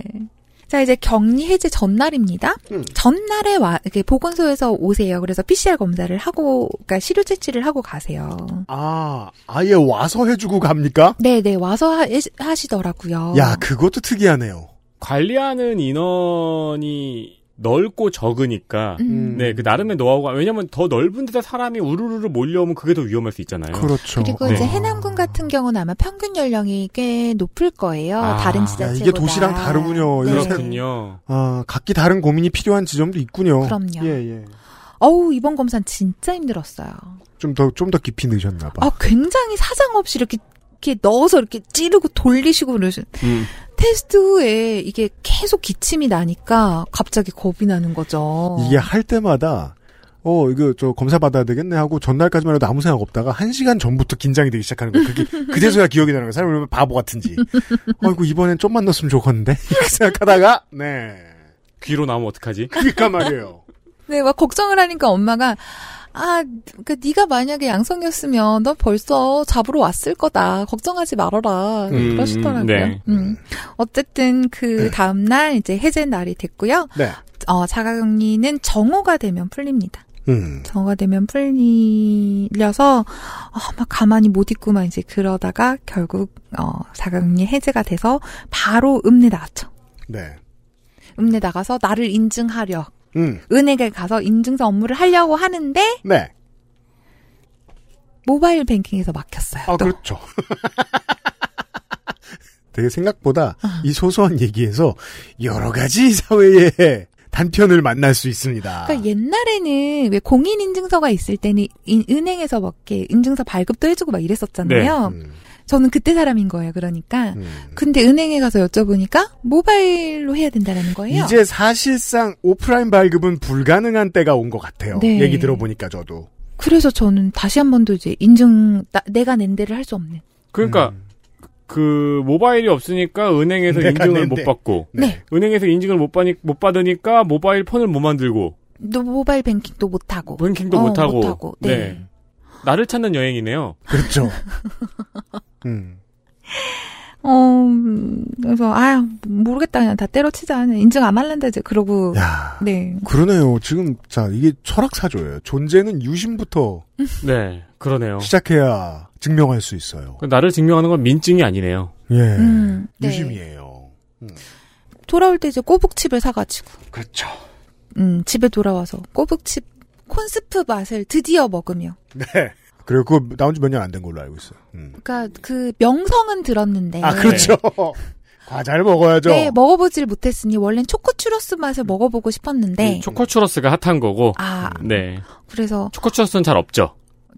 자 이제 격리 해제 전날입니다. 전날에 이렇게 보건소에서 오세요. 그래서 PCR 검사를 하고, 그러니까 시료 채취를 하고 가세요. 아 아예 와서 해주고 갑니까? 네네 와서 하시더라고요. 야 그것도 특이하네요. 관리하는 인원이 넓고 적으니까 네 그 나름의 노하우가 왜냐하면 더 넓은 데다 사람이 우르르 몰려오면 그게 더 위험할 수 있잖아요. 그렇죠. 그리고 이제 해남군 같은 경우는 아마 평균 연령이 꽤 높을 거예요. 다른 지자체보다. 이게 도시랑 다르군요. 네. 그렇군요. 아 각기 다른 고민이 필요한 지점도 있군요. 그럼요. 예. 어우 이번 검사는 진짜 힘들었어요. 좀 더 깊이 넣으셨나 봐. 아 굉장히 사정 없이 이렇게 넣어서 이렇게 찌르고 돌리시고 그러신. 테스트 후에 이게 계속 기침이 나니까 갑자기 겁이 나는 거죠. 이게 할 때마다 이거 저 검사 받아야 되겠네 하고 전날까지만 해도 아무 생각 없다가 1시간 전부터 긴장이 되기 시작하는 거예요. 그제서야 기억이 나는 거예요. 사람이 보면 바보 같은지. 아이고 이번엔 좀만 넣었으면 좋겠는데 이렇게 생각하다가 네 귀로 나오면 어떡하지? 그러니까 말이에요. 네, 막 걱정을 하니까 엄마가 그러니까 네가 만약에 양성이었으면 너 벌써 잡으러 왔을 거다. 걱정하지 말아라. 그러시더라고요. 네. 어쨌든 그 다음 날 이제 해제 날이 됐고요. 네. 자가격리는 정오가 되면 풀립니다. 정오가 되면 풀려서 막 가만히 못 있고만 이제 그러다가 결국 자가격리 해제가 돼서 바로 읍내 나왔죠. 네. 읍내 나가서 나를 인증하려. 은행에 가서 인증서 업무를 하려고 하는데 네. 모바일 뱅킹에서 막혔어요. 아 또. 그렇죠. 되게 생각보다 이 소소한 얘기에서 여러 가지 사회의 단편을 만날 수 있습니다. 그러니까 옛날에는 왜 공인인증서가 있을 때는 은행에서 막 이렇게 인증서 발급도 해주고 막 이랬었잖아요. 네. 저는 그때 사람인 거예요. 그러니까. 근데 은행에 가서 여쭤보니까 모바일로 해야 된다는 거예요. 이제 사실상 오프라인 발급은 불가능한 때가 온 것 같아요. 네. 얘기 들어보니까 저도. 그래서 저는 다시 한 번 더 이제 내가 낸 데를 할 수 없는. 그러니까 그 모바일이 없으니까 은행에서 인증을 못 받고 네. 은행에서 인증을 못 받으니까 모바일 폰을 못 만들고 또 모바일 뱅킹도 못 하고 못 하고. 네. 네. 나를 찾는 여행이네요. 그렇죠. 그래서, 모르겠다. 그냥 다 때려치자. 인증 안 할란다. 이제 그러고. 야, 네. 그러네요. 지금, 자, 이게 철학사조예요. 존재는 유심부터. 네, 그러네요. 시작해야 증명할 수 있어요. 나를 증명하는 건 민증이 아니네요. 예. 유심이에요. 네. 돌아올 때 이제 꼬북칩을 사가지고. 그렇죠. 집에 돌아와서 꼬북칩 콘스프 맛을 드디어 먹으며. 네. 그리고 그거 나온 지 몇 년 안 된 걸로 알고 있어요. 그러니까 그 명성은 들었는데. 아 그렇죠. 과자를 먹어야죠. 네, 먹어보질 못했으니 원래는 초코츄러스 맛을 먹어보고 싶었는데. 초코츄러스가 핫한 거고. 네. 그래서 초코츄러스는 잘 없죠.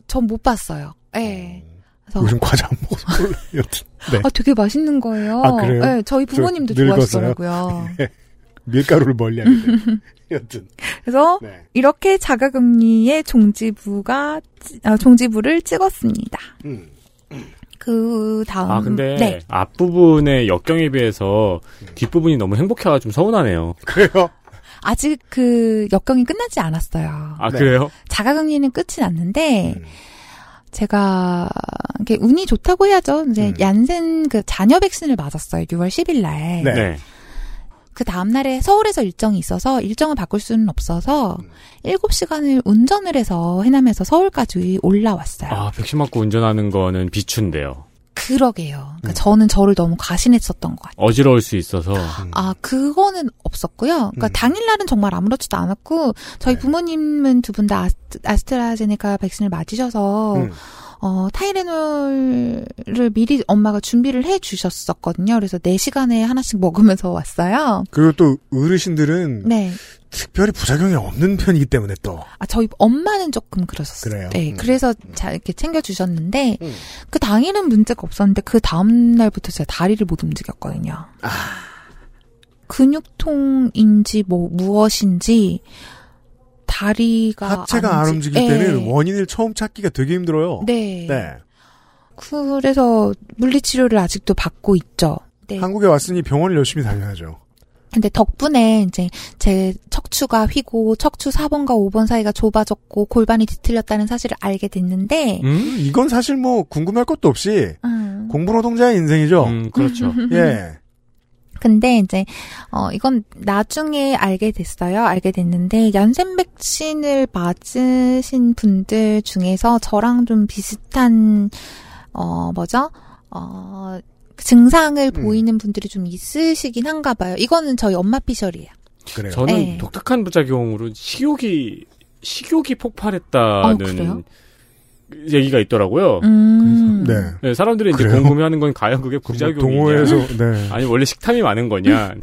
전 못 봤어요. 네. 그래서 요즘 과자 안 먹어서 여튼. 네. 아, 되게 맛있는 거예요. 아, 그래요? 네, 저희 부모님도 좋아하시더라고요. 네. 밀가루를 멀리하는데 여튼. 그래서 네. 이렇게 자가격리의 종지부를 찍었습니다. 그 다음. 아, 근데 네. 앞부분의 역경에 비해서 뒷부분이 너무 행복해가 좀 서운하네요. 그래요? 아직 그 역경이 끝나지 않았어요. 아, 네. 그래요? 자가격리는 끝이 났는데 제가 이렇게 운이 좋다고 해야죠. 이제 얀센 그 잔여 백신을 맞았어요. 6월 10일 날. 네. 그 다음 날에 서울에서 일정이 있어서 일정을 바꿀 수는 없어서 7시간을 운전을 해서 해남에서 서울까지 올라왔어요. 아, 백신 맞고 운전하는 거는 비추인데요. 그러게요. 그러니까 저는 저를 너무 과신했었던 것 같아요. 어지러울 수 있어서. 아, 그거는 없었고요. 그러니까 당일날은 정말 아무렇지도 않았고 저희 네. 부모님은 두 분 다 아스트라제네카 백신을 맞으셔서 타이레놀을 미리 엄마가 준비를 해 주셨었거든요. 그래서 4시간에 하나씩 먹으면서 왔어요. 그리고 또 어르신들은 네. 특별히 부작용이 없는 편이기 때문에 또. 아, 저희 엄마는 조금 그러셨어요. 그래요? 네, 그래서 잘 이렇게 챙겨주셨는데 그 당일은 문제가 없었는데 그 다음날부터 제가 다리를 못 움직였거든요. 아. 근육통인지 뭐 무엇인지 다리가 하체가 안 움직일 네. 때는 원인을 처음 찾기가 되게 힘들어요. 네. 네. 그래서 물리치료를 아직도 받고 있죠. 네. 한국에 왔으니 병원을 열심히 다녀야죠. 근데 덕분에 이제 제 척추가 휘고 척추 4번과 5번 사이가 좁아졌고 골반이 뒤틀렸다는 사실을 알게 됐는데 이건 사실 뭐 궁금할 것도 없이 공부노동자의 인생이죠. 그렇죠. 예. 근데 이제 이건 나중에 알게 됐어요. 알게 됐는데 얀센 백신을 맞으신 분들 중에서 저랑 좀 비슷한 증상을 보이는 분들이 좀 있으시긴 한가 봐요. 이거는 저희 엄마 피셜이에요. 그래요. 저는 네. 독특한 부작용으로 식욕이 폭발했다는 얘기가 있더라고요. 그래서 네. 사람들이 이제 궁금해하는 건 과연 그게 부작용이냐? 네. 아니 원래 식탐이 많은 거냐?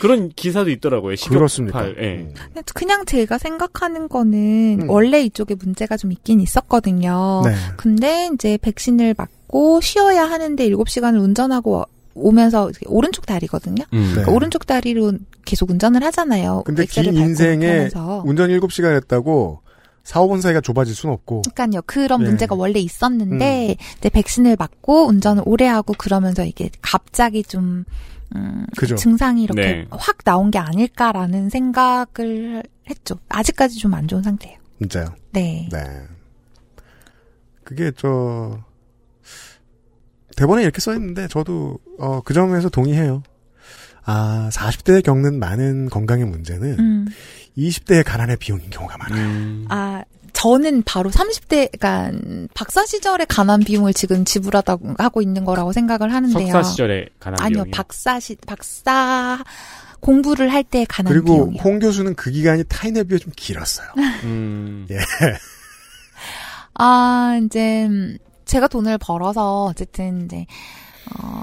그런 기사도 있더라고요. 그렇습니다. 네. 그냥 제가 생각하는 거는 원래 이쪽에 문제가 좀 있긴 있었거든요. 네. 근데 이제 백신을 맞고 쉬어야 하는데 7시간을 운전하고 오면서 오른쪽 다리거든요. 그러니까 오른쪽 다리로 계속 운전을 하잖아요. 근데 긴 인생에 운전 7시간 했다고 4, 5번 사이가 좁아질 순 없고. 그러니까요. 그런 문제가 원래 있었는데 이제 백신을 맞고 운전을 오래 하고 그러면서 이게 갑자기 좀 그죠. 증상이 이렇게 네. 확 나온 게 아닐까라는 생각을 했죠. 아직까지 좀 안 좋은 상태예요. 진짜요? 네. 네. 그게 대본에 이렇게 써있는데 저도 그 점에서 동의해요. 아, 40대에 겪는 많은 건강의 문제는 20대의 가난의 비용인 경우가 많아요. 아, 저는 바로 30대, 그러니까 박사 시절의 가난 비용을 지금 지불하다고 하고 있는 거라고 생각을 하는데요. 석사 시절의 가난 비용. 아니요, 박사 공부를 할 때 가난 비용. 그리고 비용이요. 홍 교수는 그 기간이 타인에 비해 좀 길었어요. 예. 아, 이제 제가 돈을 벌어서 어쨌든 이제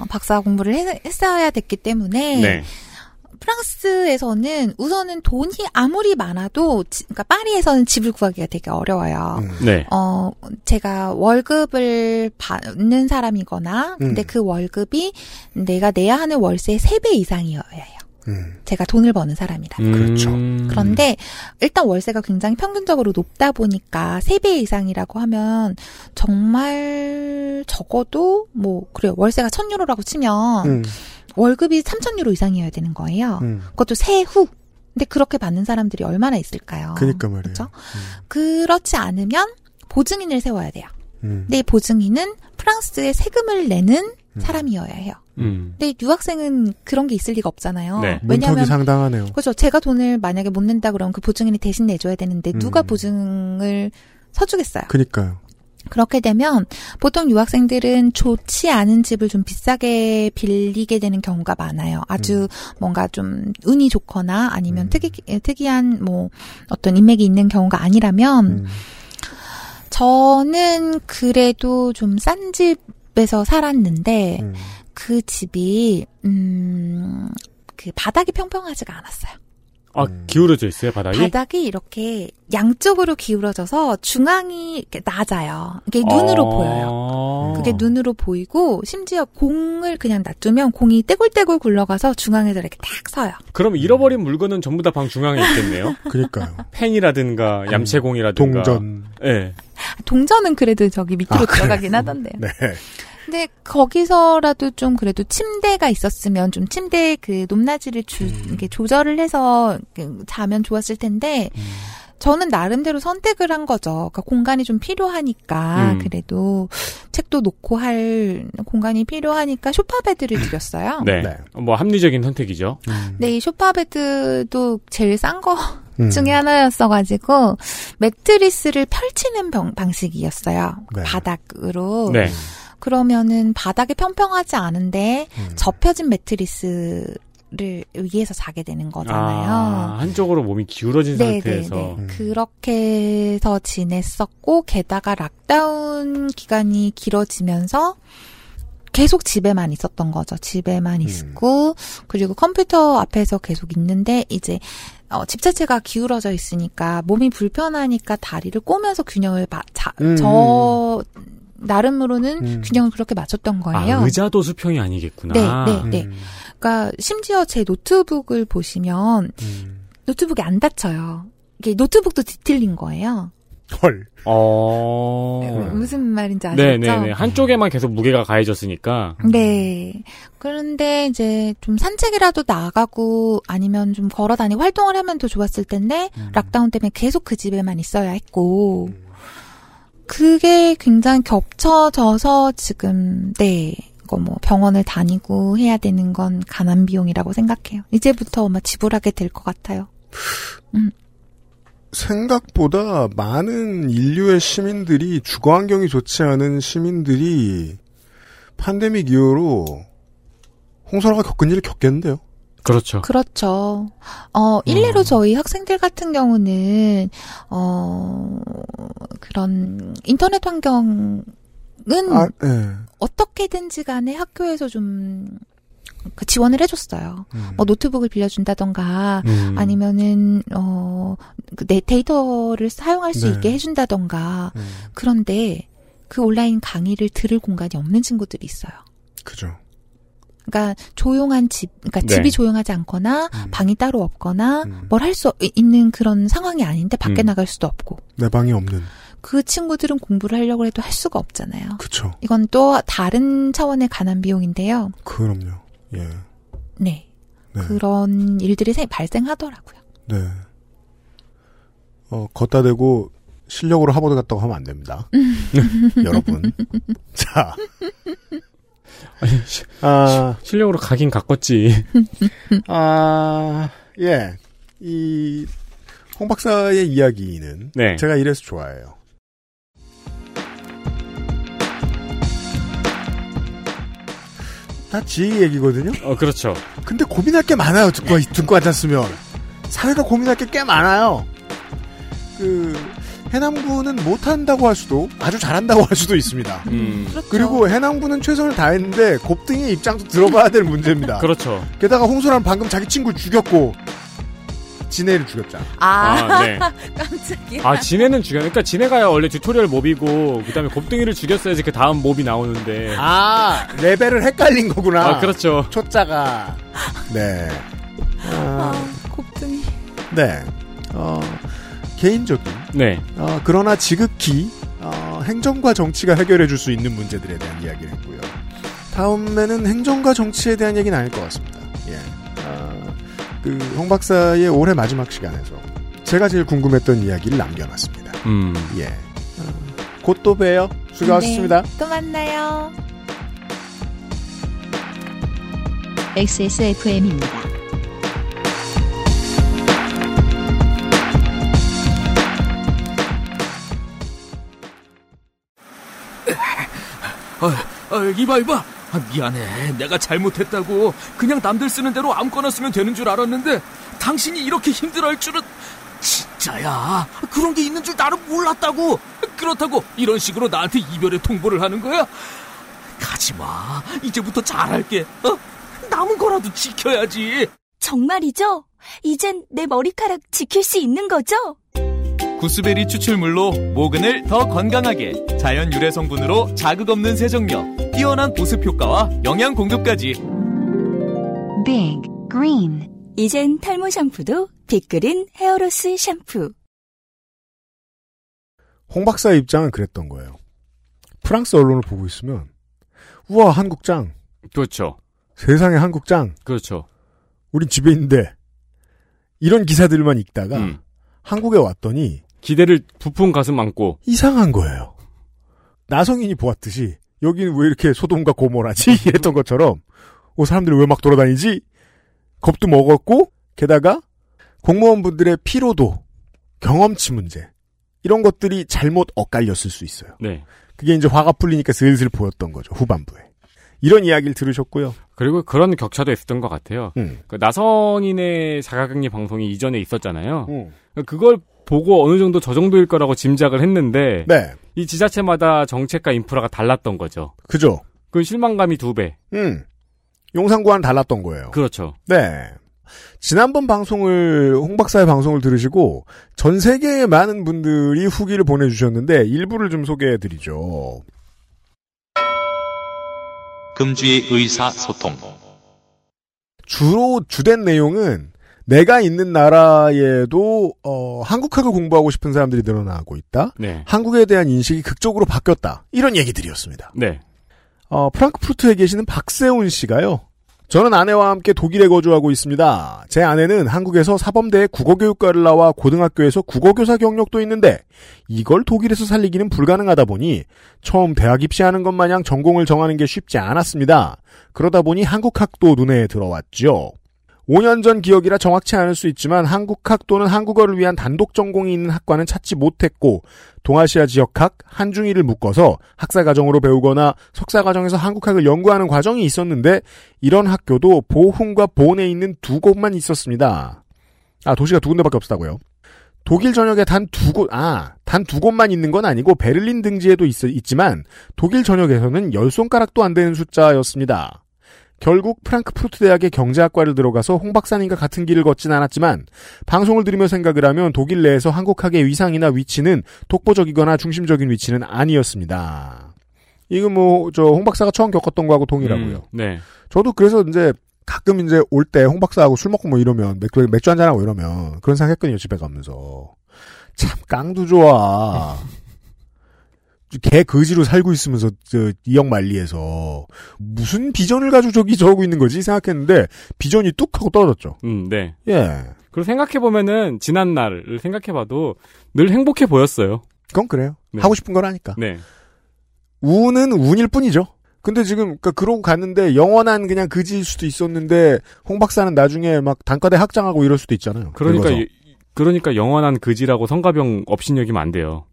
박사 공부를 했어야 됐기 때문에. 네. 프랑스에서는 우선은 돈이 아무리 많아도 그러니까 파리에서는 집을 구하기가 되게 어려워요. 네. 제가 월급을 받는 사람이거나 근데 그 월급이 내가 내야 하는 월세의 3배 이상이어야 해요. 제가 돈을 버는 사람이라면. 그렇죠. 그런데 일단 월세가 굉장히 평균적으로 높다 보니까 3배 이상이라고 하면 정말 적어도 뭐 그래요. 월세가 1,000유로라고 치면 월급이 3,000유로 이상이어야 되는 거예요. 그것도 세후. 근데 그렇게 받는 사람들이 얼마나 있을까요? 그러니까 말이에요. 그렇죠? 그렇지 않으면 보증인을 세워야 돼요. 근데 보증인은 프랑스에 세금을 내는 사람이어야 해요. 근데 유학생은 그런 게 있을 리가 없잖아요. 네. 왜냐하면 상당하네요. 그렇죠. 제가 돈을 만약에 못 낸다 그러면 그 보증인이 대신 내줘야 되는데 누가 보증을 서주겠어요. 그러니까요. 그렇게 되면 보통 유학생들은 좋지 않은 집을 좀 비싸게 빌리게 되는 경우가 많아요. 아주 뭔가 좀 운이 좋거나 아니면 특이한 뭐 어떤 인맥이 있는 경우가 아니라면 저는 그래도 좀 싼 집에서 살았는데 그 집이 그 바닥이 평평하지가 않았어요. 아, 기울어져 있어요, 바닥이? 바닥이 이렇게 양쪽으로 기울어져서 중앙이 이렇게 낮아요. 이게 눈으로 보여요. 그게 눈으로 보이고, 심지어 공을 그냥 놔두면 공이 떼굴떼굴 굴러가서 중앙에서 이렇게 딱 서요. 그럼 잃어버린 물건은 전부 다 방 중앙에 있겠네요? 그러니까요. 펜이라든가, 얌체공이라든가. 동전. 예. 네. 동전은 그래도 저기 밑으로 들어가긴 하던데요. 네. 근데 거기서라도 좀 그래도 침대가 있었으면 좀 침대 그 높낮이를 이렇게 조절을 해서 자면 좋았을 텐데 저는 나름대로 선택을 한 거죠. 그러니까 공간이 좀 필요하니까 그래도 책도 놓고 할 공간이 필요하니까 소파 베드를 드렸어요. 네. 네. 뭐 합리적인 선택이죠. 네, 이 소파 베드도 제일 싼 거. 중에 하나였어가지고 매트리스를 펼치는 방식이었어요. 네. 바닥으로. 네. 그러면은 바닥이 평평하지 않은데 접혀진 매트리스를 위에서 자게 되는 거잖아요. 아, 한쪽으로 몸이 기울어진 상태에서. 네네네. 그렇게 해서 지냈었고 게다가 락다운 기간이 길어지면서 계속 집에만 있었던 거죠. 집에만 있고 그리고 컴퓨터 앞에서 계속 있는데 이제 집 자체가 기울어져 있으니까 몸이 불편하니까 다리를 꼬면서 균형을 저 나름으로는 균형을 그렇게 맞췄던 거예요. 아, 의자도 수평이 아니겠구나. 네. 그러니까 심지어 제 노트북을 보시면 노트북이 안 닫혀요. 이게 노트북도 뒤틀린 거예요. 헐. 무슨 말인지 아시죠? 네네네. 한쪽에만 계속 무게가 가해졌으니까. 네. 그런데 이제 좀 산책이라도 나가고 아니면 좀 걸어다니고 활동을 하면 더 좋았을 텐데 락다운 때문에 계속 그 집에만 있어야 했고 그게 굉장히 겹쳐져서 지금 뭐 병원을 다니고 해야 되는 건 가난 비용이라고 생각해요. 이제부터 아마 지불하게 될 것 같아요. 생각보다 많은 인류의 시민들이 주거 환경이 좋지 않은 시민들이 팬데믹 이후로 홍소라가 겪은 일을 겪겠는데요. 그렇죠. 일례로 저희 학생들 같은 경우는 그런 인터넷 환경은 네. 어떻게든지 간에 학교에서 좀 지원을 해줬어요. 뭐 노트북을 빌려준다던가 아니면은 내 데이터를 사용할 수 있게 해준다던가 그런데 그 온라인 강의를 들을 공간이 없는 친구들이 있어요. 그죠. 그러니까 조용한 집, 그러니까 집이 조용하지 않거나 방이 따로 없거나 뭘 할 수 있는 그런 상황이 아닌데 밖에 나갈 수도 없고 내 방이 없는. 그 친구들은 공부를 하려고 해도 할 수가 없잖아요. 그렇죠. 이건 또 다른 차원의 가난 비용인데요. 그럼요. 예. 네. 그런 일들이 발생하더라고요. 네. 걷다 대고 실력으로 하버드 갔다고 하면 안 됩니다. 여러분. 자. 아니, 실력으로 가긴 갔겠지. 예. 홍 박사의 이야기는 제가 이래서 좋아해요. 다 지혜 얘기거든요. 그렇죠. 근데 고민할 게 많아요. 듣고 앉았으면 사회가 고민할 게 꽤 많아요. 해남군은 못한다고 할 수도 아주 잘한다고 할 수도 있습니다. 그렇죠. 그리고 해남군은 최선을 다했는데 곱등이의 입장도 들어봐야 될 문제입니다. 그렇죠. 게다가 홍소라는 방금 자기 친구를 죽였고 지네를 죽였잖아. 네. 깜짝이야. 지네는 그러니까 지네가 원래 튜토리얼 몹이고 그다음에 곱등이를 죽였어야지 그 다음 몹이 나오는데. 레벨을 헷갈린 거구나. 그렇죠. 초짜가. 네. 곱등이. 네. 개인적인. 네. 그러나 지극히 행정과 정치가 해결해줄 수 있는 문제들에 대한 이야기를 했고요. 다음에는 행정과 정치에 대한 얘기는 아닐 것 같습니다. 예. 홍 박사의 올해 마지막 시간에서 제가 제일 궁금했던 이야기를 남겨놨습니다. 예. 곧 또 봬요. 수고하셨습니다. 네, 또 만나요. XSFM입니다. 이봐. 미안해. 내가 잘못했다고. 그냥 남들 쓰는 대로 아무거나 쓰면 되는 줄 알았는데 당신이 이렇게 힘들어할 줄은. 진짜야. 그런 게 있는 줄 나는 몰랐다고. 그렇다고 이런 식으로 나한테 이별의 통보를 하는 거야? 가지마. 이제부터 잘할게. 남은 거라도 지켜야지. 정말이죠? 이젠 내 머리카락 지킬 수 있는 거죠? 구스베리 추출물로 모근을 더 건강하게, 자연 유래 성분으로 자극 없는 세정력, 뛰어난 보습 효과와 영양 공급까지. 빅 그린. 이젠 탈모 샴푸도 빅그린 헤어로스 샴푸. 홍 박사의 입장은 그랬던 거예요. 프랑스 언론을 보고 있으면 우와, 한국 짱. 그렇죠. 세상에 한국 짱. 그렇죠. 우린 집에 있는데. 이런 기사들만 읽다가 한국에 왔더니 기대를 부푼 가슴 안고 이상한 거예요. 나성인이 보았듯이 여기는 왜 이렇게 소돔과 고모라지? 이랬던 것처럼 사람들이 왜 막 돌아다니지? 겁도 먹었고, 게다가 공무원분들의 피로도, 경험치 문제, 이런 것들이 잘못 엇갈렸을 수 있어요. 네. 그게 이제 화가 풀리니까 슬슬 보였던 거죠, 후반부에. 이런 이야기를 들으셨고요. 그리고 그런 격차도 있었던 것 같아요. 그 나성인의 자가격리 방송이 이전에 있었잖아요. 그걸 보고 어느 정도 저 정도일 거라고 짐작을 했는데, 네. 이 지자체마다 정책과 인프라가 달랐던 거죠. 그죠. 그 실망감이 2배. 용산구와는 달랐던 거예요. 그렇죠. 네. 지난번 방송을, 홍 박사의 방송을 들으시고 전 세계의 많은 분들이 후기를 보내주셨는데 일부를 좀 소개해드리죠. 금주의 의사소통. 주로 주된 내용은 내가 있는 나라에도 한국학을 공부하고 싶은 사람들이 늘어나고 있다. 네. 한국에 대한 인식이 극적으로 바뀌었다. 이런 얘기들이었습니다. 네. 프랑크푸르트에 계시는 박세훈 씨가요. 저는 아내와 함께 독일에 거주하고 있습니다. 제 아내는 한국에서 사범대에 국어교육과를 나와 고등학교에서 국어교사 경력도 있는데 이걸 독일에서 살리기는 불가능하다 보니 처음 대학 입시하는 것 마냥 전공을 정하는 게 쉽지 않았습니다. 그러다 보니 한국학도 눈에 들어왔죠. 5년 전 기억이라 정확치 않을 수 있지만 한국학 또는 한국어를 위한 단독 전공이 있는 학과는 찾지 못했고 동아시아 지역학, 한중일을 묶어서 학사과정으로 배우거나 석사과정에서 한국학을 연구하는 과정이 있었는데 이런 학교도 보훈과 본에 있는 2곳만 있었습니다. 아, 도시가 2군데밖에 없었다고요. 독일 전역에 단 두 곳만 있는 건 아니고 베를린 등지에도 있지만 독일 전역에서는 10손가락도 안 되는 숫자였습니다. 결국 프랑크푸르트 대학의 경제학과를 들어가서 홍 박사님과 같은 길을 걷진 않았지만 방송을 들으며 생각을 하면 독일 내에서 한국학의 위상이나 위치는 독보적이거나 중심적인 위치는 아니었습니다. 이건 홍 박사가 처음 겪었던 거하고 동일하고요. 네. 저도 그래서 이제 가끔 이제 올 때 홍 박사하고 술 먹고 이러면 맥주 한잔 하고 이러면 그런 생각 했거든요, 집에 가면서. 참 깡도 좋아. 개 거지로 살고 있으면서 이역 말리에서 무슨 비전을 가지고 저러고 있는 거지 생각했는데 비전이 뚝 하고 떨어졌죠. 네. 예. 그리고 생각해보면은 지난 날을 생각해봐도 늘 행복해 보였어요. 그건 그래요. 네. 하고 싶은 걸 하니까. 네. 운은 운일 뿐이죠. 근데 지금 그러고 갔는데 영원한 그냥 거지일 수도 있었는데 홍 박사는 나중에 막 단과대 학장하고 이럴 수도 있잖아요. 그러니까 영원한 거지라고 성가병 업신여기면 안 돼요.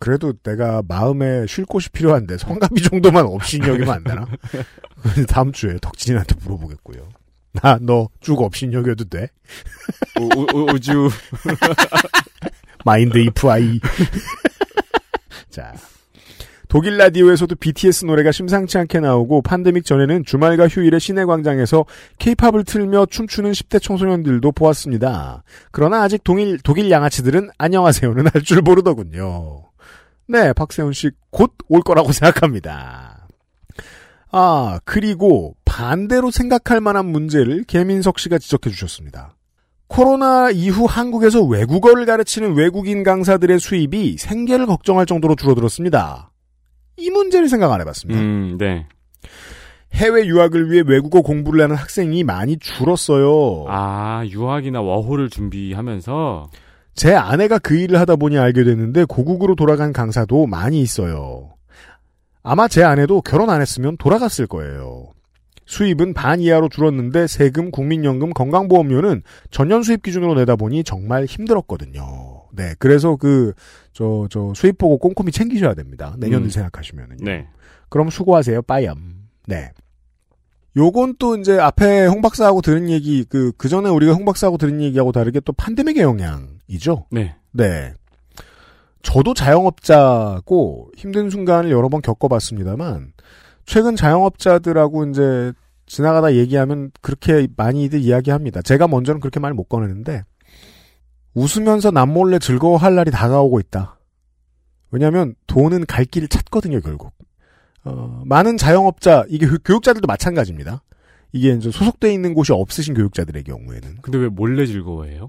그래도 내가 마음에 쉴 곳이 필요한데 성가비 정도만 업신여기면 안 되나? 다음 주에 덕진이한테 물어보겠고요. 나 너 쭉 업신여겨도 돼? 오주 마인드 이프 아이. 자, 독일 라디오에서도 BTS 노래가 심상치 않게 나오고 팬데믹 전에는 주말과 휴일에 시내 광장에서 K-팝을 틀며 춤추는 10대 청소년들도 보았습니다. 그러나 아직 독일 양아치들은 안녕하세요는 할 줄 모르더군요. 네, 박세훈 씨 곧 올 거라고 생각합니다. 아, 그리고 반대로 생각할 만한 문제를 개민석 씨가 지적해 주셨습니다. 코로나 이후 한국에서 외국어를 가르치는 외국인 강사들의 수입이 생계를 걱정할 정도로 줄어들었습니다. 이 문제를 생각 안 해봤습니다. 네. 해외 유학을 위해 외국어 공부를 하는 학생이 많이 줄었어요. 아, 유학이나 워홀을 준비하면서... 제 아내가 그 일을 하다 보니 알게 됐는데 고국으로 돌아간 강사도 많이 있어요. 아마 제 아내도 결혼 안 했으면 돌아갔을 거예요. 수입은 반 이하로 줄었는데 세금, 국민연금, 건강보험료는 전년 수입 기준으로 내다 보니 정말 힘들었거든요. 네, 그래서 수입 보고 꼼꼼히 챙기셔야 됩니다. 내년을 생각하시면은요. 네. 그럼 수고하세요, 빠염. 네. 요건 또 이제 앞에 홍 박사하고 들은 얘기, 그 전에 우리가 홍 박사하고 들은 얘기하고 다르게 또 팬데믹의 영향이죠? 네. 네. 저도 자영업자고 힘든 순간을 여러 번 겪어봤습니다만, 최근 자영업자들하고 이제 지나가다 얘기하면 그렇게 많이들 이야기합니다. 제가 먼저는 그렇게 말 못 꺼내는데 웃으면서 남몰래 즐거워할 날이 다가오고 있다. 왜냐하면 돈은 갈 길을 찾거든요. 결국 많은 자영업자, 이게 교육자들도 마찬가지입니다. 이게 이제 소속돼 있는 곳이 없으신 교육자들의 경우에는. 근데 왜 몰래 즐거워해요?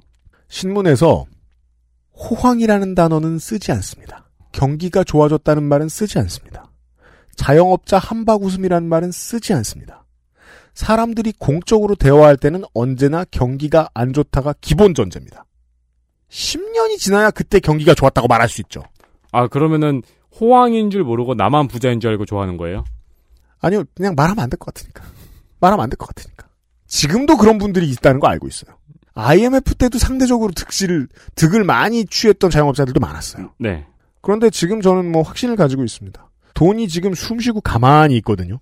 신문에서 호황이라는 단어는 쓰지 않습니다. 경기가 좋아졌다는 말은 쓰지 않습니다. 자영업자 함박웃음이라는 말은 쓰지 않습니다. 사람들이 공적으로 대화할 때는 언제나 경기가 안 좋다가 기본 전제입니다. 10년이 지나야 그때 경기가 좋았다고 말할 수 있죠. 아, 그러면은 호황인 줄 모르고 나만 부자인 줄 알고 좋아하는 거예요? 아니요. 그냥 말하면 안 될 것 같으니까. 지금도 그런 분들이 있다는 거 알고 있어요. IMF 때도 상대적으로 득을 많이 취했던 자영업자들도 많았어요. 네. 그런데 지금 저는 뭐 확신을 가지고 있습니다. 돈이 지금 숨쉬고 가만히 있거든요.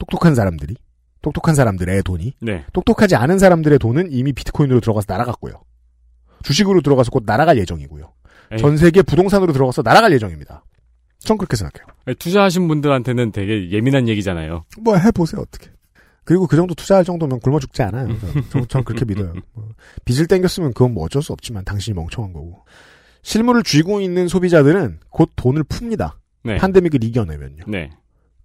똑똑한 사람들의 돈이. 네. 똑똑하지 않은 사람들의 돈은 이미 비트코인으로 들어가서 날아갔고요. 주식으로 들어가서 곧 날아갈 예정이고요. 에이. 전 세계 부동산으로 들어가서 날아갈 예정입니다. 전 그렇게 생각해요. 에이, 투자하신 분들한테는 되게 예민한 얘기잖아요. 뭐 해보세요, 어떻게. 그리고 그 정도 투자할 정도면 굶어 죽지 않아요. 저는 그렇게 믿어요. 빚을 땡겼으면 그건 뭐 어쩔 수 없지만 당신이 멍청한 거고. 실물을 쥐고 있는 소비자들은 곧 돈을 풉니다. 네. 팬데믹을 이겨내면요. 네.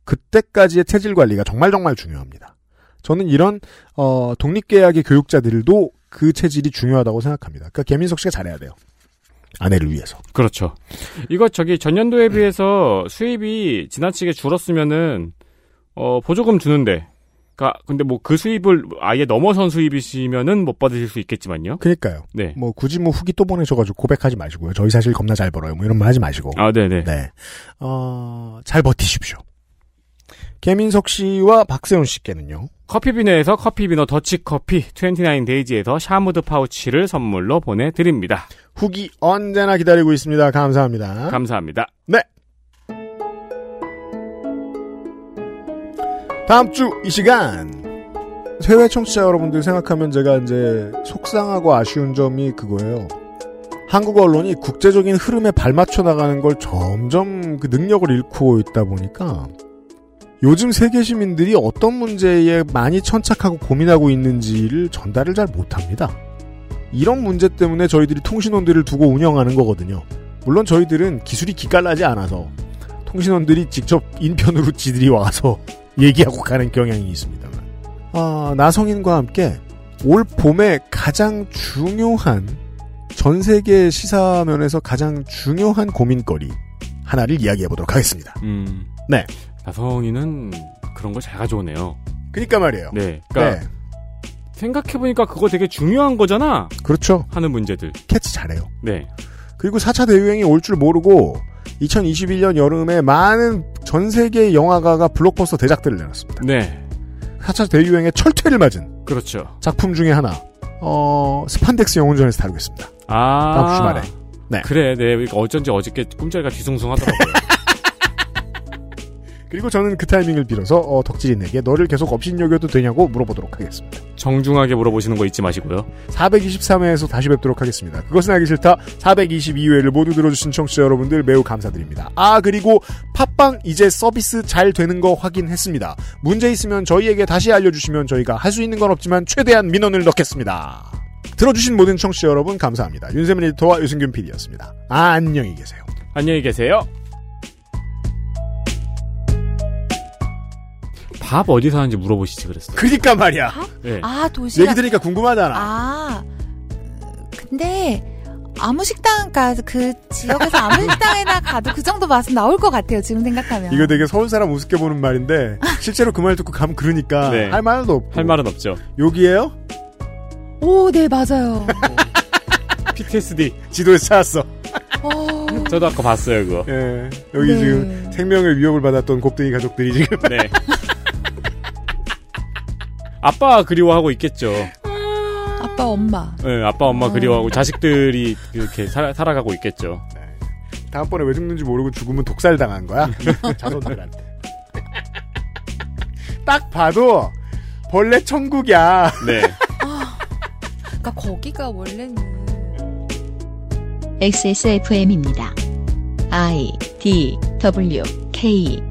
그때까지의 체질 관리가 정말 중요합니다. 저는 이런 독립계약의 교육자들도 그 체질이 중요하다고 생각합니다. 그러니까 개민석 씨가 잘해야 돼요. 아내를 위해서. 그렇죠. 이거 전년도에 비해서 수입이 지나치게 줄었으면은 보조금 주는데. 근데 뭐 그 수입을 아예 넘어선 수입이시면은 못 받으실 수 있겠지만요. 그러니까요. 네. 뭐 굳이 뭐 후기 또 보내셔가지고 고백하지 마시고요. 저희 사실 겁나 잘 벌어요. 뭐 이런 말 하지 마시고. 아, 네네. 네. 잘 버티십시오. 개민석 씨와 박세훈 씨께는요. 커피비네에서 커피비너 더치커피 29데이지에서 샤무드 파우치를 선물로 보내드립니다. 후기 언제나 기다리고 있습니다. 감사합니다. 감사합니다. 네. 다음 주 이 시간 해외 청취자 여러분들 생각하면 제가 이제 속상하고 아쉬운 점이 그거예요. 한국 언론이 국제적인 흐름에 발맞춰 나가는 걸 점점 그 능력을 잃고 있다 보니까 요즘 세계 시민들이 어떤 문제에 많이 천착하고 고민하고 있는지를 전달을 잘 못합니다. 이런 문제 때문에 저희들이 통신원들을 두고 운영하는 거거든요. 물론 저희들은 기술이 기깔나지 않아서 통신원들이 직접 인편으로 지들이 와서 얘기하고 가는 경향이 있습니다만, 나성인과 함께 올 봄에 가장 중요한, 전 세계 시사면에서 가장 중요한 고민거리 하나를 이야기해보도록 하겠습니다. 네. 나성인은 그런 걸 잘 가져오네요. 그러니까 말이에요. 네. 그러니까 네. 생각해보니까 그거 되게 중요한 거잖아. 그렇죠. 하는 문제들. 캐치 잘해요. 네. 그리고 4차 대유행이 올 줄 모르고 2021년 여름에 많은 전 세계의 영화가가 블록버스터 대작들을 내놨습니다. 네. 4차 대유행의 철퇴를 맞은. 그렇죠. 작품 중에 하나. 스판덱스 영혼전에서 다루겠습니다. 아. 다음 주말에. 네. 그래, 네. 그러니까 어쩐지 어저께 꿈자리가 뒤숭숭하더라고요. 그리고 저는 그 타이밍을 빌어서, 덕질인에게 너를 계속 업신여겨도 되냐고 물어보도록 하겠습니다. 정중하게 물어보시는 거 잊지 마시고요. 423회에서 다시 뵙도록 하겠습니다. 그것은 알기 싫다. 422회를 모두 들어주신 청취자 여러분들 매우 감사드립니다. 아, 그리고 팟빵 이제 서비스 잘 되는 거 확인했습니다. 문제 있으면 저희에게 다시 알려주시면 저희가 할 수 있는 건 없지만 최대한 민원을 넣겠습니다. 들어주신 모든 청취자 여러분 감사합니다. 윤세민 에디터와 유승균 PD였습니다. 안녕히 계세요. 안녕히 계세요. 밥 어디서 하는지 물어보시지 그랬어요. 그러니까 말이야. 네. 아, 도시락. 얘기 들으니까 궁금하잖아. 아, 근데 아무 식당 가서 그 지역에서 아무 식당에나 가도 그 정도 맛은 나올 것 같아요. 지금 생각하면. 이거 되게 서울 사람 우습게 보는 말인데 실제로 그 말 듣고 가면 그러니까 네. 할 말도 없고. 할 말은 없죠. 여기예요? 오, 네 맞아요. PTSD 지도에서 찾았어. 저도 아까 봤어요 그거. 네. 여기 네. 지금 생명의 위협을 받았던 곱등이 가족들이 지금. 네. 아빠 그리워하고 있겠죠. 아빠 엄마. 네, 아빠 엄마 그리워하고 자식들이 이렇게 살아가고 있겠죠. 네. 다음번에 왜 죽는지 모르고 죽으면 독살 당한 거야? 자손들한테. 딱 봐도 벌레 천국이야. 네. 그러니까 거기가 원래는 XSFM입니다. I D W K